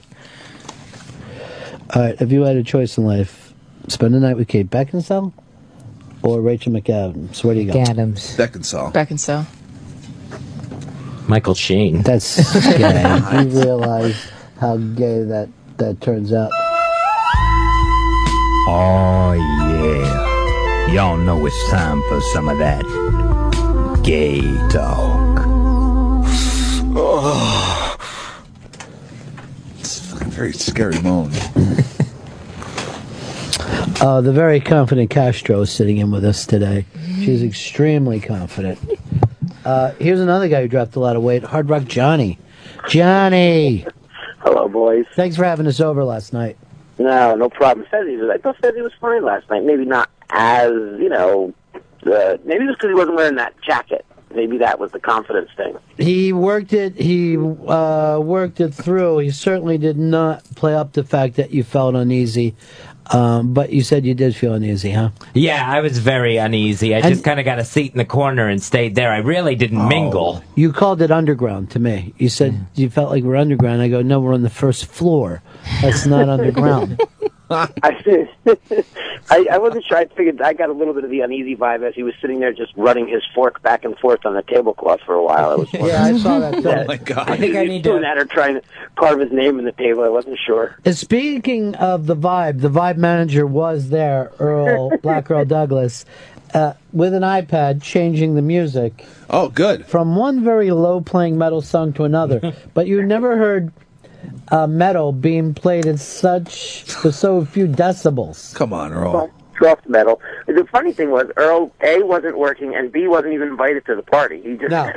All right, if you had a choice in life, spend the night with Kate Beckinsale or Rachel McAdams? Where do you go? McAdams. Beckinsale. Michael Sheen. That's gay. You realize how gay that turns out. Oh, yeah. Y'all know it's time for some of that gay talk. Oh. It's a fucking very scary moan. The very confident Castro is sitting in with us today. She's extremely confident. Here's another guy who dropped a lot of weight, Hard Rock Johnny. Johnny! Hello, boys. Thanks for having us over last night. No problem. I thought Fezzy was fine last night. Maybe not as, maybe it was because he wasn't wearing that jacket. Maybe that was the confidence thing. He worked it through. He certainly did not play up the fact that you felt uneasy. But you said you did feel uneasy, huh? Yeah, I was very uneasy. I just kind of got a seat in the corner and stayed there. I really didn't mingle. You called it underground to me. You said you felt like we're underground. I go, no, we're on the first floor. That's not underground. I wasn't sure. I figured I got a little bit of the uneasy vibe as he was sitting there just running his fork back and forth on the tablecloth for a while. I was yeah, I saw that. Oh my God! I think I need doing to... that or trying to carve his name in the table. I wasn't sure. And speaking of the vibe manager was there, Black Earl Douglas, with an iPad changing the music. Oh, good! From one very low playing metal song to another, but you never heard. Metal being played at such with so few decibels. Come on, Earl. Soft metal. The funny thing was, Earl A wasn't working and B wasn't even invited to the party. He just no.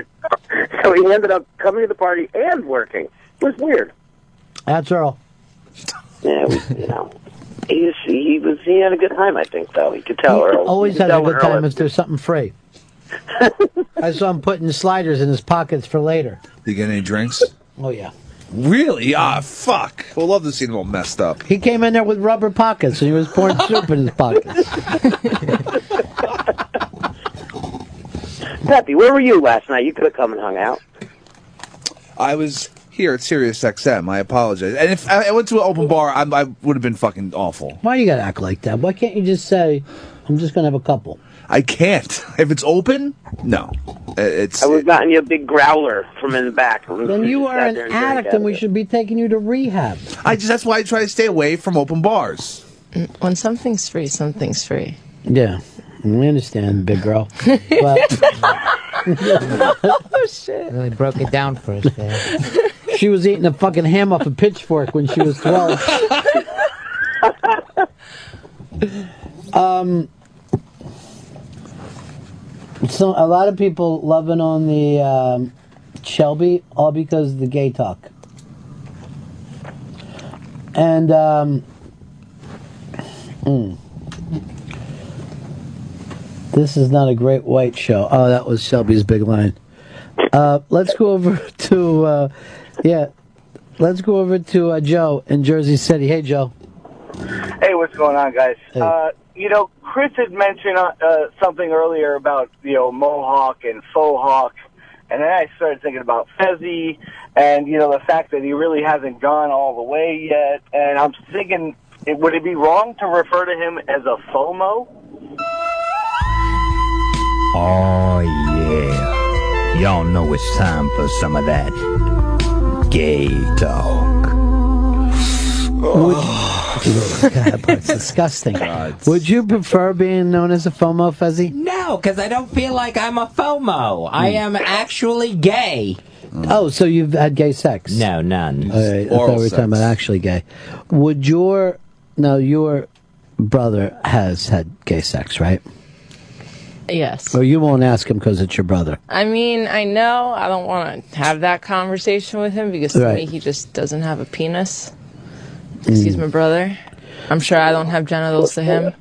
So he ended up coming to the party and working. It was weird. That's Earl. Yeah, you know, he had a good time. I think though he could tell Earl always had a good time if there's something free. I saw him putting sliders in his pockets for later. Did you get any drinks? Oh yeah. Really? Ah, fuck. We'll love to see them all messed up. He came in there with rubber pockets and he was pouring soup in his pockets. Peppy, where were you last night? You could have come and hung out. I was here at Sirius XM. I apologize. And if I went to an open bar, I would have been fucking awful. Why do you got to act like that? Why can't you just say, I'm just going to have a couple? I can't. If it's open, no. I would have gotten you a big growler from in the back. Then you are an addict and we should be taking you to rehab. That's why I try to stay away from open bars. When something's free, something's free. Yeah. I understand, big girl. But, oh, shit. Really broke it down for us there. She was eating a fucking ham off a pitchfork when she was 12. So a lot of people loving on the Shelby, all because of the gay talk. And this is not a great white show. Oh, that was Shelby's big line. Let's go over to Joe in Jersey City. Hey, Joe. Hey, what's going on, guys? Hey. You know, Chris had mentioned something earlier about, you know, Mohawk and faux hawk, and then I started thinking about Fezzi and, you know, the fact that he really hasn't gone all the way yet, and I'm thinking, would it be wrong to refer to him as a FOMO? Oh, yeah. Y'all know it's time for some of that gay talk. God, that's disgusting. God. Would you prefer being known as a FOMO, Fuzzy? No, because I don't feel like I'm a FOMO. I am actually gay. Oh, so you've had gay sex? No, none. All right, I thought we were talking about actually gay. Would your brother has had gay sex, right? Yes. Well, you won't ask him because it's your brother. I mean, I know. I don't want to have that conversation with him because to me he just doesn't have a penis. Because he's my brother. I'm sure I don't have genitals to him.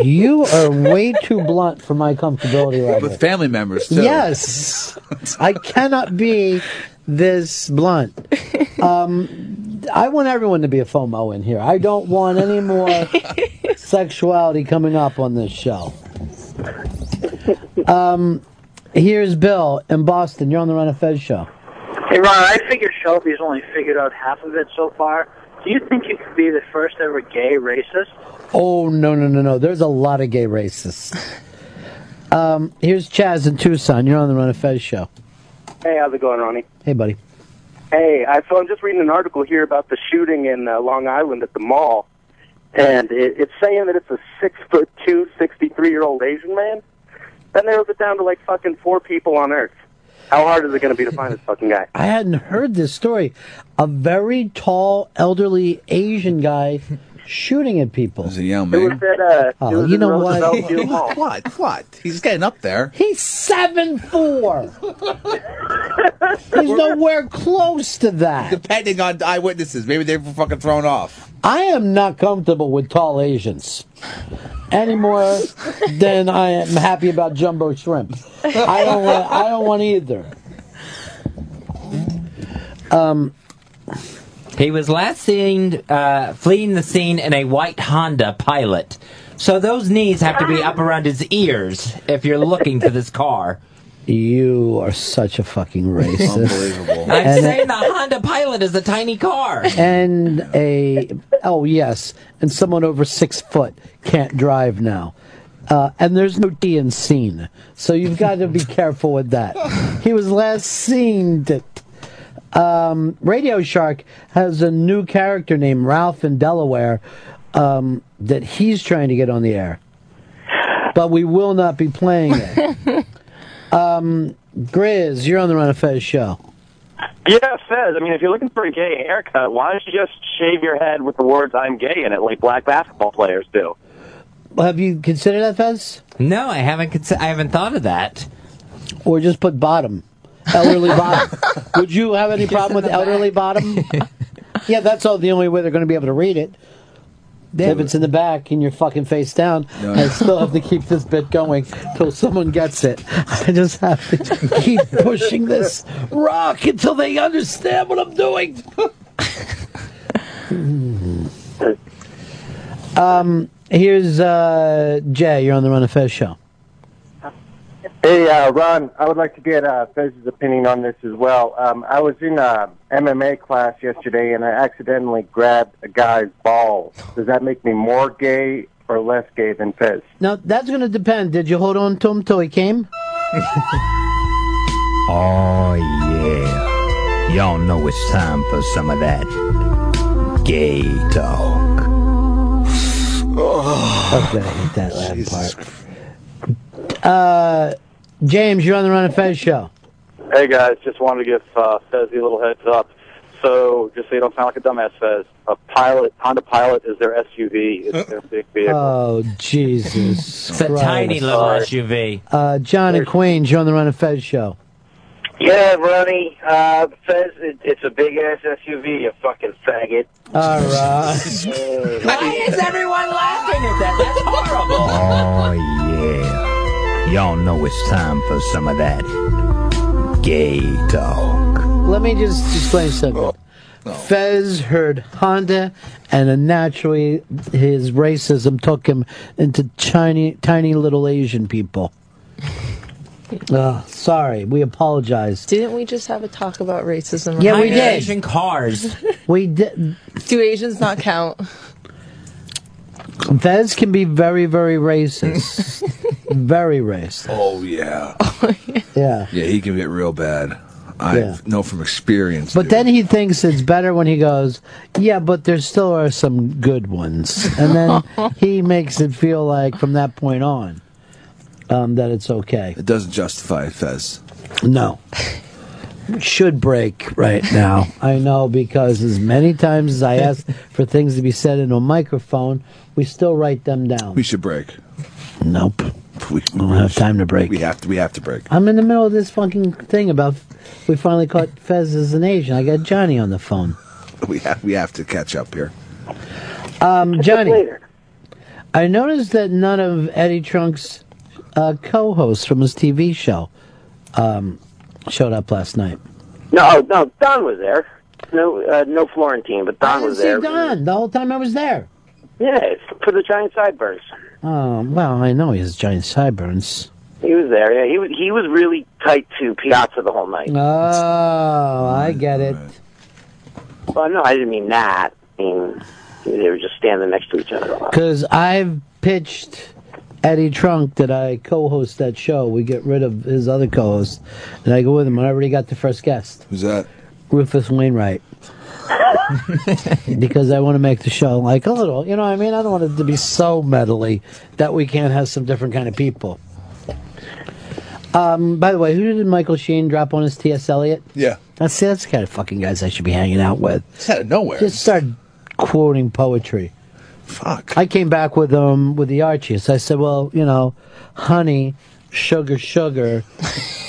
You are way too blunt for my comfortability level. With family members, too. Yes. I cannot be this blunt. I want everyone to be a FOMO in here. I don't want any more sexuality coming up on this show. Here's Bill in Boston. You're on the Ron and Fez Show. Hey, Ron, I figure Shelby's only figured out half of it so far. Do you think you could be the first ever gay racist? Oh, no. There's a lot of gay racists. Here's Chaz in Tucson. You're on the Ron and Fez Show. Hey, how's it going, Ronnie? Hey, buddy. Hey, so I'm just reading an article here about the shooting in Long Island at the mall, and it's saying that it's a 6'2", 63-year-old Asian man. That narrows it down to, like, fucking 4 people on Earth. How hard is it going to be to find this fucking guy? I hadn't heard this story. A very tall, elderly Asian guy shooting at people. Is he young, man? It was at, you know what? What? He's getting up there. He's 7'4". He's nowhere close to that. Depending on eyewitnesses. Maybe they were fucking thrown off. I am not comfortable with tall Asians any more than I am happy about jumbo shrimp. I don't want either. He was last seen fleeing the scene in a white Honda Pilot. So those knees have to be up around his ears if you're looking for this car. You are such a fucking racist. Unbelievable. I'm saying the Honda Pilot is a tiny car. And oh yes, and someone over 6 foot can't drive now. And there's no D in seen. So you've got to be careful with that. He was last seen at Radio Shark has a new character named Ralph in Delaware that he's trying to get on the air. But we will not be playing it. Grizz, you're on the Ron and Fez show. Yeah, Fez, I mean, if you're looking for a gay haircut, why don't you just shave your head with the words I'm gay in it like black basketball players do? Have you considered that, Fez? No, I haven't I haven't thought of that. Or just put bottom. Elderly bottom. Would you have any problem with elderly bottom? Yeah, that's all the only way they're going to be able to read it. If it's in the back and you're fucking face down, no. I still have to keep this bit going till someone gets it. I just have to keep pushing this rock until they understand what I'm doing. Here's Jay. You're on the Ron and Fez show. Hey, Ron. I would like to get Fez's opinion on this as well. I was in MMA class yesterday, and I accidentally grabbed a guy's balls. Does that make me more gay or less gay than Fez? Now, that's going to depend. Did you hold on to him till he came? Oh, yeah. Y'all know it's time for some of that gay talk. Oh, okay, I hate that last part. James, you're on the Ron and Fez show. Hey, guys. Just wanted to give Fez a little heads up. So, just so you don't sound like a dumbass, Fez, a pilot, Honda Pilot is their SUV. It's their big vehicle. Oh, Jesus. It's a tiny little SUV. John and Queens, you're on the Ron and Fez show. Yeah, Ronnie, Fez, it's a big-ass SUV, you fucking faggot. All right. Why is everyone laughing at that? That's horrible. Oh, yeah. Y'all know it's time for some of that gay talk. Let me just explain something. No. Fez heard Honda, and naturally his racism took him into tiny little Asian people. Oh, sorry, we apologize. Didn't we just have a talk about racism? Yeah, we did. Asian cars. We did. Do Asians not count? Fez can be very, very racist. Very racist. Oh yeah. Yeah. Yeah, he can get real bad. I know from experience. But then he thinks it's better when he goes, yeah, but there still are some good ones, and then he makes it feel like from that point on. That it's okay. It doesn't justify Fez. No. Should break right now. I know, because as many times as I ask for things to be said in a microphone, we still write them down. We should break. Nope. We don't have time to break. We have to break. I'm in the middle of this fucking thing about we finally caught Fez as an Asian. I got Johnny on the phone. We have to catch up here. Johnny, I noticed that none of Eddie Trunk's co-host from his TV show showed up last night. No, Don was there. No Florentine, but Don was there. I didn't see Don the whole time I was there. Yeah, for the giant sideburns. Oh, well, I know he has giant sideburns. He was there, yeah. He was really tight to Piazza the whole night. Oh, I get it. Well, no, I didn't mean that. I mean, they were just standing next to each other. Because I've pitched Eddie Trunk that I co-host that show. We get rid of his other co-host, and I go with him. I already got the first guest. Who's that? Rufus Wainwright. Because I want to make the show like a little, you know what I mean? I don't want it to be so medley that we can't have some different kind of people. By the way, who did Michael Sheen drop on as T.S. Eliot? Yeah. That's the kind of fucking guys I should be hanging out with. It's out of nowhere. Just start quoting poetry. Fuck. I came back with the Archies. I said, well, you know, honey, sugar, sugar,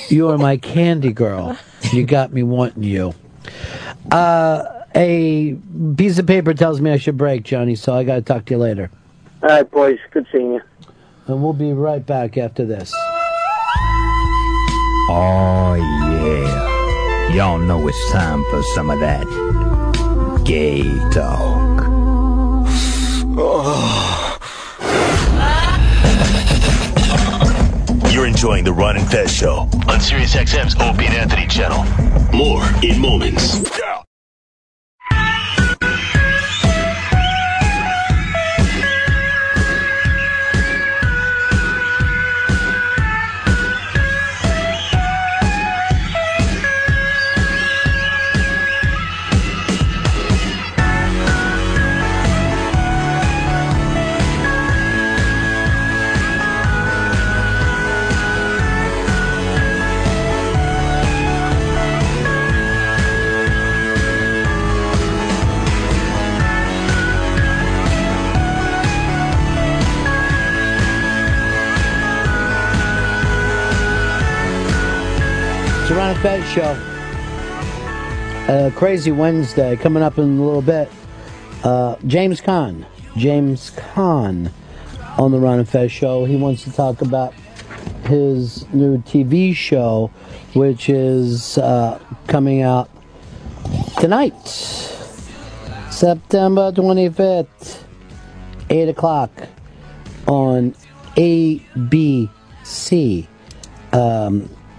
you are my candy girl. You got me wanting you. A piece of paper tells me I should break, Johnny, so I got to talk to you later. All right, boys. Good seeing you. And we'll be right back after this. Oh, yeah. Y'all know it's time for some of that gay talk. Oh. enjoying the Ron and Fez Show on Sirius XM's Opie and Anthony channel. More in moments. Yeah. Ron and Fez Show. Crazy Wednesday coming up in a little bit. James Caan on the Ron and Fez Show. He wants to talk about his new TV show, which is coming out tonight, September 25th, 8 o'clock on ABC.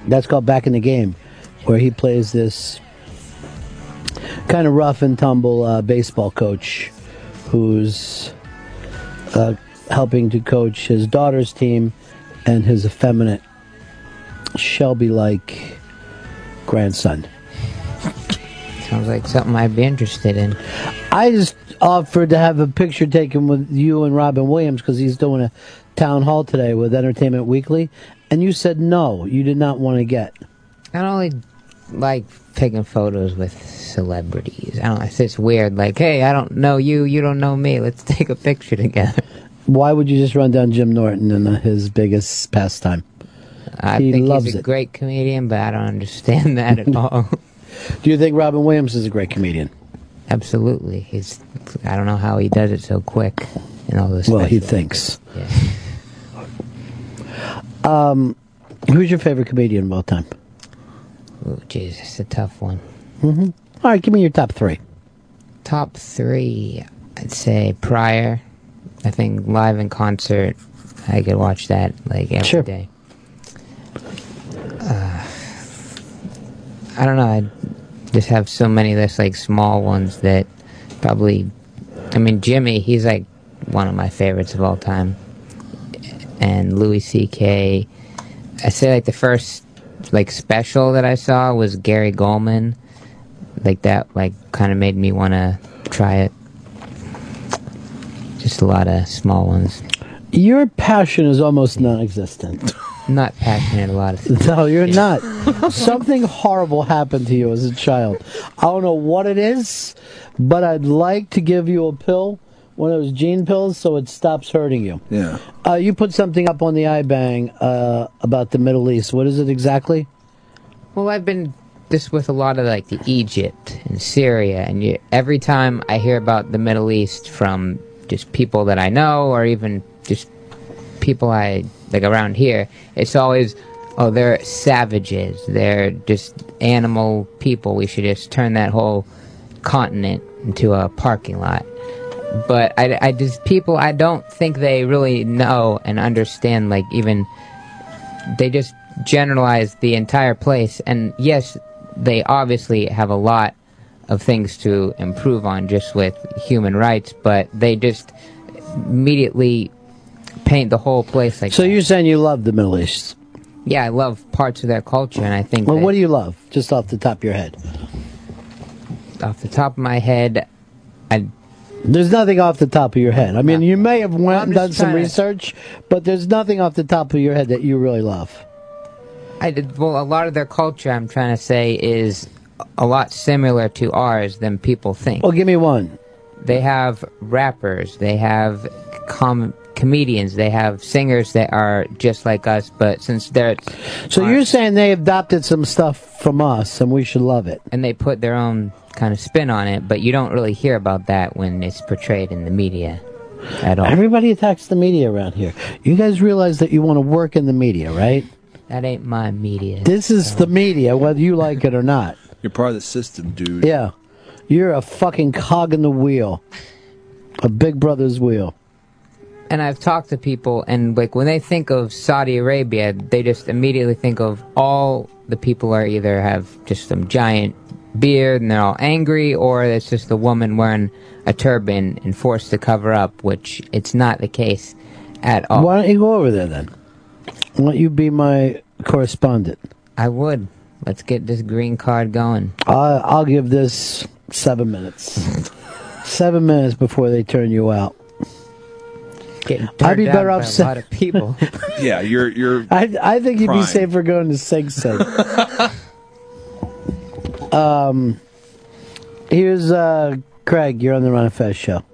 That's called Back in the Game, where he plays this kind of rough and tumble baseball coach who's helping to coach his daughter's team and his effeminate Shelby-like grandson. Sounds like something I'd be interested in. I just offered to have a picture taken with you and Robin Williams because he's doing a town hall today with Entertainment Weekly, and you said no, you did not want to get. I don't really like taking photos with celebrities. I don't. It's just weird. Like, hey, I don't know you, you don't know me. Let's take a picture together. Why would you just run down Jim Norton and his biggest pastime? I think he's a great comedian, but I don't understand that at all. Do you think Robin Williams is a great comedian? Absolutely. He's. I don't know how he does it so quick and all this. Well, he thinks. Yeah. Who's your favorite comedian of all time? Oh, jeez, that's a tough one. Mm-hmm. All right, give me your top three. Top three, I'd say Pryor. I think live in concert, I could watch that like every day. I don't know, I just have so many less like small ones that probably, I mean, Jimmy, he's like one of my favorites of all time. And Louis C.K. I say like the first like special that I saw was Gary Goldman. Like that like kind of made me want to try it. Just a lot of small ones. Your passion is almost non-existent. Not passionate a lot of things. No, you're not. Something horrible happened to you as a child. I don't know what it is, but I'd like to give you a pill. One of those gene pills, so it stops hurting you. Yeah. You put something up on the iBang about the Middle East. What is it exactly? Well, I've been just with a lot of like the Egypt and Syria, and every time I hear about the Middle East from just people that I know, or even just people I like around here, it's always, oh, they're savages. They're just animal people. We should just turn that whole continent into a parking lot. But I just, people, I don't think they really know and understand, like, even, they just generalize the entire place. And yes, they obviously have a lot of things to improve on just with human rights, but they just immediately paint the whole place like that. So you're saying you love the Middle East? Yeah, I love parts of their culture, and I think well, what do you love, just off the top of your head? Off the top of my head, there's nothing off the top of your head. I mean, you may have went and done some research, but there's nothing off the top of your head that you really love. I did. Well, a lot of their culture, I'm trying to say, is a lot similar to ours than people think. Well, give me one. They have rappers. They have comedians. They have singers that are just like us, but since they're... So you're saying they adopted some stuff from us, and we should love it. And they put their own kind of spin on it, but you don't really hear about that when it's portrayed in the media at all. Everybody attacks the media around here. You guys realize that you want to work in the media, right? That ain't my media. This is the media, whether you like it or not. You're part of the system, dude. Yeah. You're a fucking cog in the wheel. A Big Brother's wheel. And I've talked to people, and like when they think of Saudi Arabia, they just immediately think of all the people are either have just some giant beard and they're all angry, or it's just a woman wearing a turban and forced to cover up, which it's not the case at all. Why don't you go over there then? Why don't you be my correspondent? I would. Let's get this green card going. I'll give this 7 minutes. 7 minutes before they turn you out. I'd be better off a lot of people. Yeah, you're. I think you'd be safer going to Sing Sing. Here's Craig. You're on the Ron and Fez Show.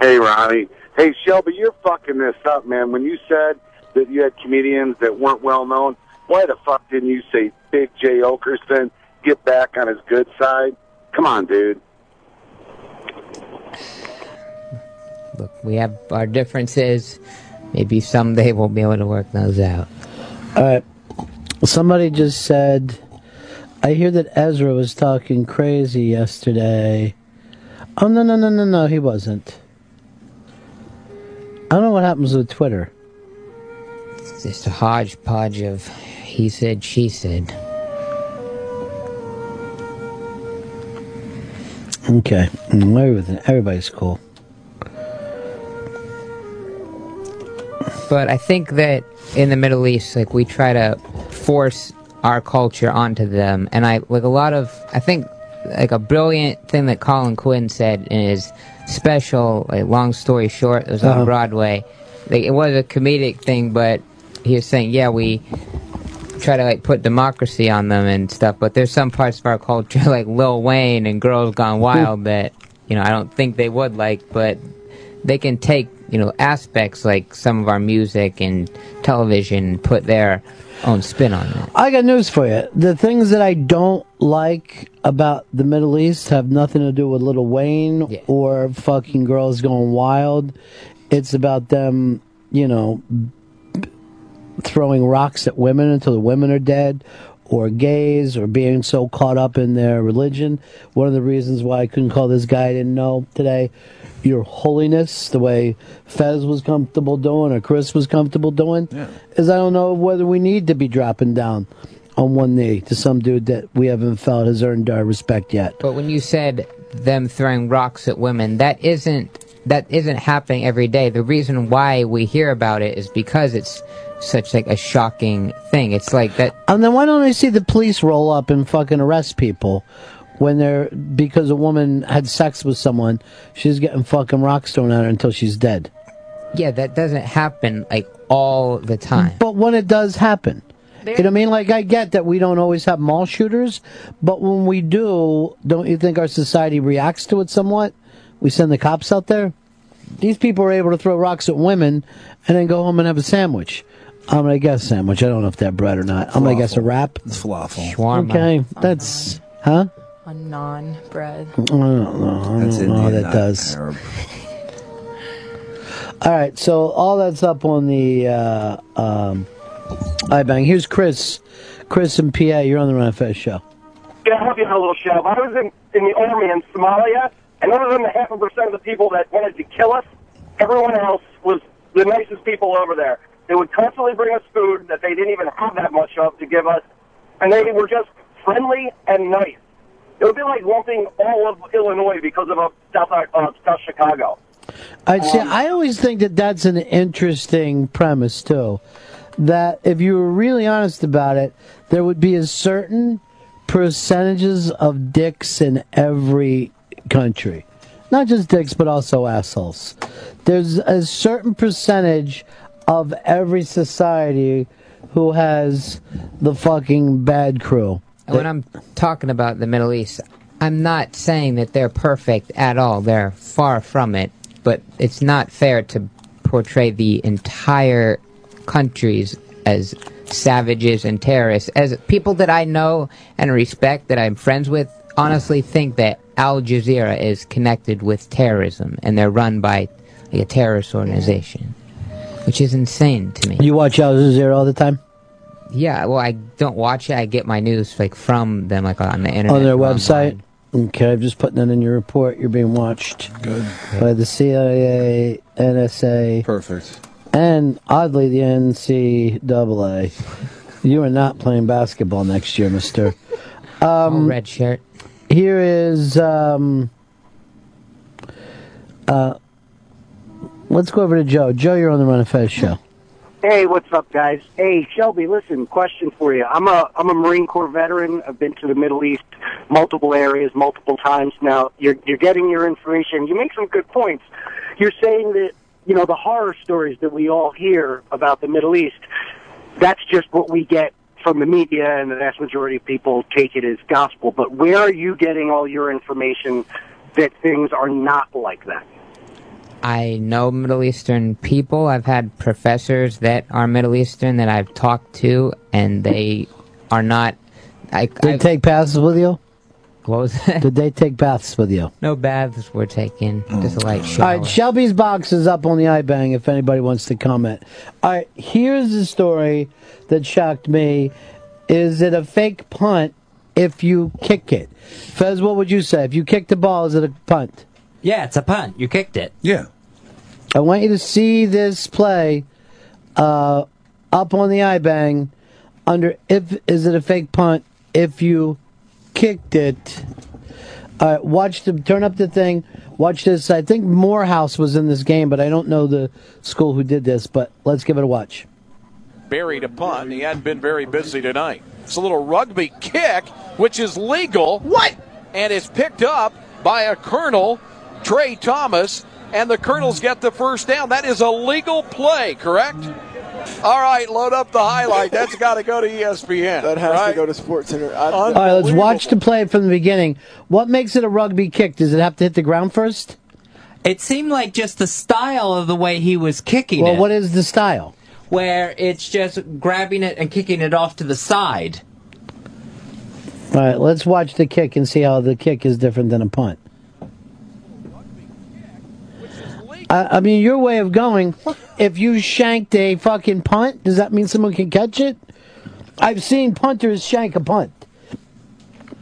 Hey, Ronnie. Hey, Shelby. You're fucking this up, man. When you said that you had comedians that weren't well known, why the fuck didn't you say Big J. Okerson? Get back on his good side. Come on, dude. Look, we have our differences. Maybe someday we'll be able to work those out. All right. Somebody just said, I hear that Ezra was talking crazy yesterday. Oh, no, he wasn't. I don't know what happens with Twitter. It's just a hodgepodge of he said, she said. Okay. Everybody's cool. But I think that in the Middle East, like, we try to force our culture onto them. And I think a brilliant thing that Colin Quinn said in his special, like, long story short, it was on Broadway. Like, it was a comedic thing, but he was saying, yeah, we try to, like, put democracy on them and stuff. But there's some parts of our culture, like Lil Wayne and Girls Gone Wild, that, you know, I don't think they would like, but they can take, you know, aspects like some of our music and television, put their own spin on it. I got news for you. The things that I don't like about the Middle East have nothing to do with Lil Wayne or fucking Girls Going Wild. It's about them, you know, throwing rocks at women until the women are dead, or gays, or being so caught up in their religion. One of the reasons why I couldn't call this guy I didn't know today Your Holiness, the way Fez was comfortable doing or Chris was comfortable doing, is I don't know whether we need to be dropping down on one knee to some dude that we haven't felt has earned our respect yet. But when you said them throwing rocks at women, that isn't happening every day. The reason why we hear about it is because it's such like a shocking thing. It's like that. And then why don't I see the police roll up and fucking arrest people when they're, because a woman had sex with someone, she's getting fucking rocks thrown at her until she's dead. Yeah, that doesn't happen like all the time. But when it does happen, you know what I mean? Like, I get that we don't always have mall shooters, but when we do, don't you think our society reacts to it somewhat? We send the cops out there. These people are able to throw rocks at women and then go home and have a sandwich. I'm going to guess sandwich. I don't know if they're bread or not. Falafel. I'm going to guess a wrap. It's falafel. Shawarma. Okay, that's, huh? A non bread. I don't know. That's Indian, how that does. Arab. All right, so all that's up on the iBang. Here's Chris. Chris in PA, you're on the Ron and Fez Show. Yeah, I'll help you out a little, Chef. I was in the army in Somalia, and other than the 0.5% of the people that wanted to kill us, everyone else was the nicest people over there. They would constantly bring us food that they didn't even have that much of to give us, and they were just friendly and nice. It would be like lumping all of Illinois because of South Chicago. I'd say, I always think that that's an interesting premise, too. That if you were really honest about it, there would be a certain percentages of dicks in every country. Not just dicks, but also assholes. There's a certain percentage of every society who has the fucking bad crew. When I'm talking about the Middle East, I'm not saying that they're perfect at all. They're far from it. But it's not fair to portray the entire countries as savages and terrorists. As people that I know and respect, that I'm friends with, honestly think that Al Jazeera is connected with terrorism. And they're run by a terrorist organization. Which is insane to me. You watch Al Jazeera all the time? Yeah, well, I don't watch it. I get my news like from them, like on the internet. On their website? Online. Okay, I'm just putting that in your report. You're being watched by the CIA NSA. Perfect. And oddly, the NCAA. You are not playing basketball next year, mister. Red shirt. Here is... let's go over to Joe. Joe, you're on the Ron and Fez Show. Hey, what's up, guys? Hey, Shelby, listen, question for you. I'm a Marine Corps veteran. I've been to the Middle East, multiple areas, multiple times now. You're getting your information. You make some good points. You're saying that, you know, the horror stories that we all hear about the Middle East, that's just what we get from the media, and the vast majority of people take it as gospel. But where are you getting all your information that things are not like that? I know Middle Eastern people. I've had professors that are Middle Eastern that I've talked to, and they are not... Did they take baths with you? What was that? Did they take baths with you? No baths were taken. Just a light shower. All right, Shelby's box is up on the iBang if anybody wants to comment. All right, here's the story that shocked me. Is it a fake punt if you kick it? Fez, what would you say? If you kick the ball, is it a punt? Yeah, it's a punt. You kicked it. Yeah. I want you to see this play up on the iBang under if is it a fake punt if you kicked it. Watch the turn up the thing. Watch this. I think Morehouse was in this game, but I don't know the school who did this, but let's give it a watch. Buried a punt. He hadn't been very busy tonight. It's a little rugby kick, which is legal. What? And it's picked up by a colonel. Trey Thomas, and the Colonels get the first down. That is a legal play, correct? All right, load up the highlight. That's got to go to ESPN. That has to go to SportsCenter. All right, let's watch the play from the beginning. What makes it a rugby kick? Does it have to hit the ground first? It seemed like just the style of the way he was kicking it. Well, what is the style? Where it's just grabbing it and kicking it off to the side. All right, let's watch the kick and see how the kick is different than a punt. I mean, your way of going, if you shanked a fucking punt, does that mean someone can catch it? I've seen punters shank a punt.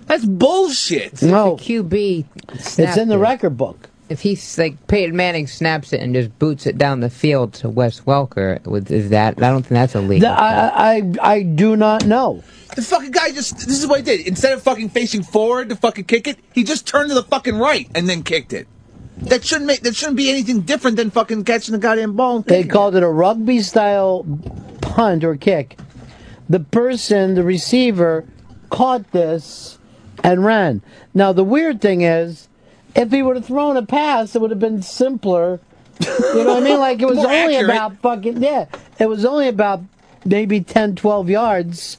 That's bullshit. No. If the QB snapped, it's in the record book. If he's like Peyton Manning snaps it and just boots it down the field to Wes Welker, is that? I don't think that's illegal. I do not know. The fucking guy this is what he did. Instead of fucking facing forward to fucking kick it, he just turned to the fucking right and then kicked it. That shouldn't be anything different than fucking catching the goddamn ball. They called it a rugby-style punt or kick. The person, the receiver, caught this and ran. Now, the weird thing is, if he would have thrown a pass, it would have been simpler. You know what I mean? Like, it was only accurate. About fucking, yeah, it was only about maybe 10, 12 yards,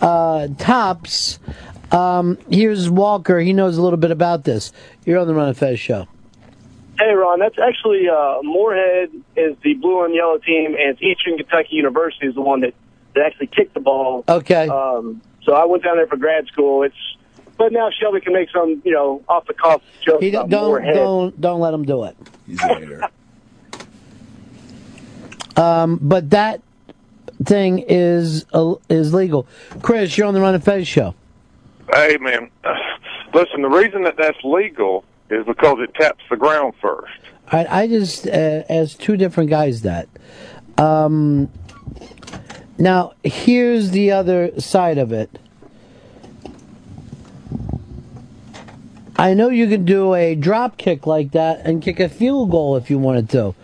tops. Here's Walker. He knows a little bit about this. You're on the Ron and Fez Show. Hey, Ron, that's actually Moorhead is the blue and yellow team, and it's Eastern Kentucky University is the one that actually kicked the ball. Okay. So I went down there for grad school. But now Shelby can make some, you know, off-the-cuff jokes about Moorhead. Don't let him do it. He's a hater. But that thing is legal. Chris, you're on the Ron and Fez Show. Hey, man. Listen, the reason that's legal is because it taps the ground first. I just asked two different guys that. Now, here's the other side of it. I know you can do a drop kick like that and kick a field goal if you wanted to.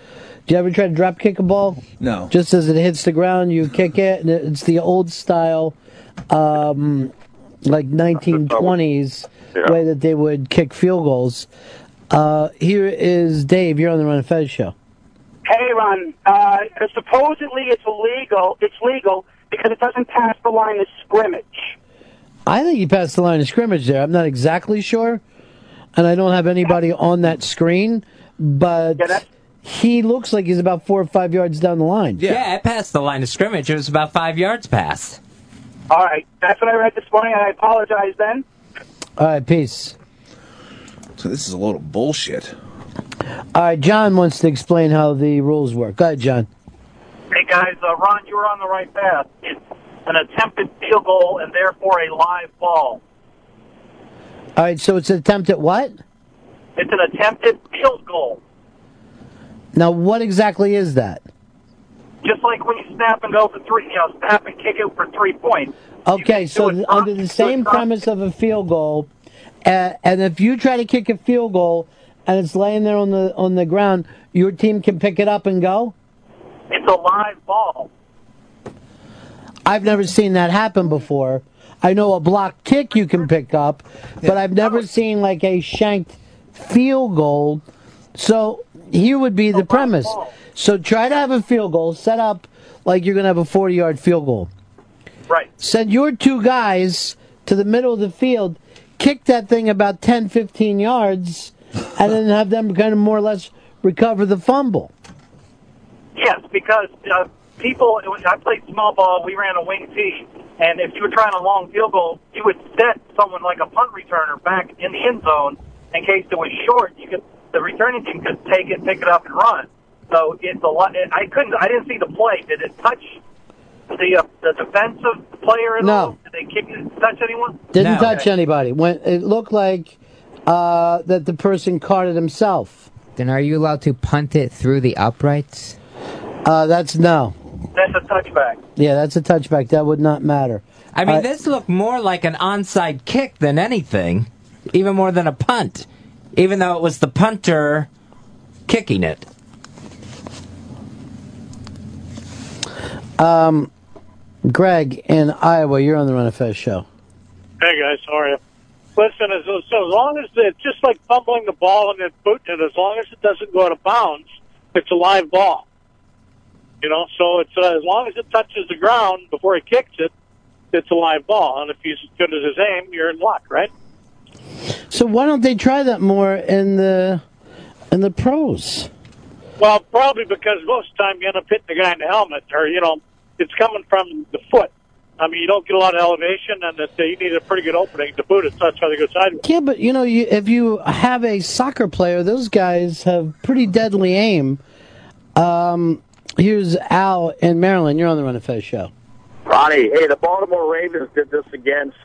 Do you ever try to drop kick a ball? No. Just as it hits the ground, you kick it, and it's the old style, like 1920s. Yeah. Way that they would kick field goals. Here is Dave. You're on the Ron and Fez Show. Hey, Ron. Supposedly it's illegal. It's legal because it doesn't pass the line of scrimmage. I think you passed the line of scrimmage there. I'm not exactly sure, and I don't have anybody on that screen, but he looks like he's about 4 or 5 yards down the line. Yeah, it passed the line of scrimmage. It was about 5 yards past. All right. That's what I read this morning, and I apologize then. All right, peace. So this is a load of bullshit. All right, John wants to explain how the rules work. Go ahead, John. Hey, guys. Ron, you were on the right path. It's an attempted field goal and therefore a live ball. All right, so it's an attempt at what? It's an attempted field goal. Now, what exactly is that? Just like when you snap and go for three, snap and kick it for 3 points. Okay, so under the same premise of a field goal, and if you try to kick a field goal and it's laying there on the ground, your team can pick it up and go? It's a live ball. I've never seen that happen before. I know a block kick you can pick up, but I've never seen like a shanked field goal. So here would be the premise. So try to have a field goal, set up like you're going to have a 40-yard field goal. Right. Send your two guys to the middle of the field, kick that thing about 10, 15 yards, and then have them kind of more or less recover the fumble. Yes, because people, I played small ball, we ran a wing tee, and if you were trying a long field goal, you would set someone like a punt returner back in the end zone in case it was short. You could, the returning team could take it, pick it up, and run. So it's a lot. I didn't see the play. Did it touch the defensive player at all? Did they kick it? Touch anyone? Didn't touch anybody. When it looked like that the person caught it himself. Then are you allowed to punt it through the uprights? That's no. That's a touchback. Yeah, that's a touchback. That would not matter. I mean, this looked more like an onside kick than anything, even more than a punt, even though it was the punter kicking it. Greg in Iowa, you're on the Ron and Fez Show. Hey, guys. How are you? Listen, as long as it's just like fumbling the ball and then booting it, as long as it doesn't go out of bounds, it's a live ball. You know, so it's as long as it touches the ground before it kicks it, it's a live ball. And if he's as good as his aim, you're in luck, right? So why don't they try that more in the pros? Well, probably because most of the time you end up hitting the guy in the helmet, or, you know, it's coming from the foot. I mean, you don't get a lot of elevation, and you need a pretty good opening to boot it, so that's how they go sideways. Yeah, but, you know, if you have a soccer player, those guys have pretty deadly aim. Here's Al in Maryland. You're on the Ron and Fez Show. Ronnie, hey, the Baltimore Ravens did this against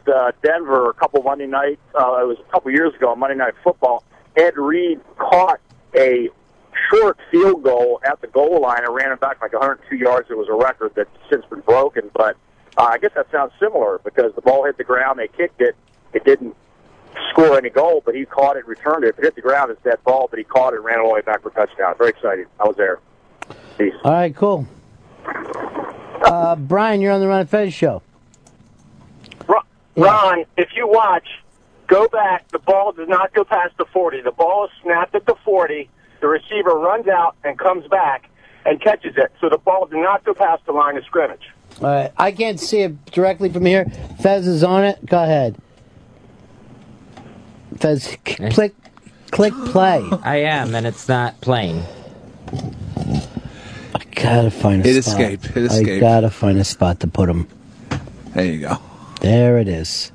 Denver a couple Monday nights. It was a couple years ago, Monday Night Football. Ed Reed caught a short field goal at the goal line and ran it back like 102 yards. It was a record that's since been broken, but I guess that sounds similar because the ball hit the ground, they kicked it. It didn't score any goal, but he caught it, returned it. If it hit the ground, it's dead ball, but he caught it, ran it all the way back for a touchdown. Very exciting. I was there. Peace. All right, cool. Brian, you're on the Ron and Fez Show. Ron, if you watch, go back. The ball does not go past the 40. The ball is snapped at the 40. The receiver runs out and comes back and catches it. So the ball did not go past the line of scrimmage. All right. I can't see it directly from here. Fez is on it. Go ahead. Fez, click play. I am, and it's not playing. I gotta find a spot. It escaped. I gotta find a spot to put him. There you go. There it is.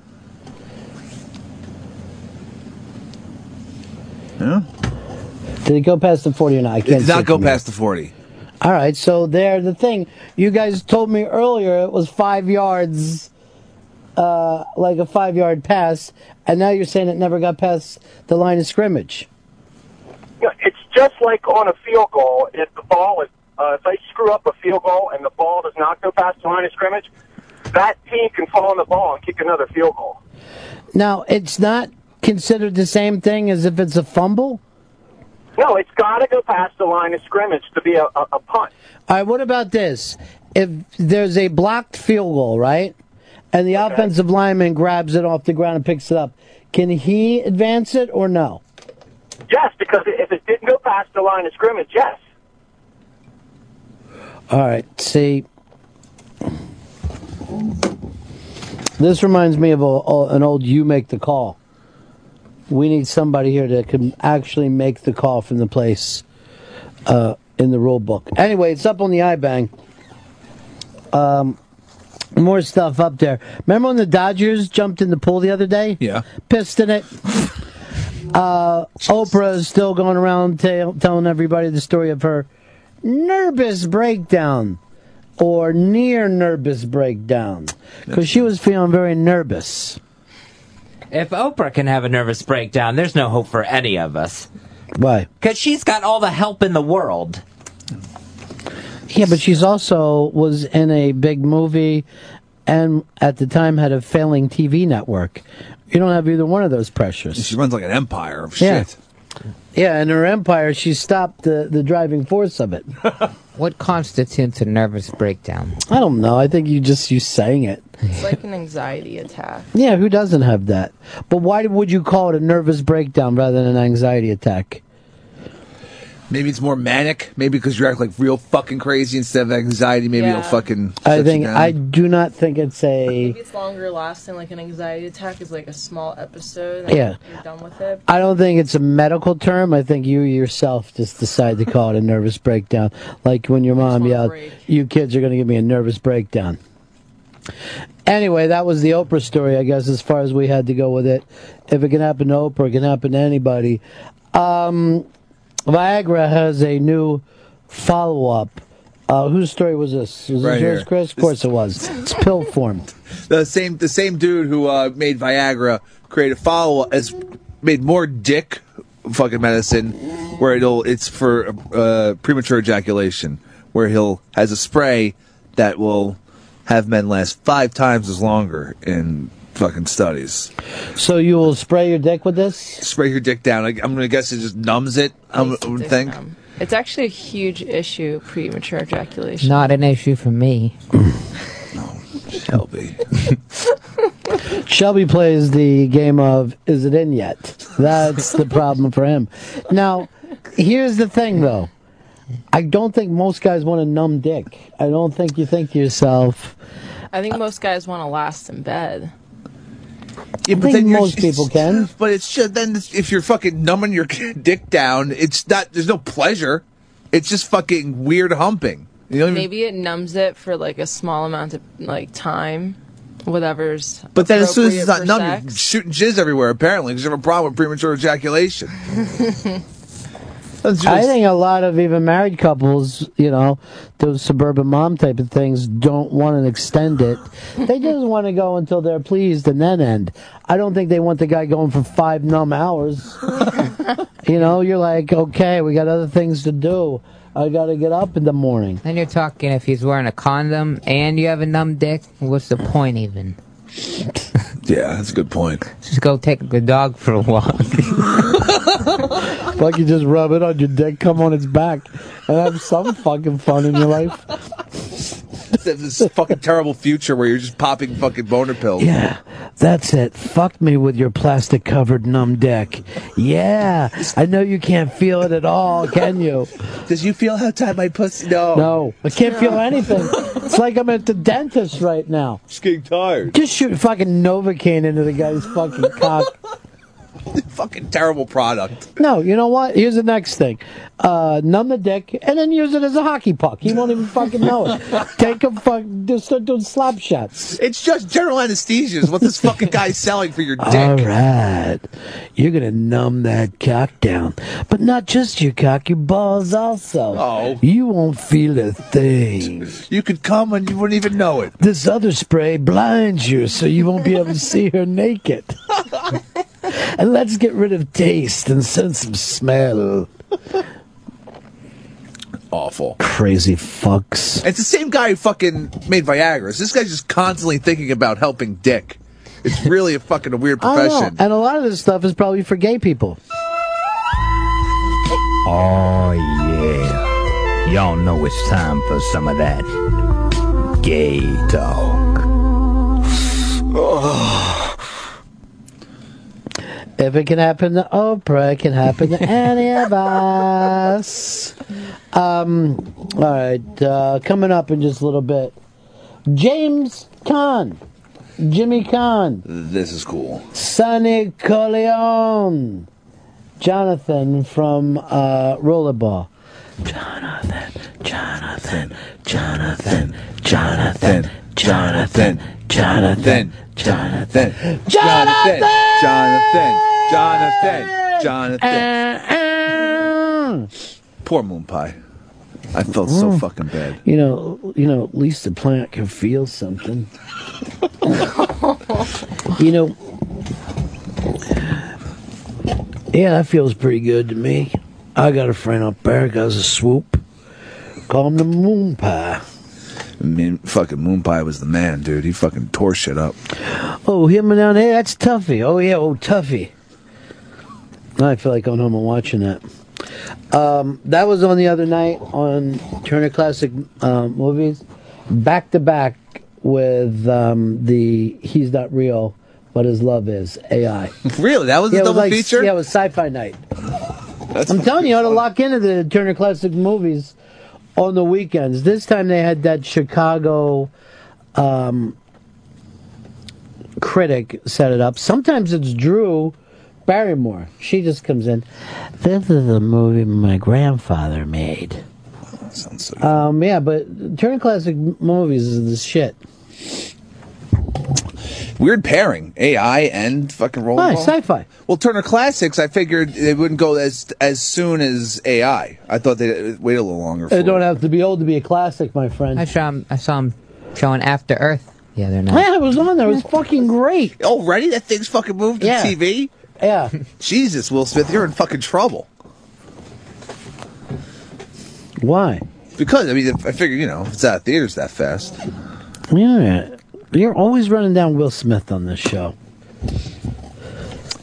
Yeah. Did it go past the 40 or not? I can't see. It did not go past the 40. All right, so there's the thing. You guys told me earlier it was 5 yards, like a 5-yard pass, and now you're saying it never got past the line of scrimmage. It's just like on a field goal. If the ball is, if I screw up a field goal and the ball does not go past the line of scrimmage, that team can fall on the ball and kick another field goal. Now, it's not considered the same thing as if it's a fumble? No, it's got to go past the line of scrimmage to be a punt. All right, what about this? If there's a blocked field goal, right, and the offensive lineman grabs it off the ground and picks it up, can he advance it or no? Yes, because if it didn't go past the line of scrimmage, yes. All right, see, this reminds me of an old You Make the Call. We need somebody here that can actually make the call from the place in the rule book. Anyway, it's up on the iBang. More stuff up there. Remember when the Dodgers jumped in the pool the other day? Yeah. Pissed in it. Oprah is still going around telling everybody the story of her nervous breakdown or near nervous breakdown because she was feeling very nervous. If Oprah can have a nervous breakdown, there's no hope for any of us. Why? Because she's got all the help in the world. Yeah, but she's also was in a big movie and at the time had a failing TV network. You don't have either one of those pressures. She runs like an empire of shit. Yeah, and her empire, she stopped the driving force of it. What constitutes a nervous breakdown? I don't know. I think you sang it. It's like an anxiety attack. Yeah, who doesn't have that? But why would you call it a nervous breakdown rather than an anxiety attack? Maybe it's more manic. Maybe because you act like real fucking crazy instead of anxiety. Maybe it'll fucking. I do not think it's a. Maybe it's longer lasting. Like an anxiety attack is like a small episode. And you're done with it. I don't think it's a medical term. I think you yourself just decide to call it a nervous breakdown. Like when your mom yelled, "You kids are going to give me a nervous breakdown." Anyway, that was the Oprah story. I guess as far as we had to go with it. If it can happen to Oprah, it can happen to anybody. Viagra has a new follow-up. Whose story was this? Was this yours, Chris? Of course it was. It's pill formed. The same dude who made Viagra created a follow-up, has made more dick fucking medicine where it's for premature ejaculation, where he'll has a spray that will have men last 5 times as longer in fucking studies. So you will spray your dick with this? Spray your dick down. I'm going to guess it just numbs it, I would think. It's actually a huge issue, premature ejaculation. Not an issue for me. No, Shelby. Shelby plays the game of, is it in yet? That's the problem for him. Now, here's the thing, though. I don't think most guys want a numb dick. I don't think you think to yourself... I think most guys want to last in bed. Yeah, but I think most people can. But then if you're fucking numbing your dick down, it's not. There's no pleasure. It's just fucking weird humping. You know what Maybe it numbs it for like a small amount of like time, whatever's. But then as soon as it's not numb, you're shooting jizz everywhere. Apparently, because you have a problem with premature ejaculation. I think a lot of even married couples, you know, those suburban mom type of things, don't want to extend it. They just want to go until they're pleased and then end. I don't think they want the guy going for 5 numb hours. You know, you're like, okay, we got other things to do. I got to get up in the morning. And you're talking if he's wearing a condom and you have a numb dick, what's the point even? Yeah, that's a good point. Just go take the dog for a walk. Like you just rub it on your dick, come on its back, and have some fucking fun in your life. This fucking terrible future where you're just popping fucking boner pills. Yeah, that's it. Fuck me with your plastic-covered numb dick. Yeah, I know you can't feel it at all, can you? Does you feel how tight my pussy? No, I can't feel anything. It's like I'm at the dentist right now. Just getting tired. Just shoot fucking Novocaine into the guy's fucking cock. Fucking terrible product. No, you know what? Here's the next thing. Numb the dick and then use it as a hockey puck. He won't even fucking know it. Just start doing slap shots. It's just general anesthesia is what this fucking guy's selling for your dick. All right. You're going to numb that cock down. But not just your cock, your balls also. Oh. You won't feel a thing. You could come and you wouldn't even know it. This other spray blinds you so you won't be able to see her naked. And let's get rid of taste and sense of smell. Awful. Crazy fucks. It's the same guy who fucking made Viagra. This guy's just constantly thinking about helping dick. It's really a fucking weird profession. And a lot of this stuff is probably for gay people. Oh, yeah. Y'all know it's time for some of that gay talk. Oh. If it can happen to Oprah, it can happen to any of us. All right, coming up in just a little bit, Jimmy Kahn. This is cool. Sonny Corleone. Jonathan from Rollerball. Jonathan. Poor Moon Pie. I felt so fucking bad. You know, at least the plant can feel something. You know, Yeah, that feels pretty good to me. I got a friend up there, does a swoop. Call him the Moon Pie. I mean, fucking Moon Pie was the man, dude. He fucking tore shit up. Oh, him and down there, that's Tuffy. Oh, yeah, oh, Tuffy. Now I feel like I'm home and watching that. That was on the other night on Turner Classic Movies. Back to back with the He's Not Real, But His Love Is, AI. Really? That was a double feature? Yeah, it was Sci-Fi Night. I'm telling you, I ought to lock into the Turner Classic Movies on the weekends. This time they had that Chicago critic set it up. Sometimes it's Drew Barrymore. She just comes in. This is a movie my grandfather made. That sounds so good. Yeah, but Turner Classic Movies is the shit. Weird pairing, AI and fucking Rollerball. Sci-fi. Well, Turner Classics, I figured they wouldn't go as soon as AI. I thought they'd wait a little longer for it. They don't have to be old to be a classic, my friend. I saw him showing After Earth the other night. Yeah, it was on there. It was fucking great. Already? That thing's fucking moved to TV? Yeah. Jesus, Will Smith, you're in fucking trouble. Why? Because, I mean, I figured, you know, if it's out of theaters that fast. Yeah. You're always running down Will Smith on this show.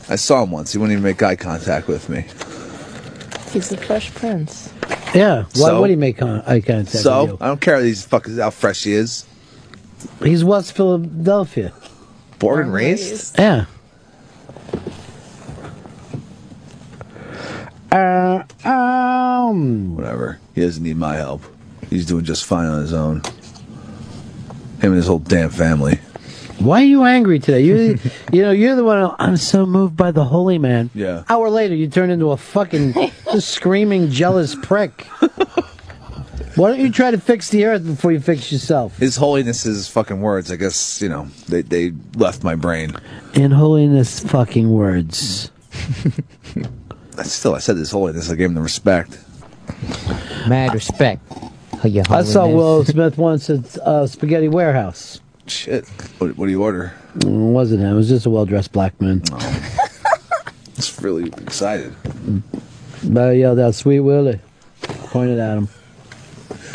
I saw him once. He wouldn't even make eye contact with me. He's the Fresh Prince. Yeah. Why would he make eye contact with you? I don't care how fresh he is. He's West Philadelphia. Born and raised? Yeah. Whatever. He doesn't need my help. He's doing just fine on his own. Him and his whole damn family. Why are you angry today? You're the one. I'm so moved by the holy man. Yeah. Hour later, you turn into a fucking screaming, jealous prick. Why don't you try to fix the earth before you fix yourself? His Holiness's fucking words. I guess you know they left my brain. In Holiness fucking words. I said His Holiness. I gave him the respect. Mad respect. I saw Will Smith once at Spaghetti Warehouse. Shit. What do you order? It wasn't him. It was just a well-dressed black man. Oh. It's really excited. But I yelled out, Sweet Willie. Pointed at him.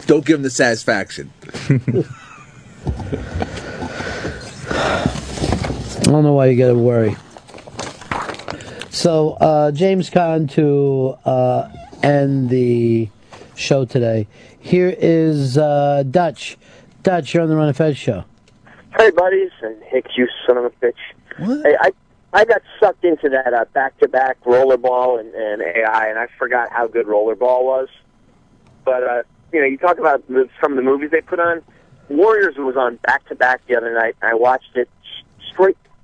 Don't give him the satisfaction. I don't know why you got to worry. So, James Caan to end the show today. Here is Dutch. Dutch, you're on the Ron and Fez Show. Hey, buddies, and Hicks, you son of a bitch. What? Hey, I got sucked into that back-to-back Rollerball and AI, and I forgot how good Rollerball was. But, you know, you talk about some of the movies they put on. Warriors was on back-to-back the other night, and I watched it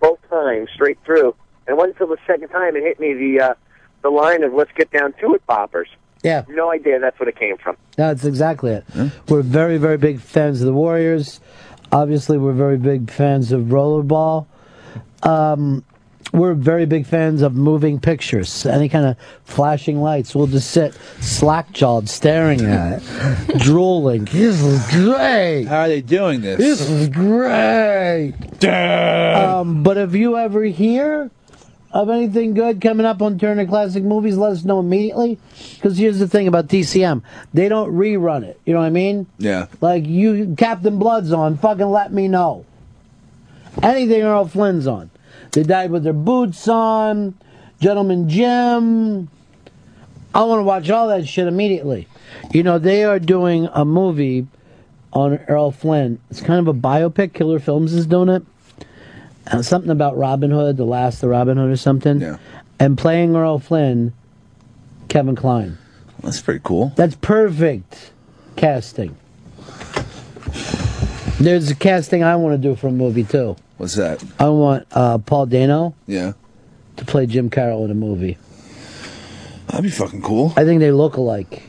both times, straight through. And it wasn't until the second time it hit me, the line of let's get down to it, boppers. Yeah. No idea that's what it came from. That's exactly it. Huh? We're very, very big fans of the Warriors. Obviously, we're very big fans of Rollerball. We're very big fans of moving pictures. Any kind of flashing lights. We'll just sit slack-jawed staring at it, drooling. This is great. How are they doing this? This is great. But if you ever hear of anything good coming up on Turner Classic Movies, let us know immediately. Because here's the thing about TCM. They don't rerun it. You know what I mean? Yeah. Like, Captain Blood's on. Fucking let me know. Anything Errol Flynn's on. They Died With Their Boots on. Gentleman Jim. I want to watch all that shit immediately. You know, they are doing a movie on Errol Flynn. It's kind of a biopic. Killer Films is doing it. Something about Robin Hood, The Last of Robin Hood or something. Yeah. And playing Errol Flynn, Kevin Kline. That's pretty cool. That's perfect casting. There's a casting I want to do for a movie, too. What's that? I want Paul Dano to play Jim Carroll in a movie. That'd be fucking cool. I think they look alike.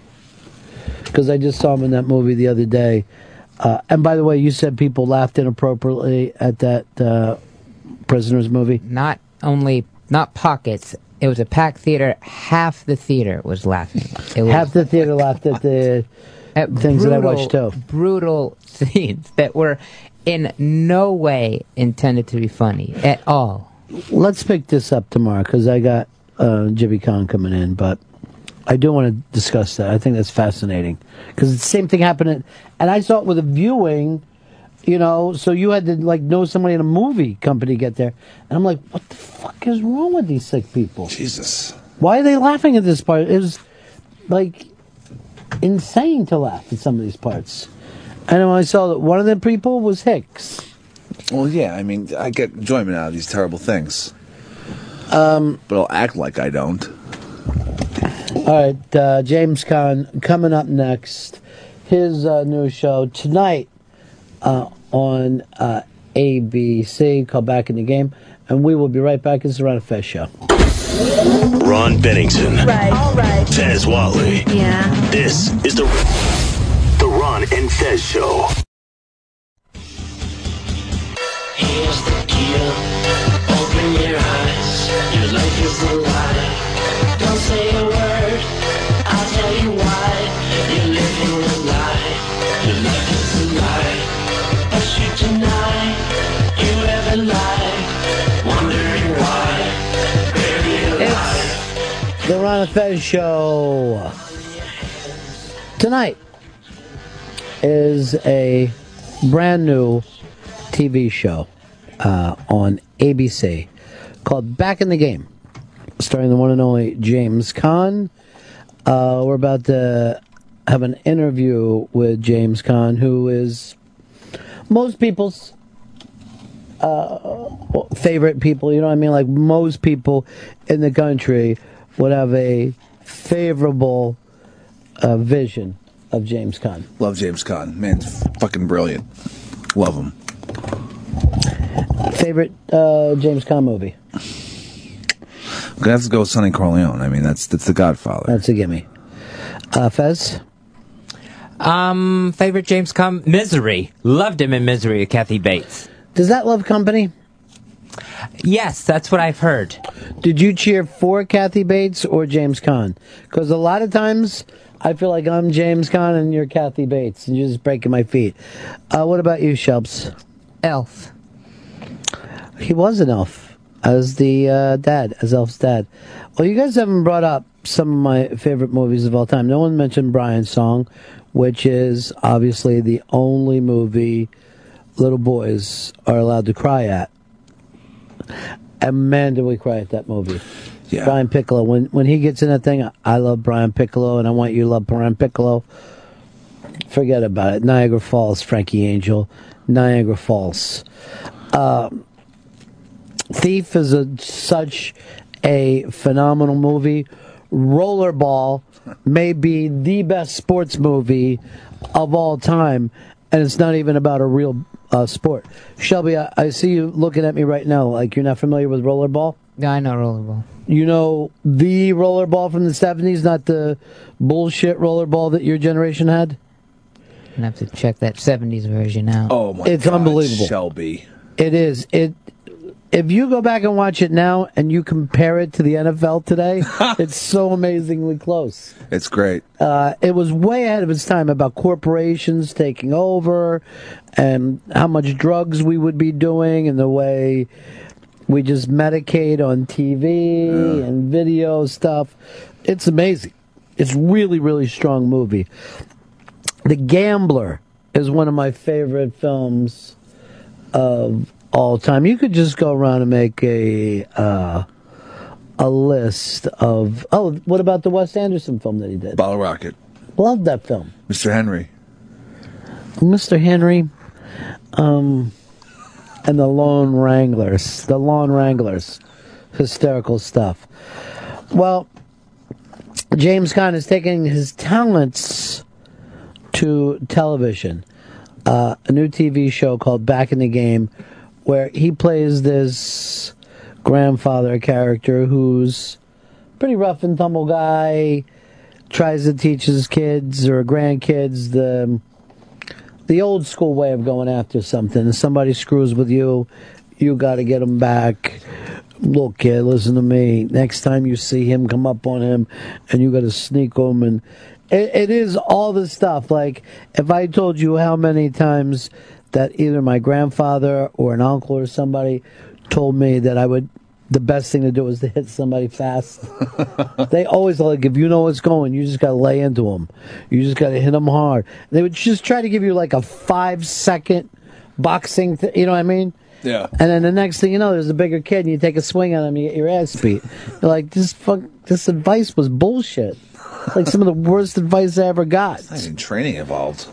Because I just saw him in that movie the other day. And by the way, you said people laughed inappropriately at that Prisoners movie? Not pockets. It was a packed theater. Half the theater was laughing. Half the theater laughed at the things that I watched too. Brutal scenes that were in no way intended to be funny at all. Let's pick this up tomorrow because I got Jimmy Kahn coming in, but I do want to discuss that. I think that's fascinating because the same thing happened, and I saw it with a viewing, you know. So you had to like know somebody in a movie company get there, and I'm like, what the fuck is wrong with these sick people? Jesus, why are they laughing at this part? It was like insane to laugh at some of these parts. And when I saw that one of the people was Hicks. Well, yeah, I mean, I get enjoyment out of these terrible things. But I'll act like I don't. All right, James Caan coming up next. His new show tonight on ABC called Back in the Game. And we will be right back. It's the Ron and Fez Show. Ron Bennington. Right. All right. Fez Wally. Yeah. This is the Ron and Fez Show. Here's the deal. Open your eyes. Your life is a lie. Don't say a word. I'll tell you why. You're living a lie. Your life is a lie. But you deny you ever lie. Wondering why. Baby, it's the Ron and Fez Show. Tonight is a brand new TV show on ABC called Back in the Game, starring the one and only James Caan. We're about to have an interview with James Caan, who is most people's favorite people, you know what I mean? Like most people in the country would have a favorable vision of James Caan. Love James Caan. Man, fucking brilliant. Love him. Favorite James Caan movie? I'm gonna have to go with Sonny Corleone. I mean, that's The Godfather. That's a gimme. Fez? Favorite James Caan? Misery. Loved him in Misery with Kathy Bates. Does that love company? Yes, that's what I've heard. Did you cheer for Kathy Bates or James Caan? Because a lot of times I feel like I'm James Caan and you're Kathy Bates and you're just breaking my feet. What about you, Shelps? Elf. He was an elf as the dad, as Elf's dad. Well, you guys haven't brought up some of my favorite movies of all time. No one mentioned Brian's Song, which is obviously the only movie little boys are allowed to cry at. And man, did we cry at that movie. Yeah. Brian Piccolo. When he gets in that thing, I love Brian Piccolo, and I want you to love Brian Piccolo. Forget about it. Niagara Falls, Frankie Angel. Niagara Falls. Thief is such a phenomenal movie. Rollerball may be the best sports movie of all time, and it's not even about a real sport. Shelby, I see you looking at me right now like you're not familiar with Rollerball. Yeah, I know Rollerball. You know the Rollerball from the 70s, not the bullshit Rollerball that your generation had? I'm gonna have to check that 70s version out. Oh my God. It's unbelievable. Shelby. It is. If you go back and watch it now and you compare it to the NFL today, it's so amazingly close. It's great. It was way ahead of its time about corporations taking over and how much drugs we would be doing and the way we just medicate on TV and video stuff. It's amazing. It's really, really strong movie. The Gambler is one of my favorite films of all time. You could just go around and make a list of... Oh, what about the Wes Anderson film that he did? Bottle Rocket. Loved that film. Mr. Henry. Mr. Henry. And the Lone Wranglers. The Lone Wranglers. Hysterical stuff. Well, James Caan is taking his talents to television. A new TV show called Back in the Game, where he plays this grandfather character who's pretty rough and tumble guy, tries to teach his kids or grandkids the old school way of going after something. If somebody screws with you, you got to get them back. Look, kid, listen to me. Next time you see him, come up on him, and you got to sneak him. And it is all this stuff. Like, if I told you how many times that either my grandfather or an uncle or somebody told me that I would the best thing to do is to hit somebody fast. They always, like, if you know what's going, you just got to lay into them. You just got to hit them hard. They would just try to give you, like, a 5-second boxing, you know what I mean? Yeah. And then the next thing you know, there's a bigger kid, and you take a swing at him, you get your ass beat. You're like, this advice was bullshit. It's like some of the worst advice I ever got. It's not even training involved.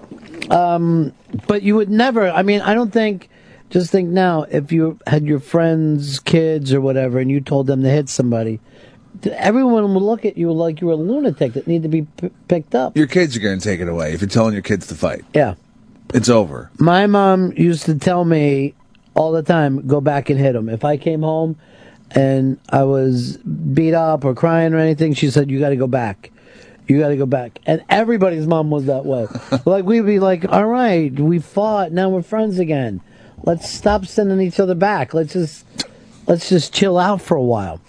But you would never, I mean, I don't think... Just think now, if you had your friends, kids, or whatever, and you told them to hit somebody, everyone would look at you like you were a lunatic that needed to be picked up. Your kids are going to take it away if you're telling your kids to fight. Yeah. It's over. My mom used to tell me all the time, go back and hit them. If I came home and I was beat up or crying or anything, she said, you got to go back. You got to go back. And everybody's mom was that way. Like, we'd be like, all right, we fought, now we're friends again. Let's stop sending each other back. Let's just chill out for a while.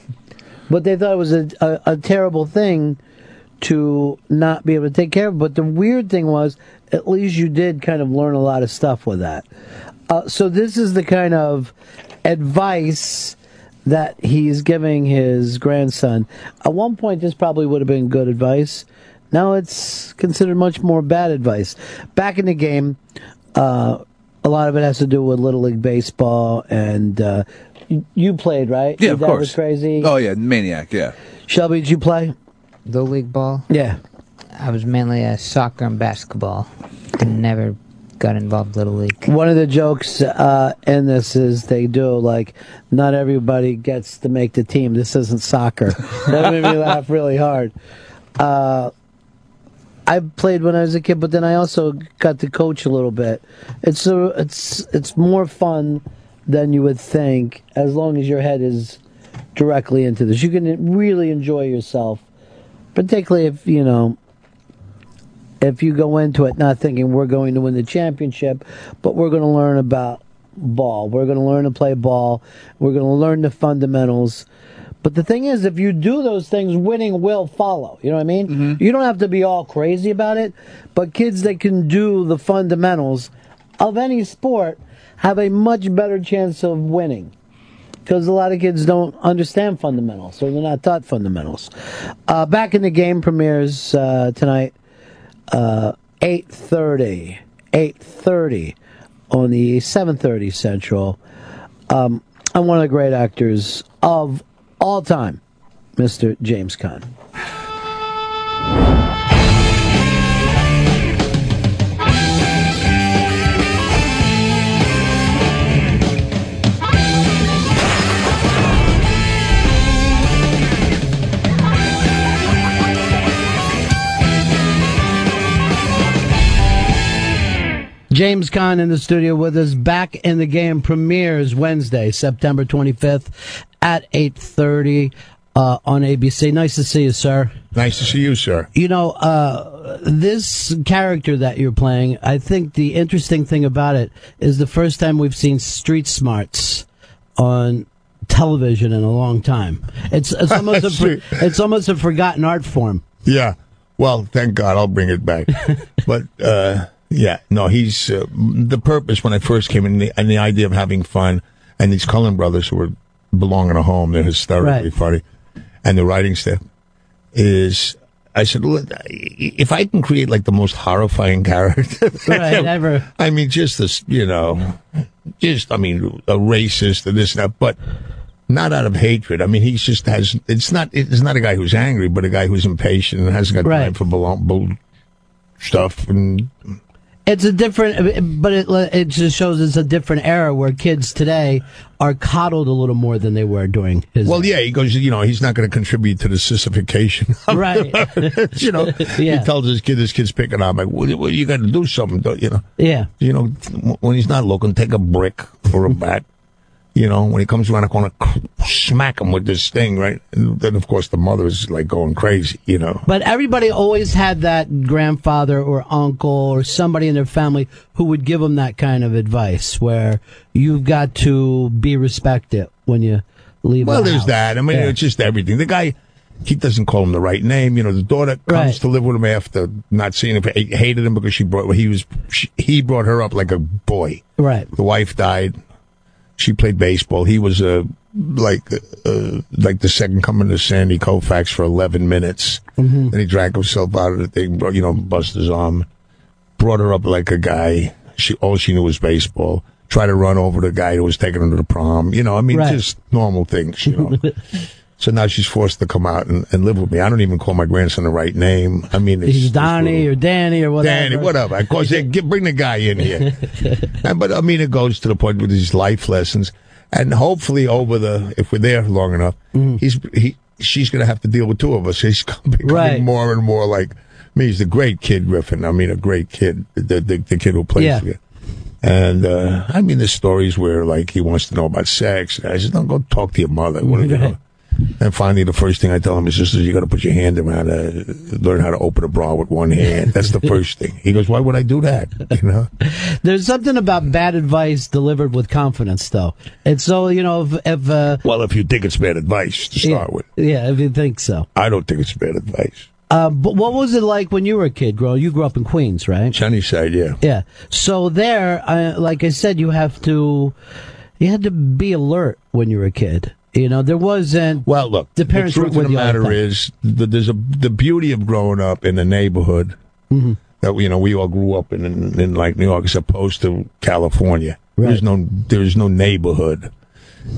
But they thought it was a terrible thing to not be able to take care of. But the weird thing was, at least you did kind of learn a lot of stuff with that. So this is the kind of advice that he's giving his grandson. At one point, this probably would have been good advice. Now it's considered much more bad advice. Back in the game... a lot of it has to do with Little League Baseball, and you played, right? Yeah, of course. That was crazy. Oh, yeah, maniac, yeah. Shelby, did you play? Little League ball? Yeah. I was mainly a soccer and basketball. Never got involved in Little League. One of the jokes in this is they do, like, not everybody gets to make the team. This isn't soccer. That made me laugh really hard. I played when I was a kid, but then I also got to coach a little bit. It's more fun than you would think, as long as your head is directly into this. You can really enjoy yourself, particularly if you go into it not thinking we're going to win the championship, but we're going to learn about ball. We're going to learn to play ball. We're going to learn the fundamentals. But the thing is, if you do those things, winning will follow. You know what I mean? Mm-hmm. You don't have to be all crazy about it, but kids that can do the fundamentals of any sport have a much better chance of winning, because a lot of kids don't understand fundamentals, or they're not taught fundamentals. Back in the Game premieres tonight, 8:30 on the 7:30 Central. I'm one of the great actors of all time, Mr. James Caan. James Caan in the studio with us. Back in the Game premieres Wednesday, September 25th. At 8:30 on ABC. Nice to see you, sir. Nice to see you, sir. You know, this character that you're playing, I think the interesting thing about it is the first time we've seen street smarts on television in a long time. It's almost a forgotten art form. Yeah. Well, thank God, I'll bring it back. But yeah, no, he's the purpose when I first came in, and the idea of having fun, and these Cullen brothers who were belonging at home, they're hysterically funny, and the writing step is, I said, look, if I can create like the most horrifying character ever, I mean, just this, a racist and this and that, but not out of hatred. I mean, he just has, it's not a guy who's angry, but a guy who's impatient and hasn't got time for stuff. And it's a different, but it just shows it's a different era where kids today are coddled a little more than they were during his. Well, yeah, he goes, he's not going to contribute to the sissification. Right. He tells his kid's picking on him, like, well, you got to do something, don't you know? Yeah. You know, when he's not looking, take a brick or a bat. When he comes around the corner, smack him with this thing, right? And then, of course, the mother's, like, going crazy, But everybody always had that grandfather or uncle or somebody in their family who would give them that kind of advice, where you've got to be respected when you leave the house. Well, there's that. I mean, It's just everything. The guy, he doesn't call him the right name. The daughter comes to live with him after not seeing him. Hated him because he brought her up like a boy. Right. The wife died. She played baseball. He was a like the second coming of Sandy Koufax for 11 minutes. Mm-hmm. Then he dragged himself out of the thing, you know, bust his arm, brought her up like a guy. All she knew was baseball. Try to run over the guy who was taking her to the prom. You know, I mean, right. Just normal things, you know. So now she's forced to come out and live with me. I don't even call my grandson the right name. I mean, he's Donnie or Danny or whatever. Danny, whatever. Of course, bring the guy in here. But I mean, it goes to the point with these life lessons. And hopefully if we're there long enough, she's going to have to deal with two of us. He's becoming more and more like me. He's the great kid, Griffin. I mean, a great kid, the kid who plays together. And, I mean, there's stories where, like, he wants to know about sex. I said, don't go talk to your mother. What do you know? And finally, the first thing I tell him is, you got to put your hand around learn how to open a bra with one hand. That's the first thing. He goes, why would I do that? You know? There's something about bad advice delivered with confidence, though. And so, you know, if you think it's bad advice to start with. Yeah, if you think so. I don't think it's bad advice. But what was it like when you were a kid, girl? You grew up in Queens, right? Sunnyside, yeah. Yeah. So there, like I said, you had to be alert when you were a kid. You know, there wasn't. Well, look, the parents were with you. The truth of the matter is, the beauty of growing up in the neighborhood that we all grew up in like New York, as opposed to California. Right. There's no neighborhood,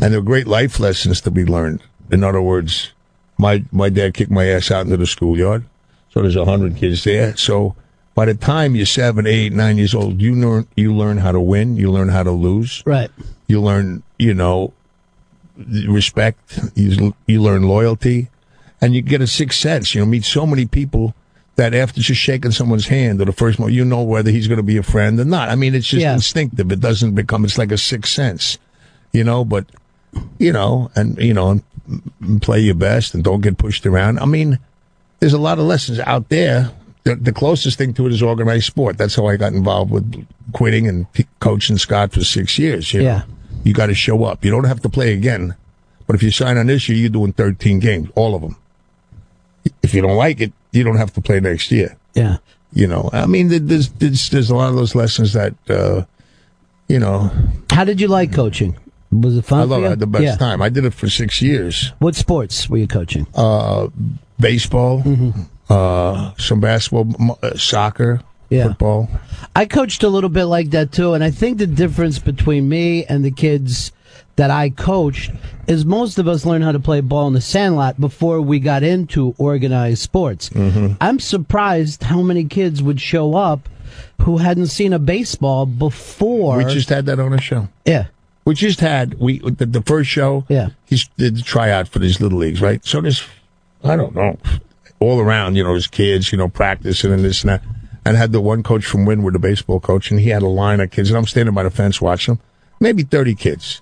and there were great life lessons to be learned. In other words. My dad kicked my ass out into the schoolyard, so there's 100 kids there. So by the time you're 7, 8, 9 years old, you learn how to win, you learn how to lose, right? You learn, respect, you learn loyalty, and you get a sixth sense. Meet so many people that after just shaking someone's hand or the first moment, you know whether he's going to be a friend or not. I mean, it's just instinctive. It doesn't become. It's like a sixth sense, But and play your best and don't get pushed around. I mean, there's a lot of lessons out there. The closest thing to it is organized sport. That's how I got involved with quitting and coaching Scott for 6 years. You got to show up. You don't have to play again. But if you sign on this year, you're doing 13 games, all of them. If you don't like it, you don't have to play next year. Yeah. I mean, there's a lot of those lessons that, How did you like coaching? Was it fun? I love it. I had the best time. I did it for 6 years. What sports were you coaching? Baseball, some basketball, soccer, football. I coached a little bit like that too, and I think the difference between me and the kids that I coached is most of us learned how to play ball in the sandlot before we got into organized sports. I'm surprised how many kids would show up who hadn't seen a baseball before. We just had that on a show. Yeah. We just had the first show. Yeah, he's did the tryout for these little leagues, right? So there's, I don't know, all around. There's kids, practicing and this and that. And I had the one coach from Windward, the baseball coach, and he had a line of kids. And I'm standing by the fence watching them, maybe 30 kids,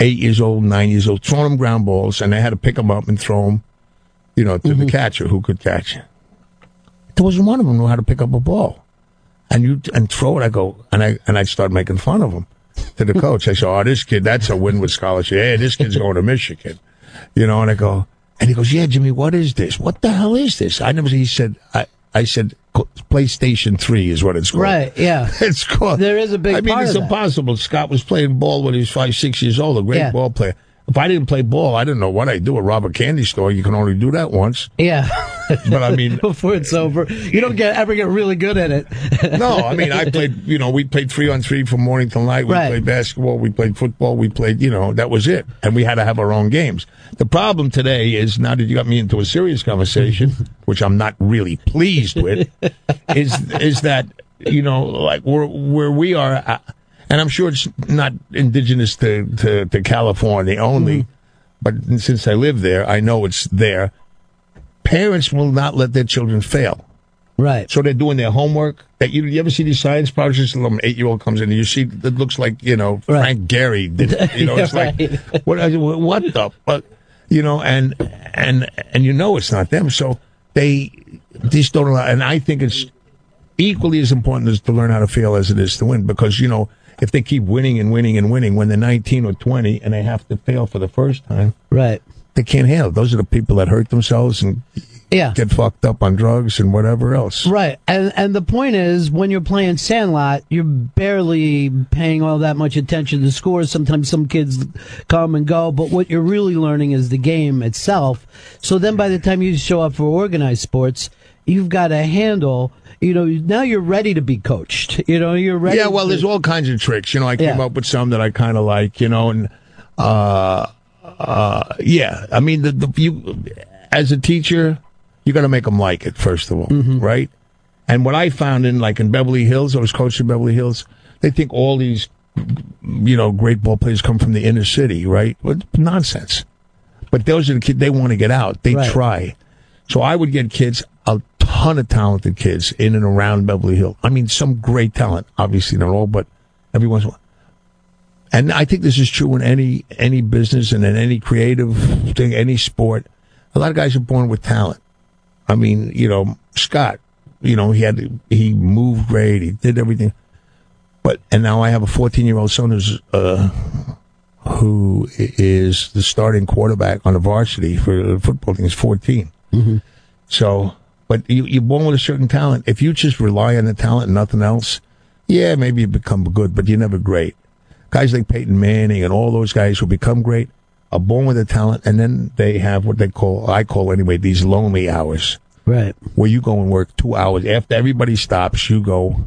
8 years old, 9 years old, throwing them ground balls, and they had to pick them up and throw them, to the catcher who could catch. There wasn't one of them who knew how to pick up a ball, and throw it. I go and I start making fun of them. To the coach, I said, this kid, that's a Windward scholarship. Hey, this kid's going to Michigan. And I go, and he goes, yeah, Jimmy, what is this? What the hell is this? I said, PlayStation 3 is what it's called. Right, yeah. It's called. There is a big part of that. I mean, it's impossible. Scott was playing ball when he was 5, 6 years old, a great ball player. If I didn't play ball, I didn't know what I'd do. A rob a candy store, you can only do that once. Yeah. But I mean... Before it's over. You don't ever get really good at it. No, I mean, I played, we played 3-on-3 from morning till night. We played basketball. We played football. We played, that was it. And we had to have our own games. The problem today is, now that you got me into a serious conversation, which I'm not really pleased with, is that, like where we are... And I'm sure it's not indigenous to California only, but since I live there, I know it's there. Parents will not let their children fail. Right. So they're doing their homework. You ever see these science projects? A little 8-year-old comes in and you see, it looks like, Frank Gary did it. It's like, what the fuck? And it's not them. So they just don't allow, and I think it's equally as important as to learn how to fail as it is to win, because, if they keep winning and winning and winning when they're 19 or 20 and they have to fail for the first time, right? They can't handle it. Those are the people that hurt themselves and yeah, get fucked up on drugs and whatever else. Right. And the point is, when you're playing Sandlot, you're barely paying all that much attention to scores. Sometimes some kids come and go, but what you're really learning is the game itself. So then by the time you show up for organized sports, you've got a handle. You know, now you're ready to be coached. You know, you're ready. Yeah, well, there's all kinds of tricks. You know, I came up with some that I kind of like, you know, and, yeah. I mean, you as a teacher, you got to make them like it, first of all, right? And what I found in Beverly Hills, I was coached in Beverly Hills, they think all these, you know, great ball players come from the inner city, right? Well, nonsense. But those are the kids, they want to get out. They try. So I would get kids, a ton of talented kids in and around Beverly Hills. I mean, some great talent. Obviously, not all, but every once in a while. And I think this is true in any business and in any creative thing, any sport. A lot of guys are born with talent. I mean, you know, Scott, you know, he moved great. He did everything. And now I have a 14-year-old son who is the starting quarterback on the varsity for the football team. He's 14. So, but you're born with a certain talent. If you just rely on the talent and nothing else, yeah, maybe you become good, but you're never great. Guys like Peyton Manning and all those guys who become great are born with a talent, and then they have what they call, I call anyway, these lonely hours. Right. Where you go and work 2 hours. After everybody stops, you go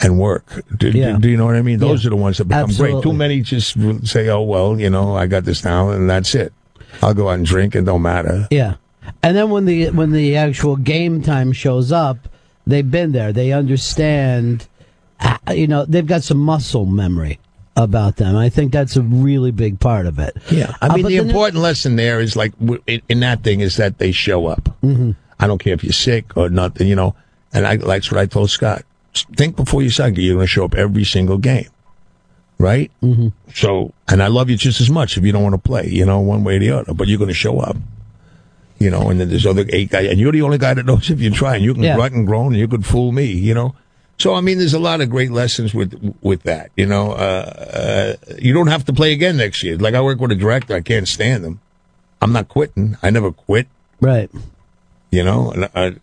and work. Do you know what I mean? Those are the ones that become great. Too many just say, oh, well, you know, I got this talent, and that's it. I'll go out and drink, it don't matter. Yeah. And then when the actual game time shows up, they've been there. They understand, you know, they've got some muscle memory about them. I think that's a really big part of it. Yeah. I mean, the important lesson there is, like, in that thing is that they show up. I don't care if you're sick or nothing, you know. And that's what I told Scott. Think before you sign, you're going to show up every single game. Right? So, and I love you just as much if you don't want to play, you know, one way or the other. But you're going to show up. You know, and then there's other 8 guys, and you're the only guy that knows if you try, and you can grunt and groan, and you could fool me, you know. So, I mean, there's a lot of great lessons with that, you know. You don't have to play again next year. Like, I work with a director, I can't stand him. I'm not quitting. I never quit. Right. You know, and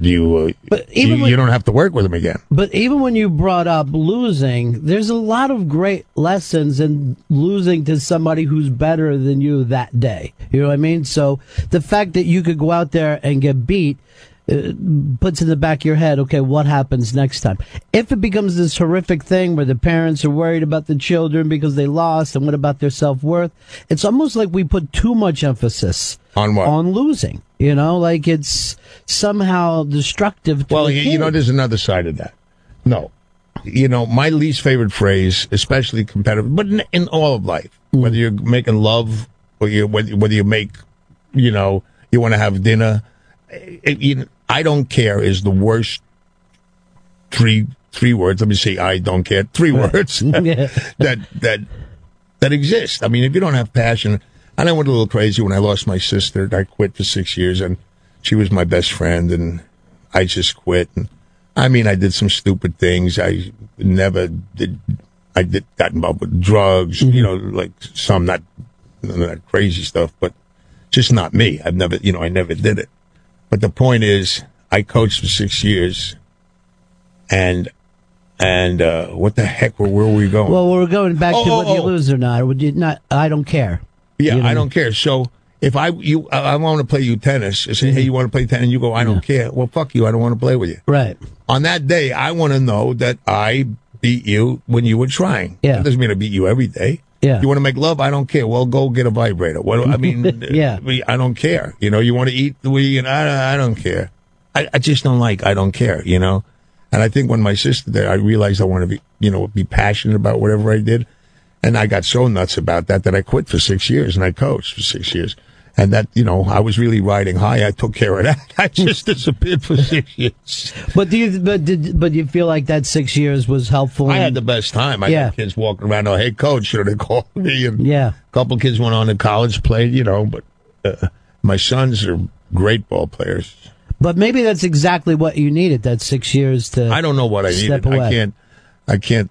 you don't have to work with him again. But even when you brought up losing, there's a lot of great lessons in losing to somebody who's better than you that day. You know what I mean? So the fact that you could go out there and get beat puts in the back of your head, okay, what happens next time? If it becomes this horrific thing where the parents are worried about the children because they lost, and what about their self-worth? It's almost like we put too much emphasis on what? On losing. You know, like it's somehow destructive to the kid. You know, there's another side of that. No. You know, my least favorite phrase, especially competitive, but in all of life, whether you're making love or whether you make, you know, you want to have dinner, I don't care is the worst three words. Let me see. I don't care. Three words that exist. I mean, if you don't have passion. And I went a little crazy when I lost my sister. I quit for 6 years, and she was my best friend, and I just quit. And I mean, I did some stupid things. I got involved with drugs, you know, like some not crazy stuff, but just not me. I never did it. But the point is, I coached for 6 years, and what the heck? Where were we going? Well, we're going back to whether you lose or not. Would you not? I don't care. Yeah, you know? I don't care. So if I want to play you tennis, I say, hey, you want to play tennis? And you go, I don't care. Well, fuck you. I don't want to play with you. Right. On that day, I want to know that I beat you when you were trying. Yeah. That doesn't mean I beat you every day. Yeah. You want to make love? I don't care. Well, go get a vibrator. What I mean, I don't care. You know, you want to eat? I don't care. I just don't like, I don't care, you know? And I think when my sister there, I realized I want to be, you know, be passionate about whatever I did. And I got so nuts about that I quit for 6 years, and I coached for 6 years. And that, you know, I was really riding high. I took care of that. I just disappeared for 6 years. But do you feel like that 6 years was helpful? I had the best time. I had kids walking around, oh, hey, coach, should have called me. And a couple kids went on to college, played, you know. But my sons are great ball players. But maybe that's exactly what you needed, that 6 years to step away. I don't know what I needed. I can't.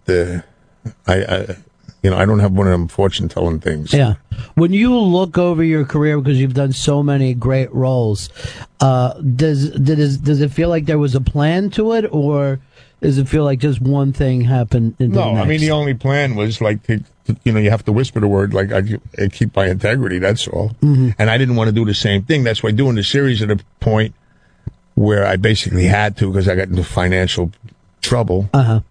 You know, I don't have one of them fortune-telling things. Yeah. When you look over your career, because you've done so many great roles, does it feel like there was a plan to it, or does it feel like just one thing happened? No, I mean, the only plan was, like, you know, you have to whisper the word, like, I keep my integrity, that's all. Mm-hmm. And I didn't want to do the same thing. That's why doing the series at a point where I basically had to, because I got into financial trouble. Uh-huh.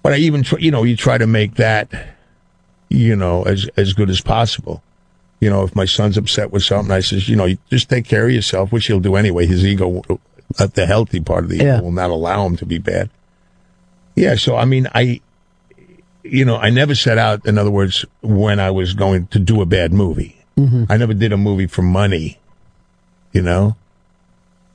But I even, you know, you try to make that, you know, as good as possible. You know, if my son's upset with something, I says, you know, you just take care of yourself, which he'll do anyway. His ego, the healthy part of the ego, will not allow him to be bad. Yeah, so, I mean, you know, I never set out, in other words, when I was going to do a bad movie. Mm-hmm. I never did a movie for money, you know?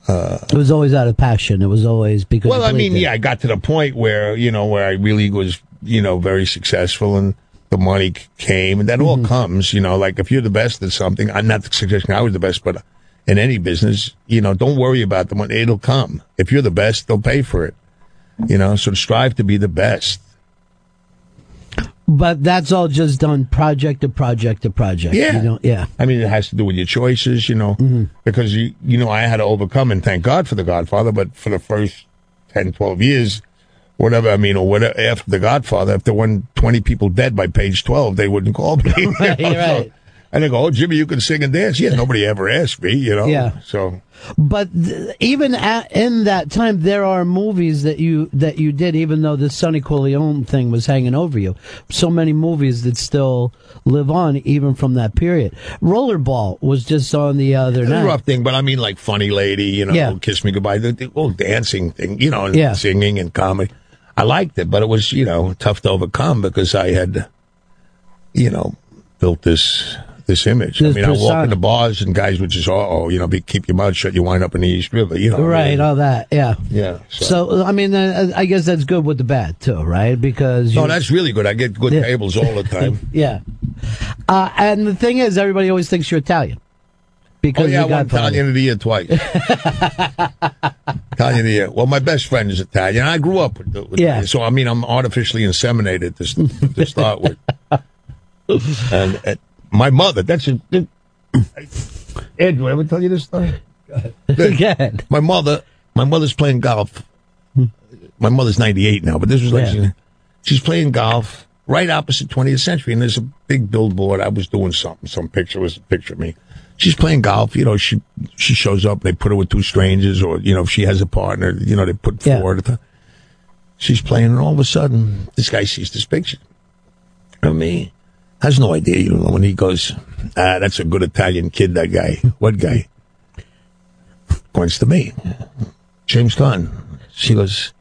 It was always out of passion. It was always because. Well, I mean, I got to the point where, you know, where I really was, you know, very successful and the money came, and that all comes, you know, like if you're the best at something, I'm not suggesting I was the best, but in any business, you know, don't worry about the money. It'll come. If you're the best, they'll pay for it, you know, so strive to be the best. But that's all just done project to project to project. Yeah. You know? Yeah. I mean, it has to do with your choices, you know, because, you know, I had to overcome, and thank God for The Godfather, but for the first 10, 12 years, whatever, I mean, or whatever, after The Godfather, if there weren't 20 people dead by page 12, they wouldn't call me. Right, you know? Right. So, and they go, oh, Jimmy, you can sing and dance. Yeah, nobody ever asked me, you know. Yeah. So, but even in that time, there are movies that you did, even though the Sonny Corleone thing was hanging over you. So many movies that still live on, even from that period. Rollerball was just on the other night. A rough thing, but I mean, like Funny Lady, you know, Kiss Me Goodbye, the old dancing thing, you know, and singing and comedy. I liked it, but it was, you know, tough to overcome because I had, you know, built this image. This persona. I walk into bars and guys would just, you know, keep your mouth shut, you wind up in the East River, you know. Right, I mean, all that, Yeah. So I mean, I guess that's good with the bad, too, right? Because... No, that's really good. I get good tables all the time. And the thing is, everybody always thinks you're Italian. Because I won Italian of the Year twice. Italian of the Year. Well, my best friend is Italian. I grew up with so, I mean, I'm artificially inseminated to start with. And my mother, Ed, do I ever tell you this story? Go ahead. My mother's playing golf. My mother's 98 now, but this was like, she's playing golf right opposite 20th Century, and there's a big billboard. I was doing something. Some picture was a picture of me. She's playing golf. You know, she shows up. They put her with two strangers, or, you know, if she has a partner, you know, they put four at her. She's playing, and all of a sudden, this guy sees this picture of me. Has no idea, you know, when he goes, that's a good Italian kid, that guy. What guy? Points to me. James Gunn. She goes,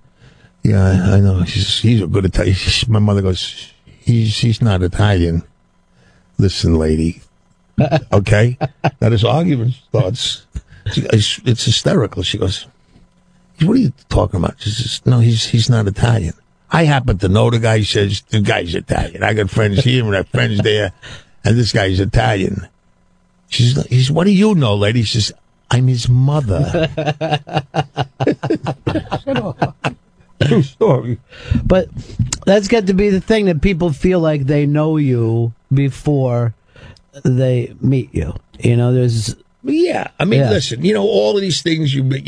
I know. He's a good Italian. My mother goes, he's not Italian. Listen, lady. Okay? Now this argument starts. It's hysterical. She goes, what are you talking about? She says, no, he's not Italian. I happen to know the guy. He says, the guy's Italian. I got friends here and I have friends there, and this guy's Italian. She says, what do you know, lady? She says, I'm his mother. True story. But that's got to be the thing, that people feel like they know you before they meet you. You know, there's... Yeah, I mean, listen, you know, all of these things, you make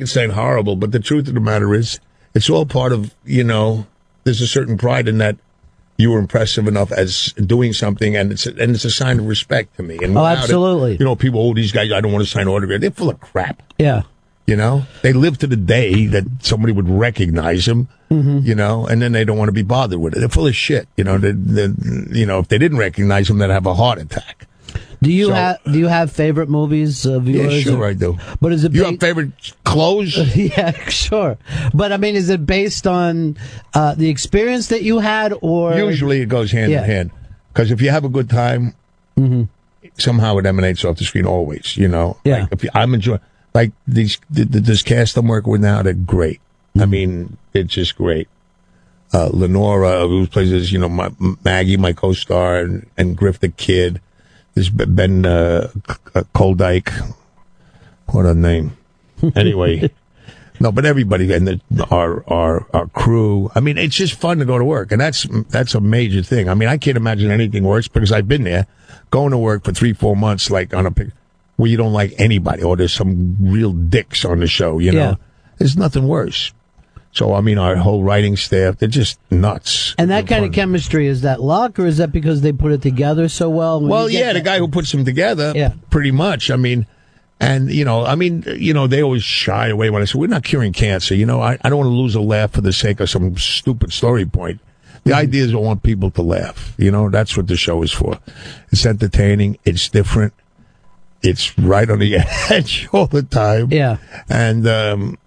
it sound horrible, but the truth of the matter is, it's all part of, you know, there's a certain pride in that you were impressive enough as doing something, and it's a sign of respect to me. And absolutely. It, you know, people, these guys, I don't want to sign autograph. They're full of crap. Yeah. You know? They live to the day that somebody would recognize them, you know, and then they don't want to be bothered with it. They're full of shit. You know, you know, if they didn't recognize them, they'd have a heart attack. Do you have favorite movies of yours? Yeah, sure, I do. But is it you have favorite clothes? Yeah, sure. But I mean, is it based on the experience that you had, or usually it goes hand in hand? Because if you have a good time, somehow it emanates off the screen always. You know, like if I'm enjoying, like this cast I'm working with now, they're great. I mean, it's just great. Lenora, who plays as, you know, Maggie, my co-star, and Griff the Kid. This Ben Koldyke, what a name. Anyway, No, but everybody and our crew. I mean, it's just fun to go to work, and that's a major thing. I mean, I can't imagine anything worse because I've been there, going to work for 3-4 months, like on a where you don't like anybody, or there's some real dicks on the show. You know, there's nothing worse. So I mean, our whole writing staff—they're just nuts. And that kind of chemistry, is that luck, or is that because they put it together so well? Well, yeah, the guy who puts them together, pretty much. I mean. And, they always shy away when I say, we're not curing cancer. I don't want to lose a laugh for the sake of some stupid story point. The idea is I want people to laugh. That's what the show is for. It's entertaining. It's different. It's right on the edge all the time. Yeah. And,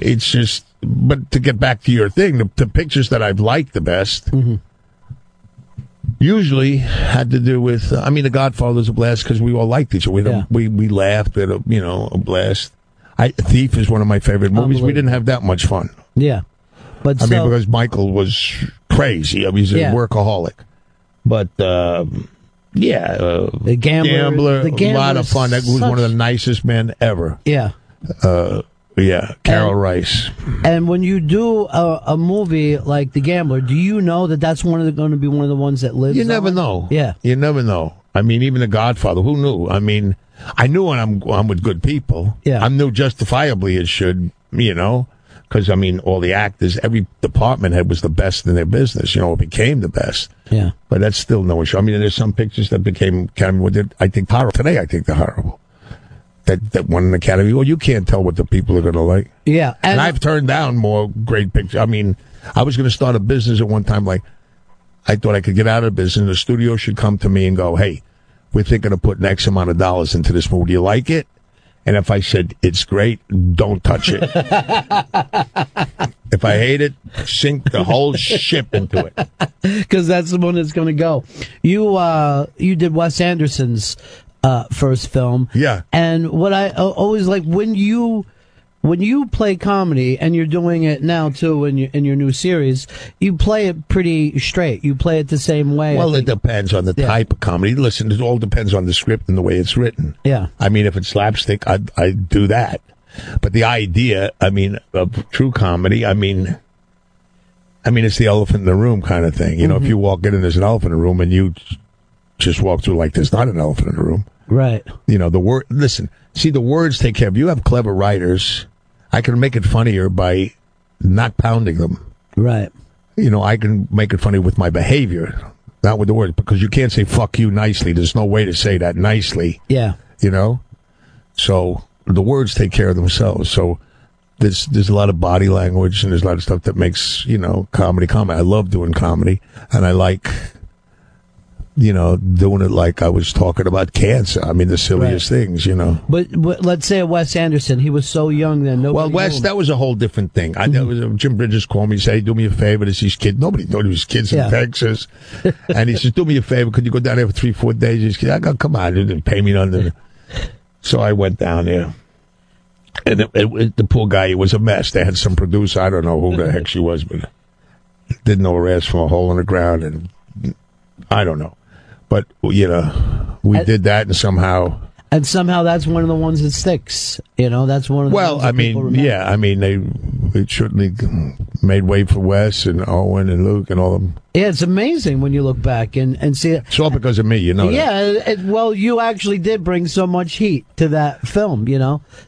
it's just, but to get back to your thing, the pictures that I've liked the best. Mm-hmm. Usually had to do with, The Godfather's a blast because we all liked each other. We laughed at a blast. Thief is one of my favorite movies. We didn't have that much fun. Yeah, but because Michael was crazy. He's a workaholic. But the Gambler, a lot of fun. That was one of the nicest men ever. Yeah. Carol Rice. And when you do a movie like The Gambler, do you know that's going to be one of the ones that lives? You never know. Yeah. You never know. I mean, even The Godfather, who knew? I mean, I knew when I'm with good people. Yeah. I knew justifiably it should, because, all the actors, every department head was the best in their business. It became the best. Yeah. But that's still no issue. I mean, there's some pictures that became, I think, horrible. Today, I think they're horrible. That won an Academy. Well, you can't tell what the people are going to like. Yeah. And I've turned down more great pictures. I mean, I was going to start a business at one time. Like, I thought I could get out of business. The studio should come to me and go, hey, we're thinking of putting X amount of dollars into this movie. Do you like it? And if I said, it's great, don't touch it. If I hate it, sink the whole ship into it. Because that's the one that's going to go. You did Wes Anderson's first film. Yeah. And what I always like, when you play comedy, and you're doing it now too in your new series, you play it pretty straight. You play it the same way. Well, it depends on the type of comedy. Listen, it all depends on the script and the way it's written. Yeah. I mean, if it's slapstick, I do that. But the idea, of true comedy, it's the elephant in the room kind of thing. If you walk in and there's an elephant in the room and you just walk through like there's not an elephant in the room. Right. The words take care of you. You have clever writers. I can make it funnier by not pounding them. Right. I can make it funny with my behavior, not with the words, because you can't say fuck you nicely. There's no way to say that nicely. Yeah. So the words take care of themselves. So there's a lot of body language and there's a lot of stuff that makes, comedy. I love doing comedy, and I like doing it like I was talking about cancer. The silliest things, But let's say Wes Anderson, he was so young then. Well, Wes, that was a whole different thing. Jim Bridges called me and said, hey, do me a favor. This is his kid. Nobody thought he was kids in Texas. And he says, do me a favor. Could you go down there for 3-4 days? He's kid. I go, come on. You didn't pay me nothing. So I went down there. And the poor guy, he was a mess. They had some producer. I don't know who the heck she was, but didn't know her ass from a hole in the ground. And I don't know. But, we did that, and somehow... And somehow that's one of the ones that sticks. That's one of the ones that people remember. Well, it certainly made way for Wes and Owen and Luke and all of them. Yeah, it's amazing when you look back and see it. It's all because of me, Yeah, you actually did bring so much heat to that film,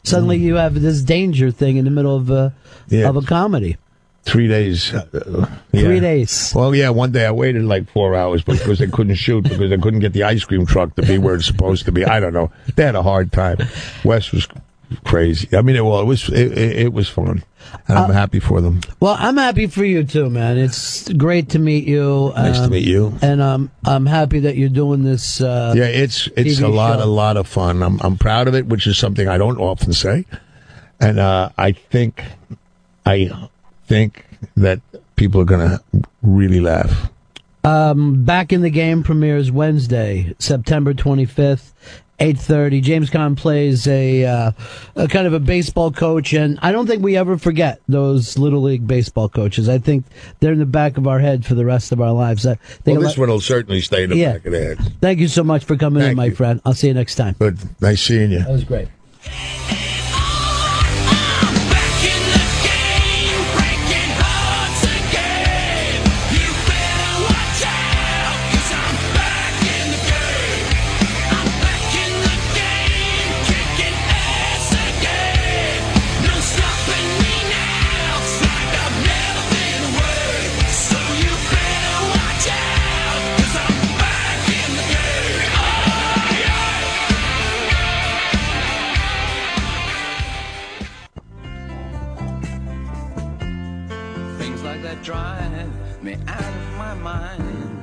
Suddenly you have this danger thing in the middle of a comedy. 3 days. 3 days. Well, yeah, one day I waited like 4 hours because they couldn't shoot, because they couldn't get the ice cream truck to be where it's supposed to be. I don't know. They had a hard time. Wes was crazy. It was fun. And I'm happy for them. Well, I'm happy for you too, man. It's great to meet you. Nice to meet you. And I'm happy that you're doing this it's TV a lot of fun. I'm proud of it, which is something I don't often say. And I think that people are going to really laugh. Back in the Game premieres Wednesday, September 25th, 8:30. James Caan plays a kind of a baseball coach, and I don't think we ever forget those Little League baseball coaches. I think they're in the back of our head for the rest of our lives. This one will certainly stay in the back of the head. Thank you so much for coming in, my friend. I'll see you next time. Good. Nice seeing you. That was great. that drive me out of my mind.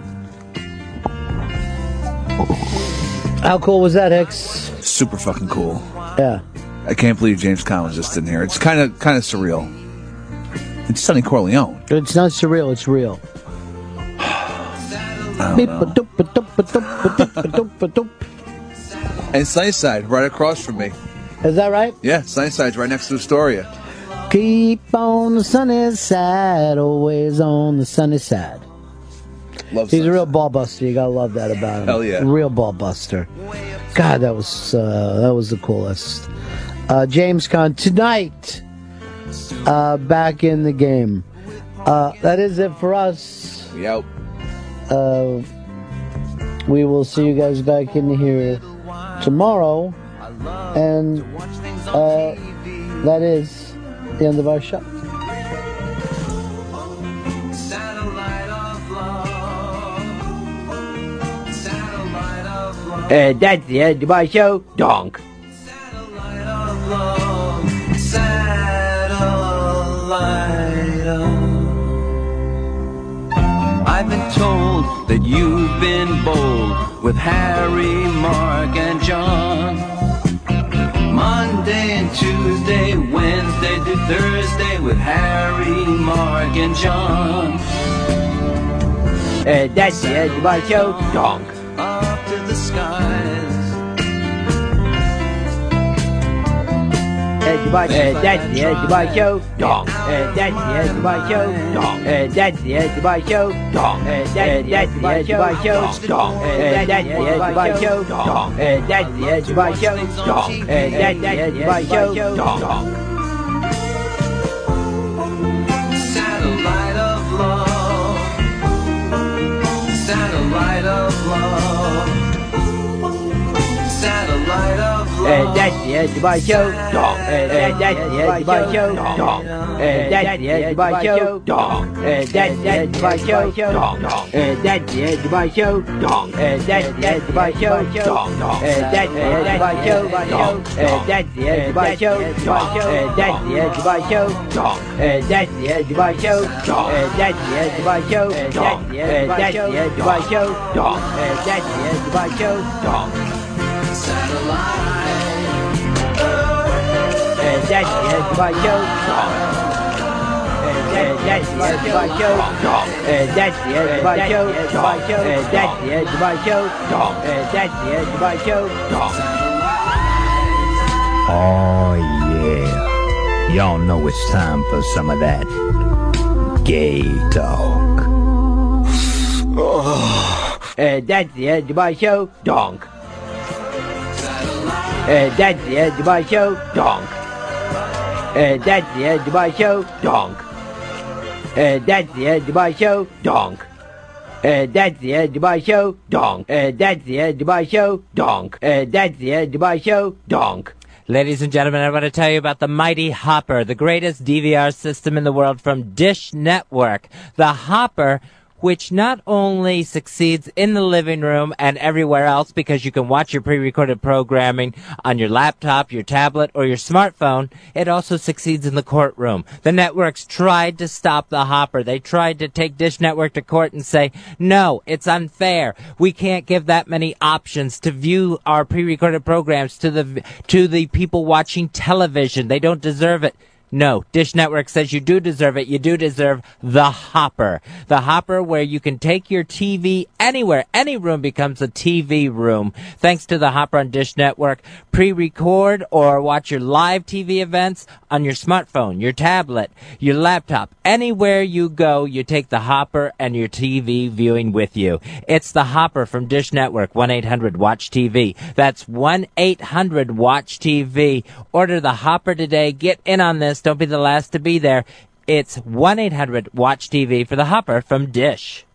How cool was that, Hicks? Super fucking cool. Yeah. I can't believe James Conn just in here. It's kind of surreal. It's Sonny Corleone. It's not surreal. It's real. And it's Sunnyside right across from me. Is that right? Yeah, Sunnyside's right next to Astoria. Keep on the sunny side, always on the sunny side. Love He's Sunnyside. A real ball buster. You gotta love that about him. Hell yeah, real ball buster. God, that was the coolest. James Conn tonight, back in the game. That is it for us. Yep. We will see you guys back in here tomorrow. And that is the end of our show. That's the end of my show. Donk. Satellite of love. Satellite of... I've been told that you've been bold with Harry, Mark, and John. Monday and Tuesday, Wednesday to Thursday with Harry, Mark, and John. That's the end of my show, donk. Up to the skies. That's the end of my show, donk. That's the end of my show, donk. That's the end of my show, donk. That's the end of my show, donk. That's the end of my show, donk. That's the end of my show, donk. That's the end of my show, donk. Satellite of love. Satellite of love. Satellite of love. That's the end of my show, dog. That's the end of my show, dog. That's the end of my show, dog. That's the end of my show, dog. That's the end of my show, dog. That's the end of my show, dog. That's the end of my show, dog. That's the end of my show, dog. That's the end of my show, dog. That's the end of my show, dog. That's the end of my show, dog. That's the end of my show, dog. That's the end of my show, dog. Satellite. That's the end of my show, that's the end of my show, that's the end of my show, that's the end of my show, that's the end of my show. Oh yeah, y'all know it's time for some of that gay talk. That's the end of my show, donk. That's the end of my show, donk. That's the end of my show, donk. That's the end of my show, donk. That's the end of my show, donk. That's the end of my show, donk. That's the end of my show, donk. Ladies and gentlemen, I want to tell you about the Mighty Hopper, the greatest DVR system in the world from Dish Network. The Hopper, which not only succeeds in the living room and everywhere else because you can watch your pre-recorded programming on your laptop, your tablet, or your smartphone, it also succeeds in the courtroom. The networks tried to stop the Hopper. They tried to take Dish Network to court and say, no, it's unfair. We can't give that many options to view our pre-recorded programs to the people watching television. They don't deserve it. No, Dish Network says you do deserve it. You do deserve the Hopper. The Hopper where you can take your TV anywhere. Any room becomes a TV room. Thanks to the Hopper on Dish Network, pre-record or watch your live TV events on your smartphone, your tablet, your laptop. Anywhere you go, you take the Hopper and your TV viewing with you. It's the Hopper from Dish Network, 1-800-WATCH-TV. That's 1-800-WATCH-TV. Order the Hopper today. Get in on this. Don't be the last to be there. It's 1-800-WATCH-TV for the Hopper from Dish.